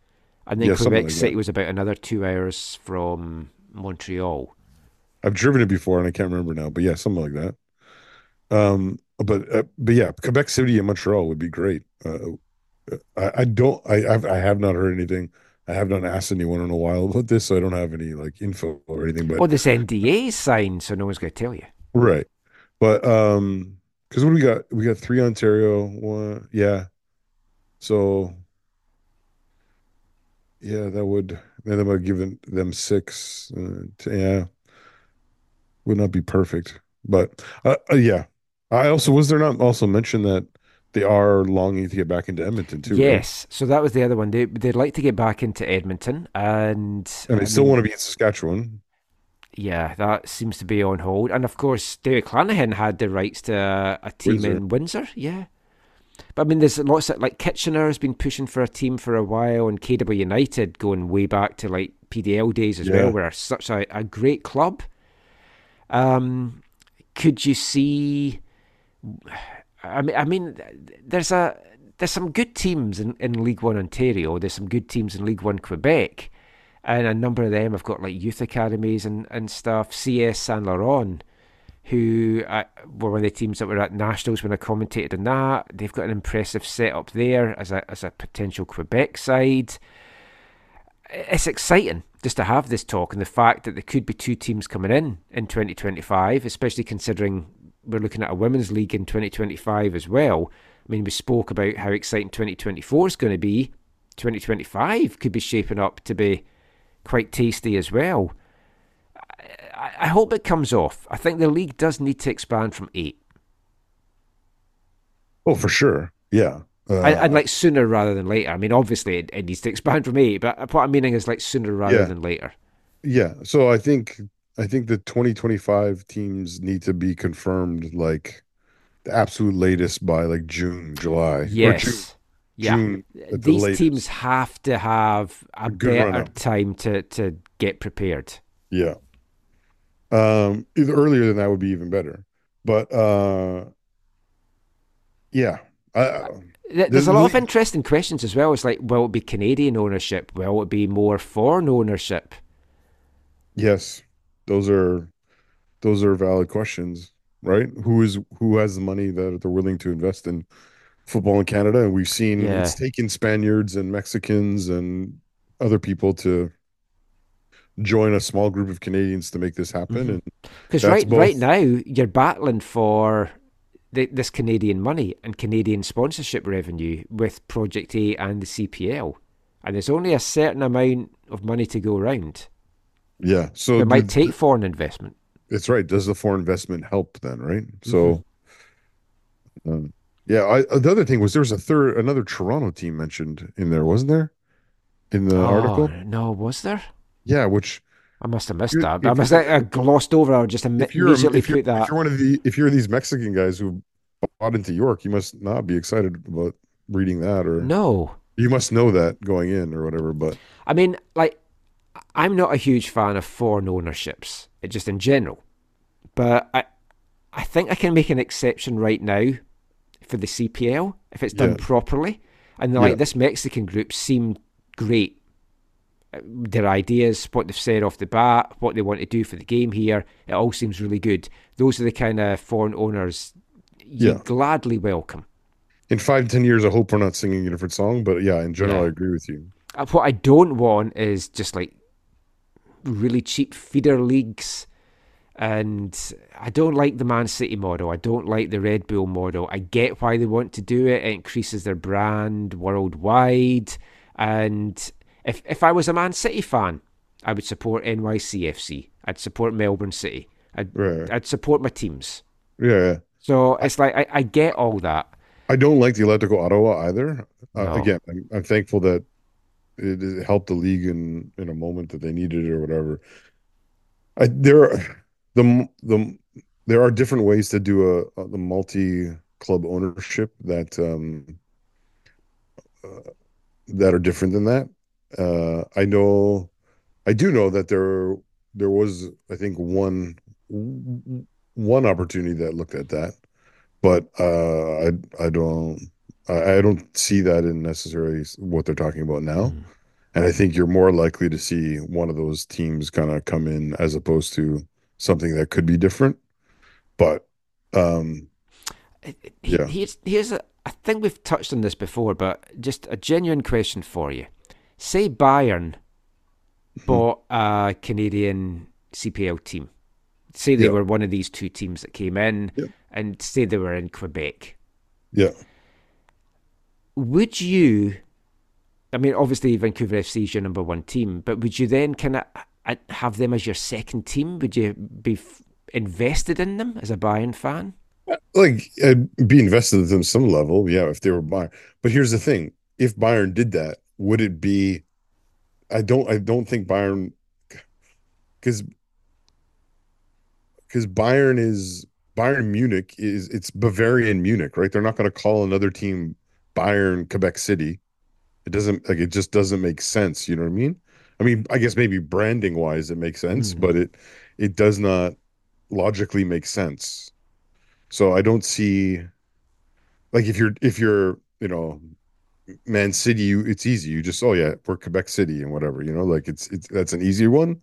and then Quebec City was about another 2 hours from Montreal. I've driven it before and I can't remember now, but yeah, something like that. But yeah, Quebec City and Montreal would be great. I have not heard anything. I have not asked anyone in a while about this, so I don't have any like info or anything. But this NDA signed, so no one's going to tell you, right? But because what do we got? We got three Ontario, one, yeah. So yeah, that would give them six. Would not be perfect, but yeah. I also was there not also mentioned that they are longing to get back into Edmonton too. Yes, right? So that was the other one. They'd like to get back into Edmonton, and they still want to be in Saskatchewan. Yeah, that seems to be on hold. And of course, David Clanahan had the rights to a team in Windsor. Yeah, but I mean, there's lots of like Kitchener has been pushing for a team for a while, and KW United going way back to like PDL days as well, were such a great club. Could you see? I mean, there's some good teams in League One Ontario. There's some good teams in League One Quebec, and a number of them have got like youth academies and stuff. CS Saint Laurent, who were one of the teams that were at Nationals when I commentated on that. They've got an impressive setup there as a potential Quebec side. It's exciting just to have this talk, and the fact that there could be two teams coming in 2025, especially considering we're looking at a women's league in 2025 as well. I mean, we spoke about how exciting 2024 is going to be. 2025 could be shaping up to be quite tasty as well. I hope it comes off. I think the league does need to expand from 8. Oh, for sure. Yeah. And like sooner rather than later. I mean, obviously it needs to expand from 8, but what I'm meaning is like sooner rather than later. Yeah. So I think the 2025 teams need to be confirmed like the absolute latest by like June, July. Yes. June, these teams have to have a better time to get prepared. Yeah. Either earlier than that would be even better. But yeah. There's a lot of interesting questions as well. It's like, will it be Canadian ownership? Will it be more foreign ownership? Yes, those are valid questions, right? Who has the money that they're willing to invest in football in Canada? And we've seen it's taken Spaniards and Mexicans and other people to join a small group of Canadians to make this happen. Because right now you're battling for this Canadian money and Canadian sponsorship revenue with Project A and the CPL, and there's only a certain amount of money to go around. Yeah, so it might take foreign investment. That's right. Does the foreign investment help then? Right. Mm-hmm. So, the other thing was there was another Toronto team mentioned in there, wasn't there? In the article? No, was there? Yeah, which. I must have missed that. I glossed over. I just immediately put that. If you're these Mexican guys who bought into York, you must not be excited about reading that, or no, you must know that going in or whatever. But I mean, like, I'm not a huge fan of foreign ownerships, just in general. But I think I can make an exception right now for the CPL if it's done properly. And like this Mexican group seemed great. Their ideas, what they've said off the bat, what they want to do for the game here, it all seems really good. Those are the kind of foreign owners you gladly welcome. In 5 to 10 years, I hope we're not singing a different song, but yeah, in general, I agree with you. What I don't want is just like really cheap feeder leagues, and I don't like the Man City model. I don't like the Red Bull model. I get why they want to do it. It increases their brand worldwide, and If I was a Man City fan, I would support NYCFC. I'd support Melbourne City. I'd support my teams. Yeah. So it's like, I get all that. I don't like the Atlético Ottawa either. No. Again, I'm thankful that it helped the league in a moment that they needed it or whatever. There are different ways to do the multi-club ownership that that are different than that. I do know that there was, I think, one opportunity that looked at that, but I don't see that in necessarily what they're talking about now. Mm. And I think you're more likely to see one of those teams kind of come in as opposed to something that could be different. But here's I think we've touched on this before, but just a genuine question for you. Say Bayern bought a Canadian CPL team. Say they were one of these two teams that came in, and say they were in Quebec. Yeah. Would you, I mean, obviously Vancouver FC is your number one team, but would you then kind of have them as your second team? Would you be invested in them as a Bayern fan? Like, I'd be invested in them some level, if they were Bayern. But here's the thing: if Bayern did that, would it be? I don't think Bayern, because Bayern Munich is, it's Bavarian Munich, right? They're not going to call another team Bayern Quebec City. It doesn't, like, it just doesn't make sense. You know what I mean? I mean, I guess maybe branding wise it makes sense, but it does not logically make sense. So I don't see, like, if you're you know, Man City, it's easy. You just, we're Quebec City and whatever, you know, like it's that's an easy one.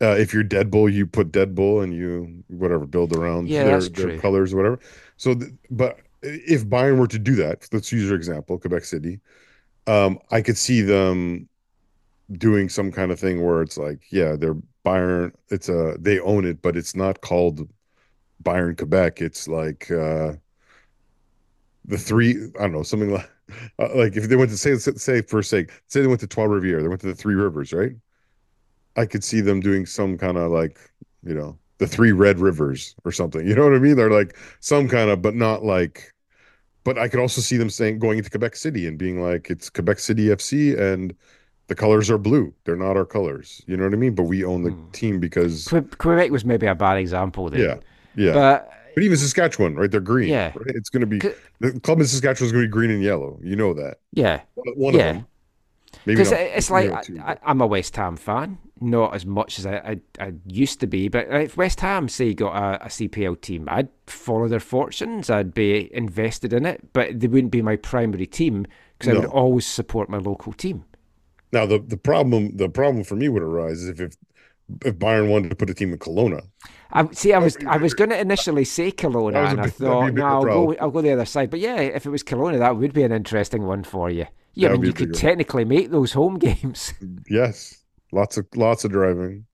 If you're Dead Bull, you put Dead Bull and you whatever build around their colors or whatever. So, but if Bayern were to do that, let's use your example, Quebec City. I could see them doing some kind of thing where it's like, they're Bayern. It's they own it, but it's not called Bayern Quebec. It's like the three, I don't know, something like if they went to say they went to Trois Rivières, they went to the Three Rivers, right? I could see them doing some kind of like, you know, the Three Red Rivers or something. You know what I mean? They're like some kind of, but not like, but I could also see them saying, going into Quebec City and being like, it's Quebec City FC and the colors are blue. They're not our colors. You know what I mean? But we own the team because Quebec was maybe a bad example then. Yeah. But even Saskatchewan, right? They're green. Yeah. Right? It's going to be, the club in Saskatchewan is going to be green and yellow. You know that. Yeah. One of them. Because it's like, I'm a West Ham fan, not as much as I used to be, but if West Ham, say, got a CPL team, I'd follow their fortunes, I'd be invested in it, but they wouldn't be my primary team because I would always support my local team. Now, the problem for me would arise is if Bayern wanted to put a team in Kelowna. I was going to initially say Kelowna, and I thought, no, I'll go the other side. But yeah, if it was Kelowna, that would be an interesting one for you. Yeah, I mean, you could technically make those home games. Yes, lots of driving.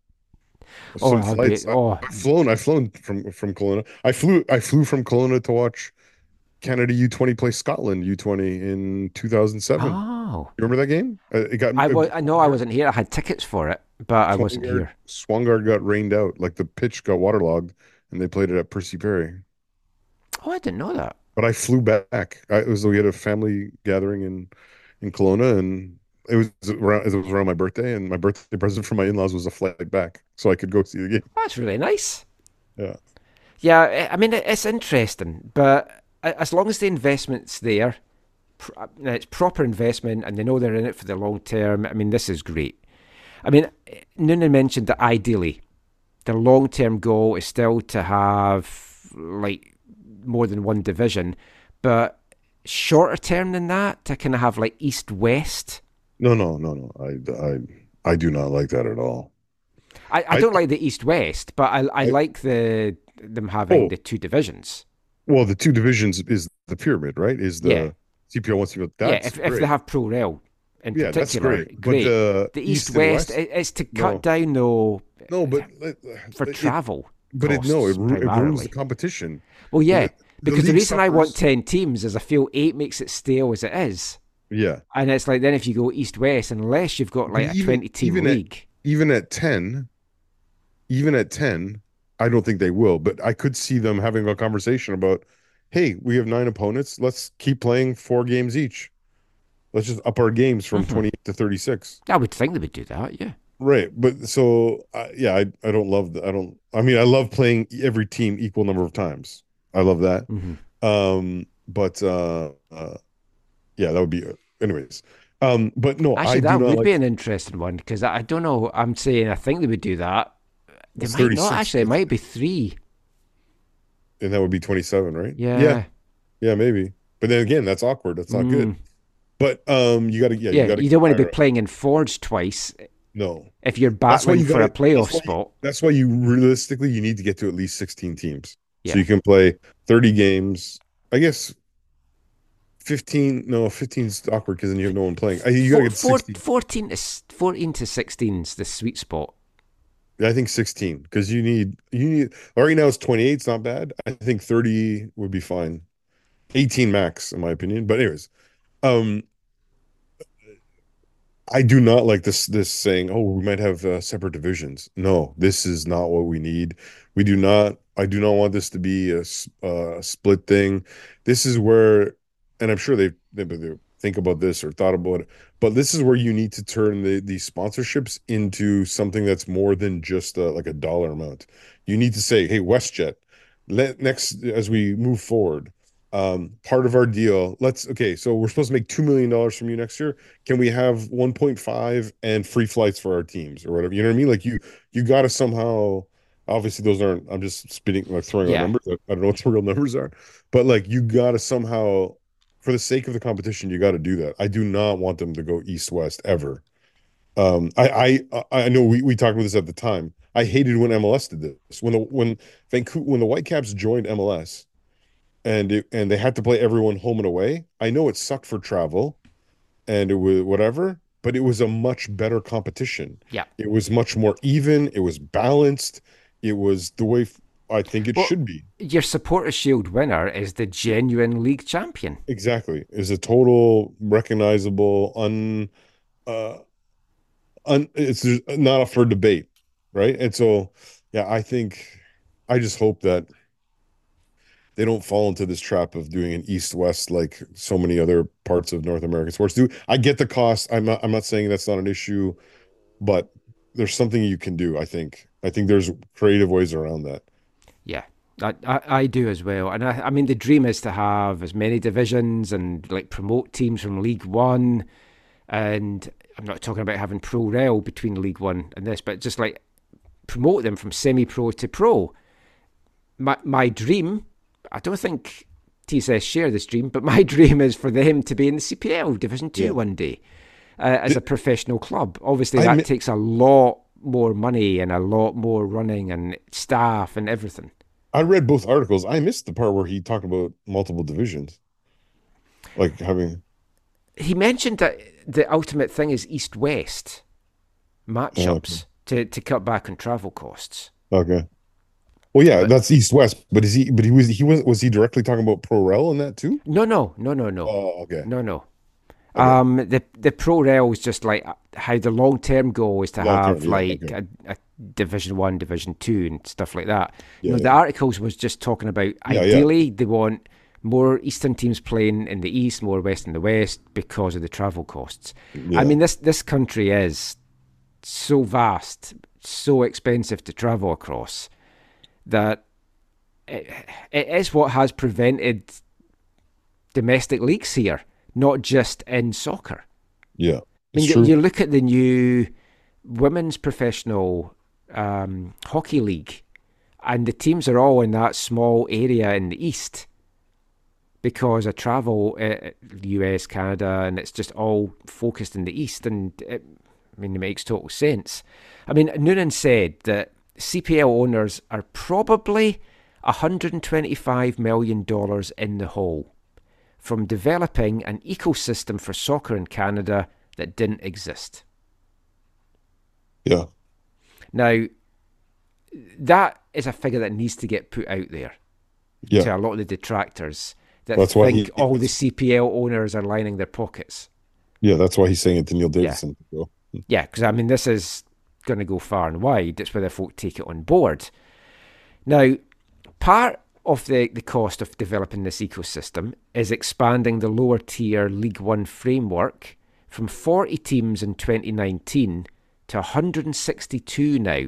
I've flown from Kelowna. I flew from Kelowna to watch Canada U20 play Scotland U20 in 2007. Oh, you remember that game? I wasn't here. I had tickets for it, but I wasn't here. Swangard got rained out, like the pitch got waterlogged, and they played it at Percy Perry. Oh, I didn't know that. But I flew back. We had a family gathering in Kelowna, and it was around my birthday, and my birthday present from my in-laws was a flight back, so I could go see the game. That's really nice. Yeah. I mean, it's interesting, but as long as the investment's there, it's proper investment, and they know they're in it for the long term. I mean, this is great. I mean, Noonan mentioned that ideally, the long-term goal is still to have like more than one division, but shorter term than that to kind of have like East-West. No. I do not like that at all. I don't like the East-West, but I like them having the two divisions. Well, the two divisions is the pyramid, right? Is the CPL wants to go. If they have Pro Rel in particular, that's great. But the East-West is to cut down though. No, but for travel. But it ruins the competition. Well, yeah, because the reason I want 10 teams is I feel 8 makes it stale as it is. Yeah. And it's like, then if you go East-West, unless you've got like a 20-team league. Even at 10, I don't think they will, but I could see them having a conversation about hey, we have 9 opponents. Let's keep playing 4 games each. Let's just up our games from 28 to 36. I would think they would do that, yeah. Right, but so, yeah, I don't love the, I don't, I mean, I love playing every team equal number of times. I love that. Mm-hmm. But yeah, that would be, anyways. But no, actually, I that would like... be an interesting one, because I don't know, I'm saying I think they would do that. They it's might 36. Not, actually, it might be 3. And that would be 27, right? Yeah. Yeah, maybe. But then again, that's awkward. That's not good. But you got to, you got to. You don't want to be playing in Forge twice. No. If you're battling for a playoff spot. That's why you realistically, you need to get to at least 16 teams. Yeah. So you can play 30 games. I guess 15, no, 15 is awkward because then you have no one playing. You got to get 16. 14 to 16 is the sweet spot. I think 16 because you need right now it's 28. It's not bad. I think 30 would be fine. 18 max in my opinion. But anyways, I do not like this saying, oh, we might have separate divisions. No, this is not what we need. We do not. I do not want this to be a split thing. This is where, and I'm sure they think about this or thought about it, but this is where you need to turn the sponsorships into something that's more than just like a dollar amount. You need to say, hey, WestJet, next as we move forward, part of our deal, so we're supposed to make $2 million from you next year. Can we have 1.5 and free flights for our teams or whatever? You know what I mean? Like you got to somehow. Obviously, those aren't. I'm just spitting, like throwing out numbers. I don't know what the real numbers are, but like you got to somehow. For the sake of the competition, you got to do that. I do not want them to go east-west ever. I know we talked about this at the time. I hated when MLS did this. When the Whitecaps joined MLS, and they had to play everyone home and away. I know it sucked for travel, and it was whatever. But it was a much better competition. Yeah, it was much more even. It was balanced. It was the way. I think it should be. Your Supporter Shield winner is the genuine league champion. Exactly. Is a total recognizable, it's not up for debate, right? And so, yeah, I just hope that they don't fall into this trap of doing an East-West like so many other parts of North American sports do. I get the cost. I'm not saying that's not an issue, but there's something you can do, I think. I think there's creative ways around that. Yeah, I do as well. And I mean, the dream is to have as many divisions and like promote teams from League One. And I'm not talking about having pro-rel between League One and this, but just like promote them from semi-pro to pro. My dream, I don't think TSS share this dream, but my dream is for them to be in the CPL Division 2 one day as a professional club. Obviously, that takes a lot more money and a lot more running and staff and everything. I read both articles. I missed the part where he talked about multiple divisions. Like having... He mentioned that the ultimate thing is East-West matchups to cut back on travel costs. Okay. Well, yeah, but that's East-West, but is he? But was he directly talking about pro-rel in that too? No. Oh, okay. No. Okay. The pro-rel is just like how the long-term goal is to have like a Division 1, Division 2 and stuff like that. The articles was just talking about ideally they want more Eastern teams playing in the East, more West in the West because of the travel costs. Yeah. I mean, this country is so vast, so expensive to travel across that it is what has prevented domestic leagues here. Not just in soccer. Yeah, I mean, you look at the new women's professional hockey league, and the teams are all in that small area in the East because of travel, US, Canada, and it's just all focused in the East. And it makes total sense. I mean, Noonan said that CPL owners are probably $125 million in the hole from developing an ecosystem for soccer in Canada that didn't exist. Yeah. Now, that is a figure that needs to get put out there to a lot of the detractors that all the CPL owners are lining their pockets. Yeah, that's why he's saying it to Neil Davidson. Yeah, because, I mean, this is going to go far and wide. It's whether folk take it on board. Now, part of the cost of developing this ecosystem is expanding the lower tier League One framework from 40 teams in 2019 to 162 now.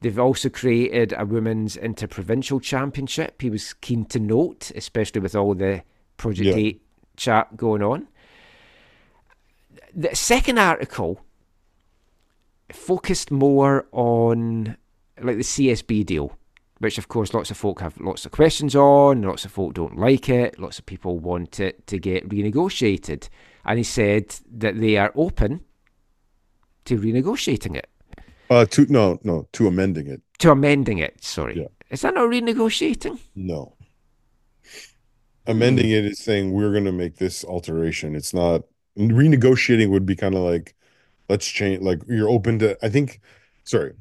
They've also created a women's interprovincial championship. He was keen to note, especially with all the Project 8 chat going on. The second article focused more on like the CSB deal, which of course lots of folk have lots of questions on, lots of folk don't like it, lots of people want it to get renegotiated. And he said that they are open to renegotiating it. To amending it. To amending it, sorry. Yeah. Is that not renegotiating? No. Amending it is saying we're going to make this alteration. It's not... Renegotiating would be kind of like, let's change... Like, you're open to... I think... Sorry.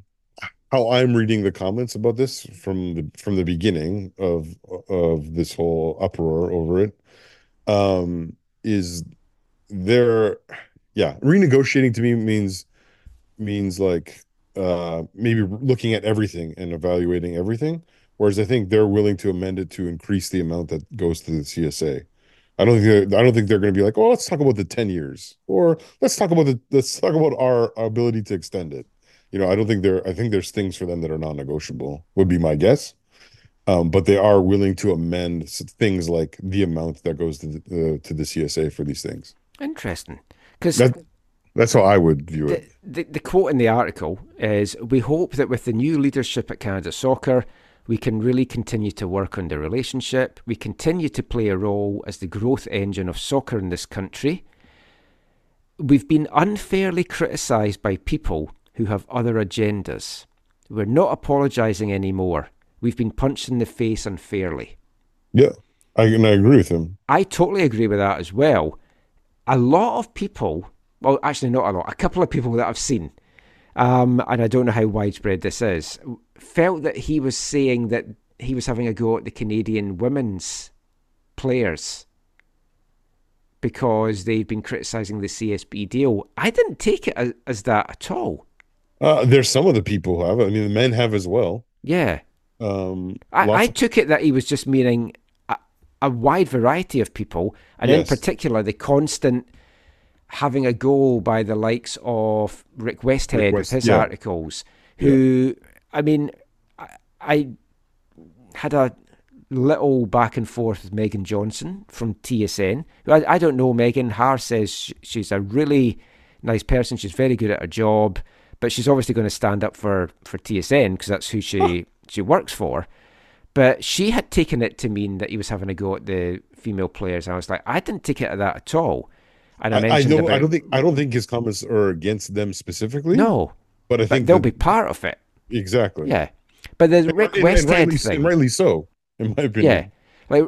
How I'm reading the comments about this from the beginning of this whole uproar over it is there... Yeah. Renegotiating to me means like... maybe looking at everything and evaluating everything, whereas I think they're willing to amend it to increase the amount that goes to the CSA. I don't think they're going to be like, oh, let's talk about the 10 years, or let's talk about our ability to extend it. You know, I think there's things for them that are non-negotiable. Would be my guess, but they are willing to amend things like the amount that goes to the CSA for these things. Interesting, because. That's how I would view it. The quote in the article is, "We hope that with the new leadership at Canada Soccer, we can really continue to work on the relationship. We continue to play a role as the growth engine of soccer in this country. We've been unfairly criticised by people who have other agendas. We're not apologising anymore. We've been punched in the face unfairly." Yeah, I agree with him. I totally agree with that as well. A lot of people... Well, actually not a lot. A couple of people that I've seen, and I don't know how widespread this is, felt that he was saying that he was having a go at the Canadian women's players because they've been criticising the CSB deal. I didn't take it as that at all. There's some of the people who have. I mean, the men have as well. Yeah. I took it that he was just meaning a wide variety of people, and in particular the constant... having a go by the likes of Rick Westhead with his articles, who, I mean, I had a little back and forth with Megan Johnson from TSN. I don't know Megan. Har says she's a really nice person. She's very good at her job, but she's obviously going to stand up for TSN because that's who she works for. But she had taken it to mean that he was having a go at the female players. I was like, I didn't take it at that at all. And I don't think his comments are against them specifically. No, but I think they'll be part of it. Exactly. Yeah, but the Rick Westhead thing, rightly so, in my opinion. Yeah, like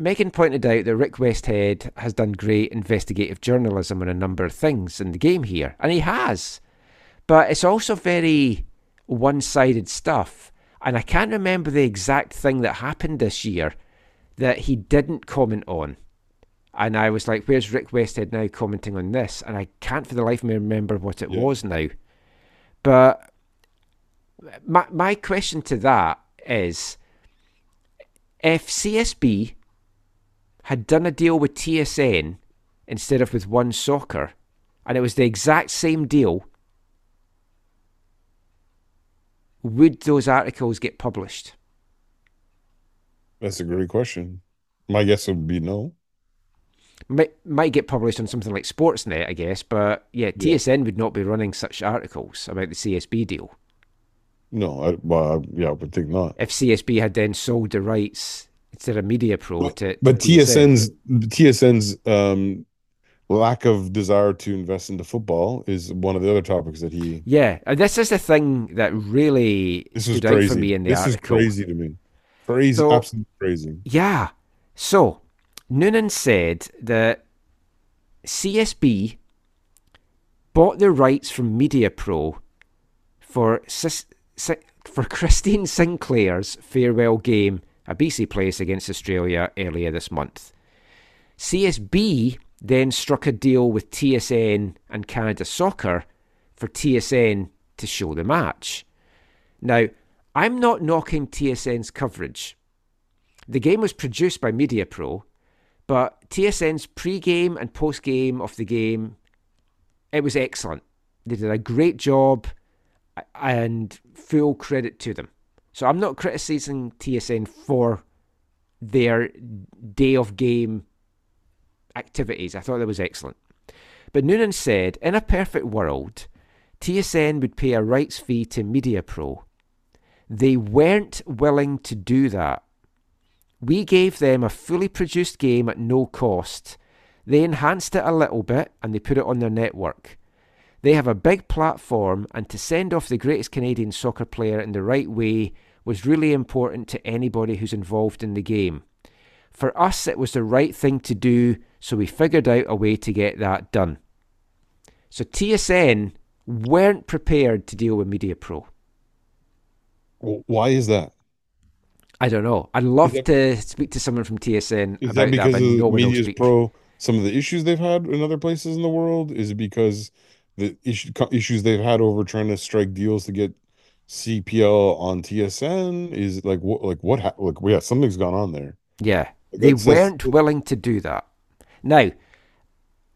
Megan pointed out that Rick Westhead has done great investigative journalism on a number of things in the game here, and he has. But it's also very one-sided stuff, and I can't remember the exact thing that happened this year that he didn't comment on. And I was like, where's Rick Westhead now commenting on this? And I can't for the life of me remember what it was now. But my question to that is, if CSB had done a deal with TSN instead of with One Soccer, and it was the exact same deal, would those articles get published? That's a great question. My guess would be no. Might get published on something like Sportsnet, I guess, but TSN would not be running such articles about the CSB deal. No, I would think not. If CSB had then sold the rights instead of MediaPro but TSN's lack of desire to invest into football is one of the other topics that he... Yeah, and this is the thing that really stood out for me in the article. This is crazy to me. Crazy, so, absolutely crazy. Yeah, so... Noonan said that CSB bought the rights from MediaPro for Christine Sinclair's farewell game at BC Place against Australia earlier this month. CSB then struck a deal with TSN and Canada Soccer for TSN to show the match. Now, I'm not knocking TSN's coverage The game was produced by MediaPro, but TSN's pre-game and post-game of the game, it was excellent. They did a great job and full credit to them. So I'm not criticising TSN for their day of game activities. I thought that was excellent. But Noonan said, in a perfect world, TSN would pay a rights fee to MediaPro. They weren't willing to do that. We gave them a fully produced game at no cost. They enhanced it a little bit and they put it on their network. They have a big platform, and to send off the greatest Canadian soccer player in the right way was really important to anybody who's involved in the game. For us, it was the right thing to do, so we figured out a way to get that done. So TSN weren't prepared to deal with MediaPro. Why is that? I don't know. I'd love to speak to someone from TSN about that, but no one will speak. Is that because of MediaPro, some of the issues they've had in other places in the world? Is it because the issues they've had over trying to strike deals to get CPL on TSN? Is it like something's gone on there. Yeah, they weren't willing to do that. Now,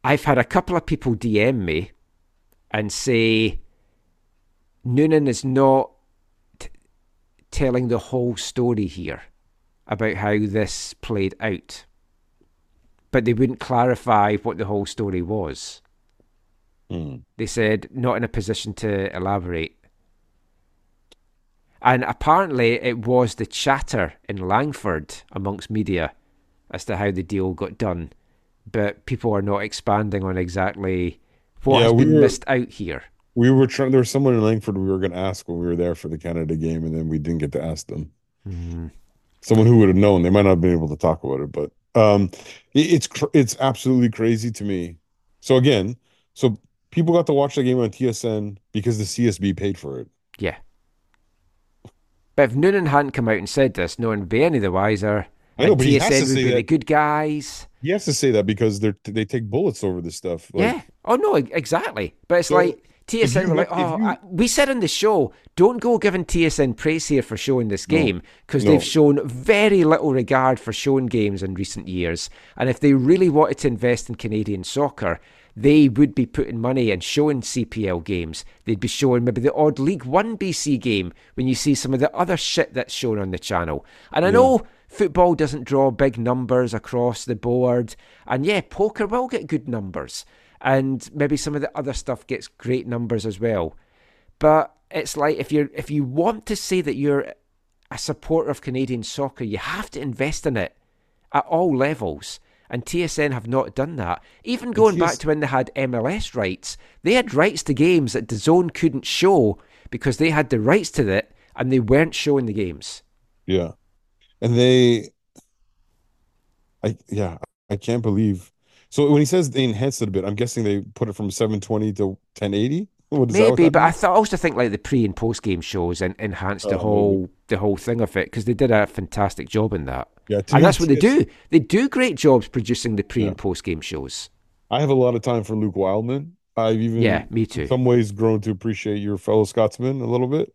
I've had a couple of people DM me and say Noonan is not telling the whole story here about how this played out. But they wouldn't clarify what the whole story was. They said, not in a position to elaborate. And apparently it was the chatter in Langford amongst media as to how the deal got done. But people are not expanding on exactly what has been missed out here. We were trying. There was someone in Langford we were going to ask when we were there for the Canada game, and then we didn't get to ask them. Mm-hmm. Someone who would have known. They might not have been able to talk about it, but it's absolutely crazy to me. So again, so people got to watch the game on TSN because the CSB paid for it. Yeah. But if Noonan hadn't come out and said this, no one would be any the wiser. I know, but TSN he has to say that. The good guys. He has to say that because they take bullets over this stuff. Like, yeah. Oh, no, exactly. But it's so, like TSN were like, we said on the show, don't go giving TSN praise here for showing this game because they've shown very little regard for shown games in recent years. And if they really wanted to invest in Canadian soccer, they would be putting money and showing CPL games. They'd be showing maybe the odd League One BC game when you see some of the other shit that's shown on the channel. And I know football doesn't draw big numbers across the board. And yeah, poker will get good numbers. And maybe some of the other stuff gets great numbers as well. But it's like, if you want to say that you're a supporter of Canadian soccer, you have to invest in it at all levels. And TSN have not done that. Even going back to when they had MLS rights, they had rights to games that DAZN couldn't show because they had the rights to it and they weren't showing the games. Yeah. And I can't believe. So when he says they enhanced it a bit, I'm guessing they put it from 720 to 1080? Maybe, but I also think like the pre and post game shows and enhanced the whole thing of it because they did a fantastic job in that. Yeah, and that's what they do. They do great jobs producing the pre and post game shows. I have a lot of time for Luke Wildman. I've even me too. In some ways grown to appreciate your fellow Scotsman a little bit.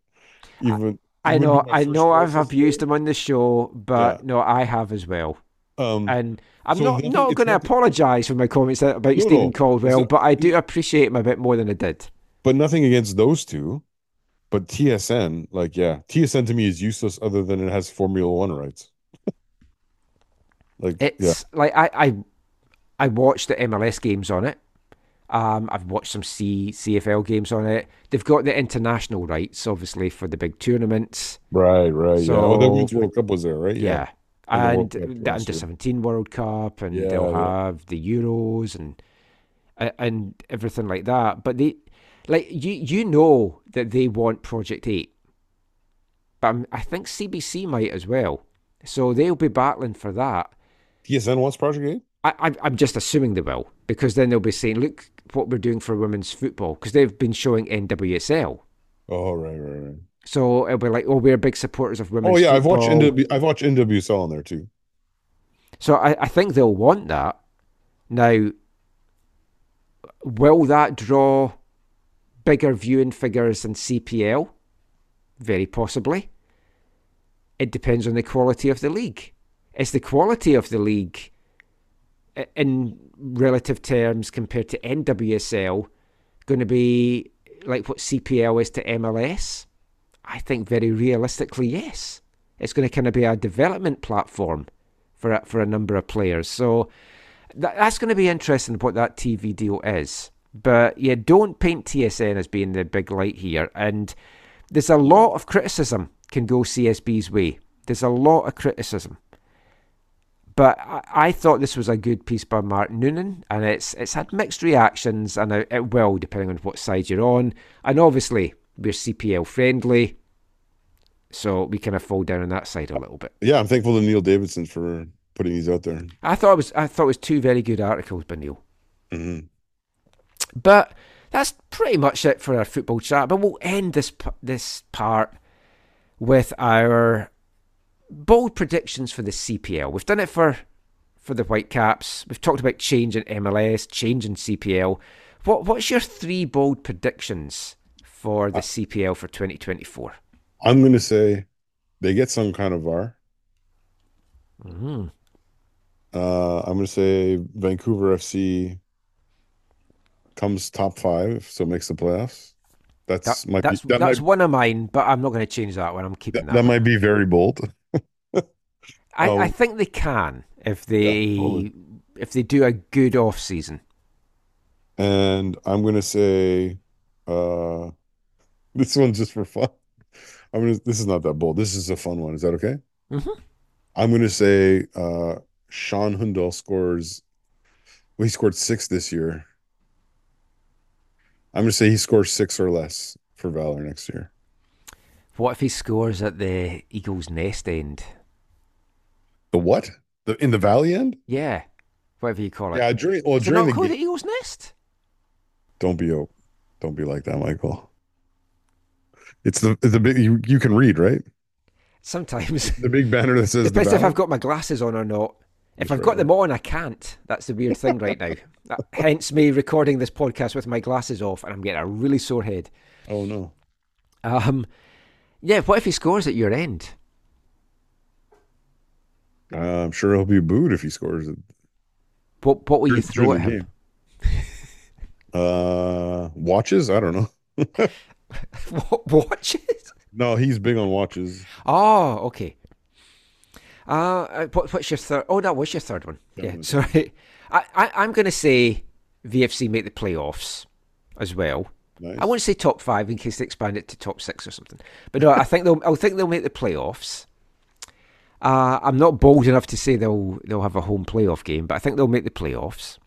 Even I know I've abused him on the show, but no, I have as well. And I'm not going to apologise for my comments about Stephen Caldwell, but I do appreciate him a bit more than I did. But nothing against those two. But TSN, TSN to me is useless other than it has Formula One rights. I watched the MLS games on it. I've watched some CFL games on it. They've got the international rights, obviously, for the big tournaments. Right. So, yeah. Well, the World Cup was there, right? Yeah. And the Under-17 World Cup, and they'll have the Euros and everything like that. But they... you know that they want Project 8. But I think CBC might as well. So they'll be battling for that. TSN wants Project 8? I'm just assuming they will. Because then they'll be saying, look what we're doing for women's football. Because they've been showing NWSL. Oh, right. So it'll be like, we're big supporters of women's football. Oh, yeah, I've watched NWSL on there too. So I think they'll want that. Now, will that draw bigger viewing figures than CPL? Very possibly. It depends on the quality of the league. It's the quality of the league in relative terms compared to NWSL going to be like what CPL is to MLS? I think very realistically, yes. It's going to kind of be a development platform for a number of players. So that's going to be interesting what that TV deal is. But yeah, don't paint TSN as being the big light here. And there's a lot of criticism can go CSB's way. There's a lot of criticism. But I thought this was a good piece by Mark Noonan, and it's had mixed reactions, and it will, depending on what side you're on. And obviously, we're CPL friendly, so we kind of fall down on that side a little bit. Yeah, I'm thankful to Neil Davidson for putting these out there. I thought it was two very good articles by Neil. Mm-hmm. But that's pretty much it for our football chat. But we'll end this part with our bold predictions for the CPL. We've done it for the Whitecaps. We've talked about change in MLS, change in CPL. What's your three bold predictions for the CPL for 2024? I'm going to say they get some kind of VAR. Mm-hmm. I'm going to say Vancouver FC comes top five, so makes the playoffs. That's one of mine, but I'm not going to change that one. I'm keeping that. That might be very bold. I think they can if they do a good off season. And I'm going to say this one's just for fun. This is not that bold. This is a fun one. Is that okay? Mm-hmm. I'm going to say Sean Hundall scores. Well, he scored six this year. I'm going to say he scores six or less for Valor next year. What if he scores at the Eagles' Nest end? The what? In the Valley end? Yeah. Whatever you call it. Yeah, during the game. Is it not called the Eagles' Nest? Don't be like that, Michael. It's the big, you can read, right? Sometimes. The big banner that says the best if I've got my glasses on or not. If I've got them on, I can't. That's the weird thing right now. Hence me recording this podcast with my glasses off, and I'm getting a really sore head. Oh, no. Yeah, what if he scores at your end? I'm sure he'll be booed if he scores. What will you throw at him? Watches? I don't know. What, watches? No, he's big on watches. Oh, okay. What's your third? Oh, that was your third one. Definitely. Yeah, sorry. I'm going to say VFC make the playoffs as well. Nice. I wouldn't say top five in case they expand it to top six or something. But no, I think they'll make the playoffs. I'm not bold enough to say they'll have a home playoff game, but I think they'll make the playoffs.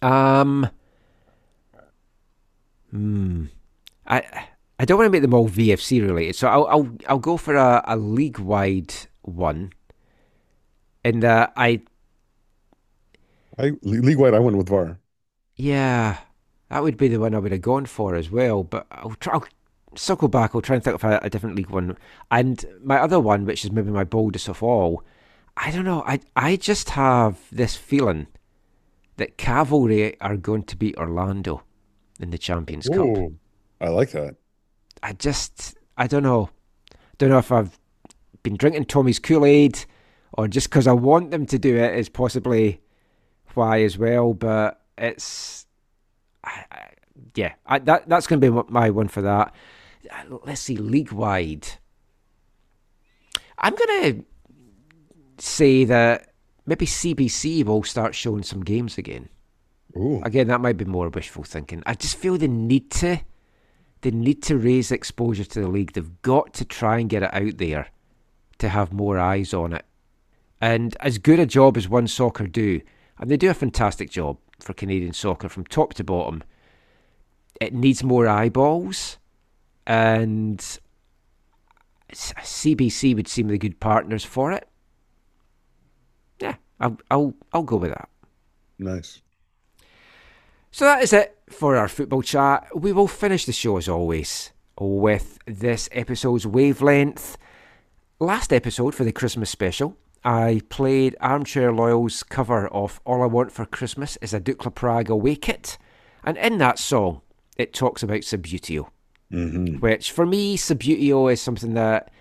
I don't want to make them all VFC related, so I'll go for a league wide one. And I league wide I went with VAR. Yeah, that would be the one I would have gone for as well. But I'll circle back. I'll try and think of a different league one. And my other one, which is maybe my boldest of all, I don't know. I just have this feeling that Cavalry are going to beat Orlando in the Champions Cup. I like that. I don't know. Don't know if I've been drinking Tommy's Kool-Aid or just because I want them to do it is possibly why as well. But it's, that's going to be my one for that. Let's see, league-wide. I'm going to say that maybe CBC will start showing some games again. Ooh. Again, that might be more wishful thinking. I just feel they need to raise exposure to the league. They've got to try and get it out there to have more eyes on it. And as good a job as One Soccer do, and they do a fantastic job for Canadian soccer from top to bottom, it needs more eyeballs, and CBC would seem the good partners for it. Yeah, I'll go with that. Nice. So that is it for our football chat. We will finish the show as always with this episode's wavelength. Last episode for the Christmas special, I played Armchair Loyal's cover of All I Want for Christmas is a Dukla Prague away kit. And in that song, it talks about Subutio, which for me, Subutio is something that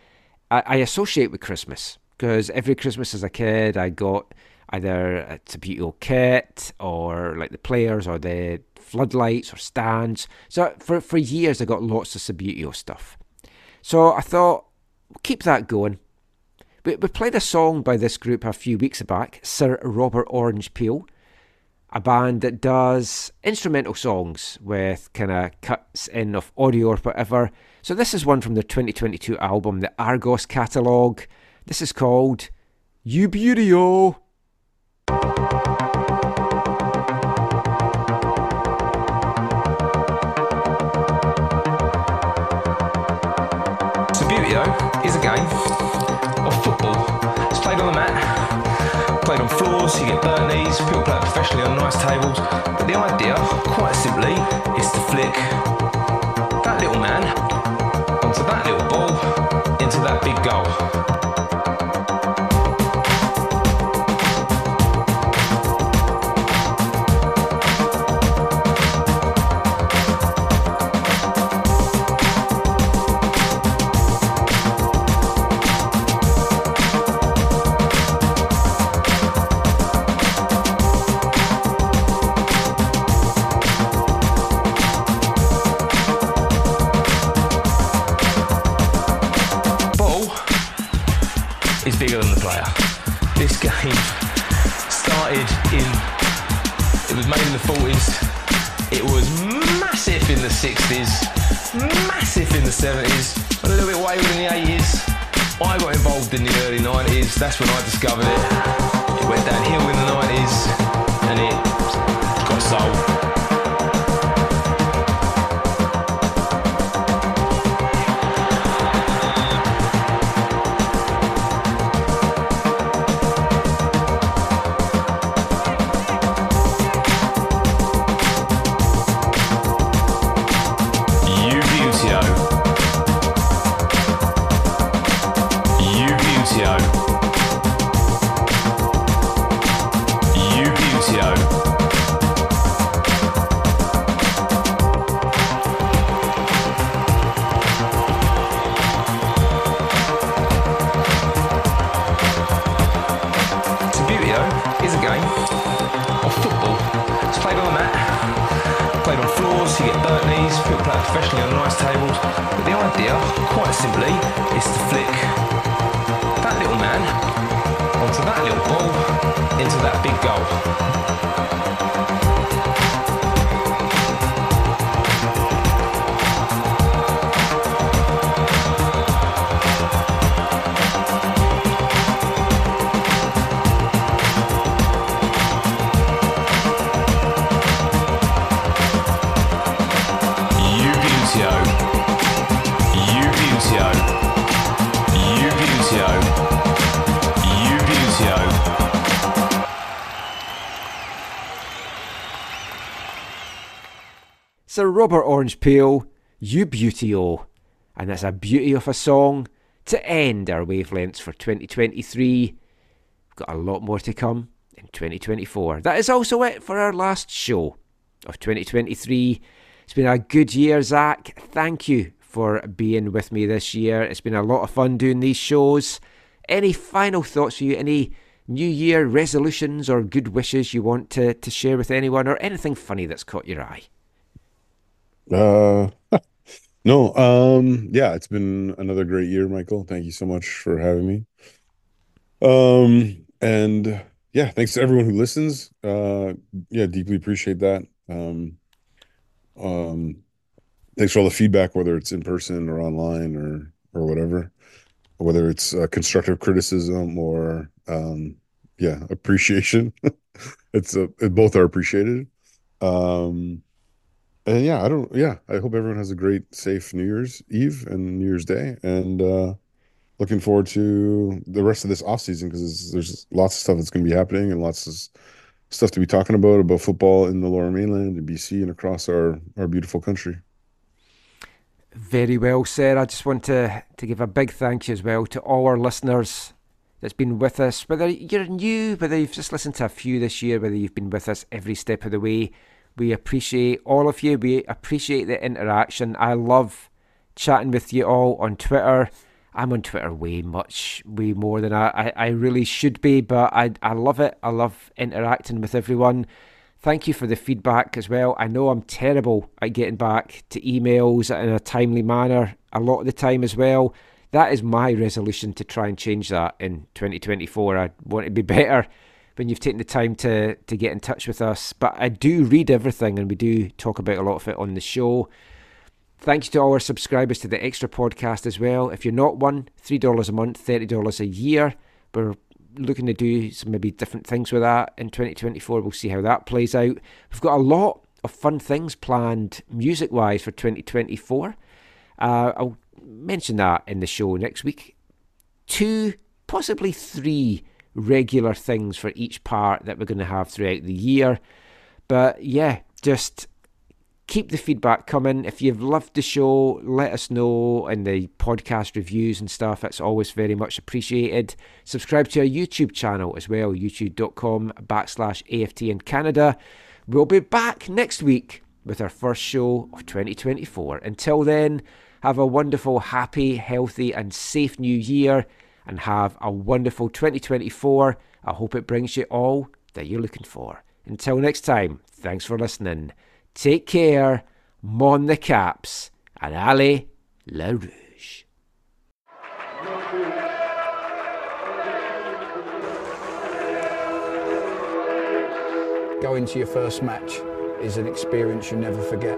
I associate with Christmas. because every Christmas as a kid I got either a Tabuto kit or like the players or the floodlights or stands. So for years I got lots of Tabuto stuff. So I thought, we'll keep that going. We played a song by this group a few weeks back, Sir Robert Orange Peel, a band that does instrumental songs with kind of cuts in of audio or whatever. So this is one from their 2022 album, the Argos Catalogue. This is called You Beauty-O. So Beauty-O is a game of football. It's played on the mat, played on floors, you get burnt knees, people play professionally on nice tables. But the idea, quite simply, is to flick that little man onto that little ball into that big goal. It was made in the 40s, it was massive in the 60s, massive in the 70s, a little bit wayward in the 80s. I got involved in the early 90s, that's when I discovered it. It went downhill in the 90s and it got sold. Sir Robert Orange Peel, You Beauty-O. And that's a beauty of a song to end our wavelengths for 2023. We've got a lot more to come in 2024. That is also it for our last show of 2023. It's been a good year, Zach. Thank you for being with me this year. It's been a lot of fun doing these shows. Any final thoughts for you? Any New Year resolutions or good wishes you want to share with anyone, or anything funny that's caught your eye? Yeah, it's been another great year, Michael. Thank you so much for having me. And yeah, thanks to everyone who listens. Deeply appreciate that. Thanks for all the feedback, whether it's in person or online or whatever, whether it's constructive criticism or appreciation. Both are appreciated. And I hope everyone has a great, safe New Year's Eve and New Year's Day, and looking forward to the rest of this off season, because there's lots of stuff that's going to be happening and lots of stuff to be talking about football in the Lower Mainland and BC and across our beautiful country. Very well said. I just want to give a big thank you as well to all our listeners that's been with us, whether you're new, whether you've just listened to a few this year, whether you've been with us every step of the way. We appreciate all of you. We appreciate the interaction. I love chatting with you all on Twitter. I'm on Twitter way more than I really should be, but I love it. I love interacting with everyone. Thank you for the feedback as well. I know I'm terrible at getting back to emails in a timely manner a lot of the time as well. That is my resolution to try and change that in 2024. I want it to be better when you've taken the time to get in touch with us. But I do read everything, and we do talk about a lot of it on the show. Thanks to all our subscribers to the Extra Podcast as well. If you're not one, $3 a month, $30 a year. We're looking to do some maybe different things with that in 2024. We'll see how that plays out. We've got a lot of fun things planned music-wise for 2024. I'll mention that in the show next week. 2, possibly 3 regular things for each part that we're going to have throughout the year. But yeah, just keep the feedback coming. If you've loved the show, let us know in the podcast reviews and stuff. It's always very much appreciated. Subscribe to our YouTube channel as well, youtube.com/AFTN Canada. We'll be back next week with our first show of 2024. Until then, have a wonderful, happy, healthy and safe new year, and have a wonderful 2024. I hope it brings you all that you're looking for. Until next time, thanks for listening. Take care, Mon the Caps, and Ali Ahmed. Going to your first match is an experience you never forget.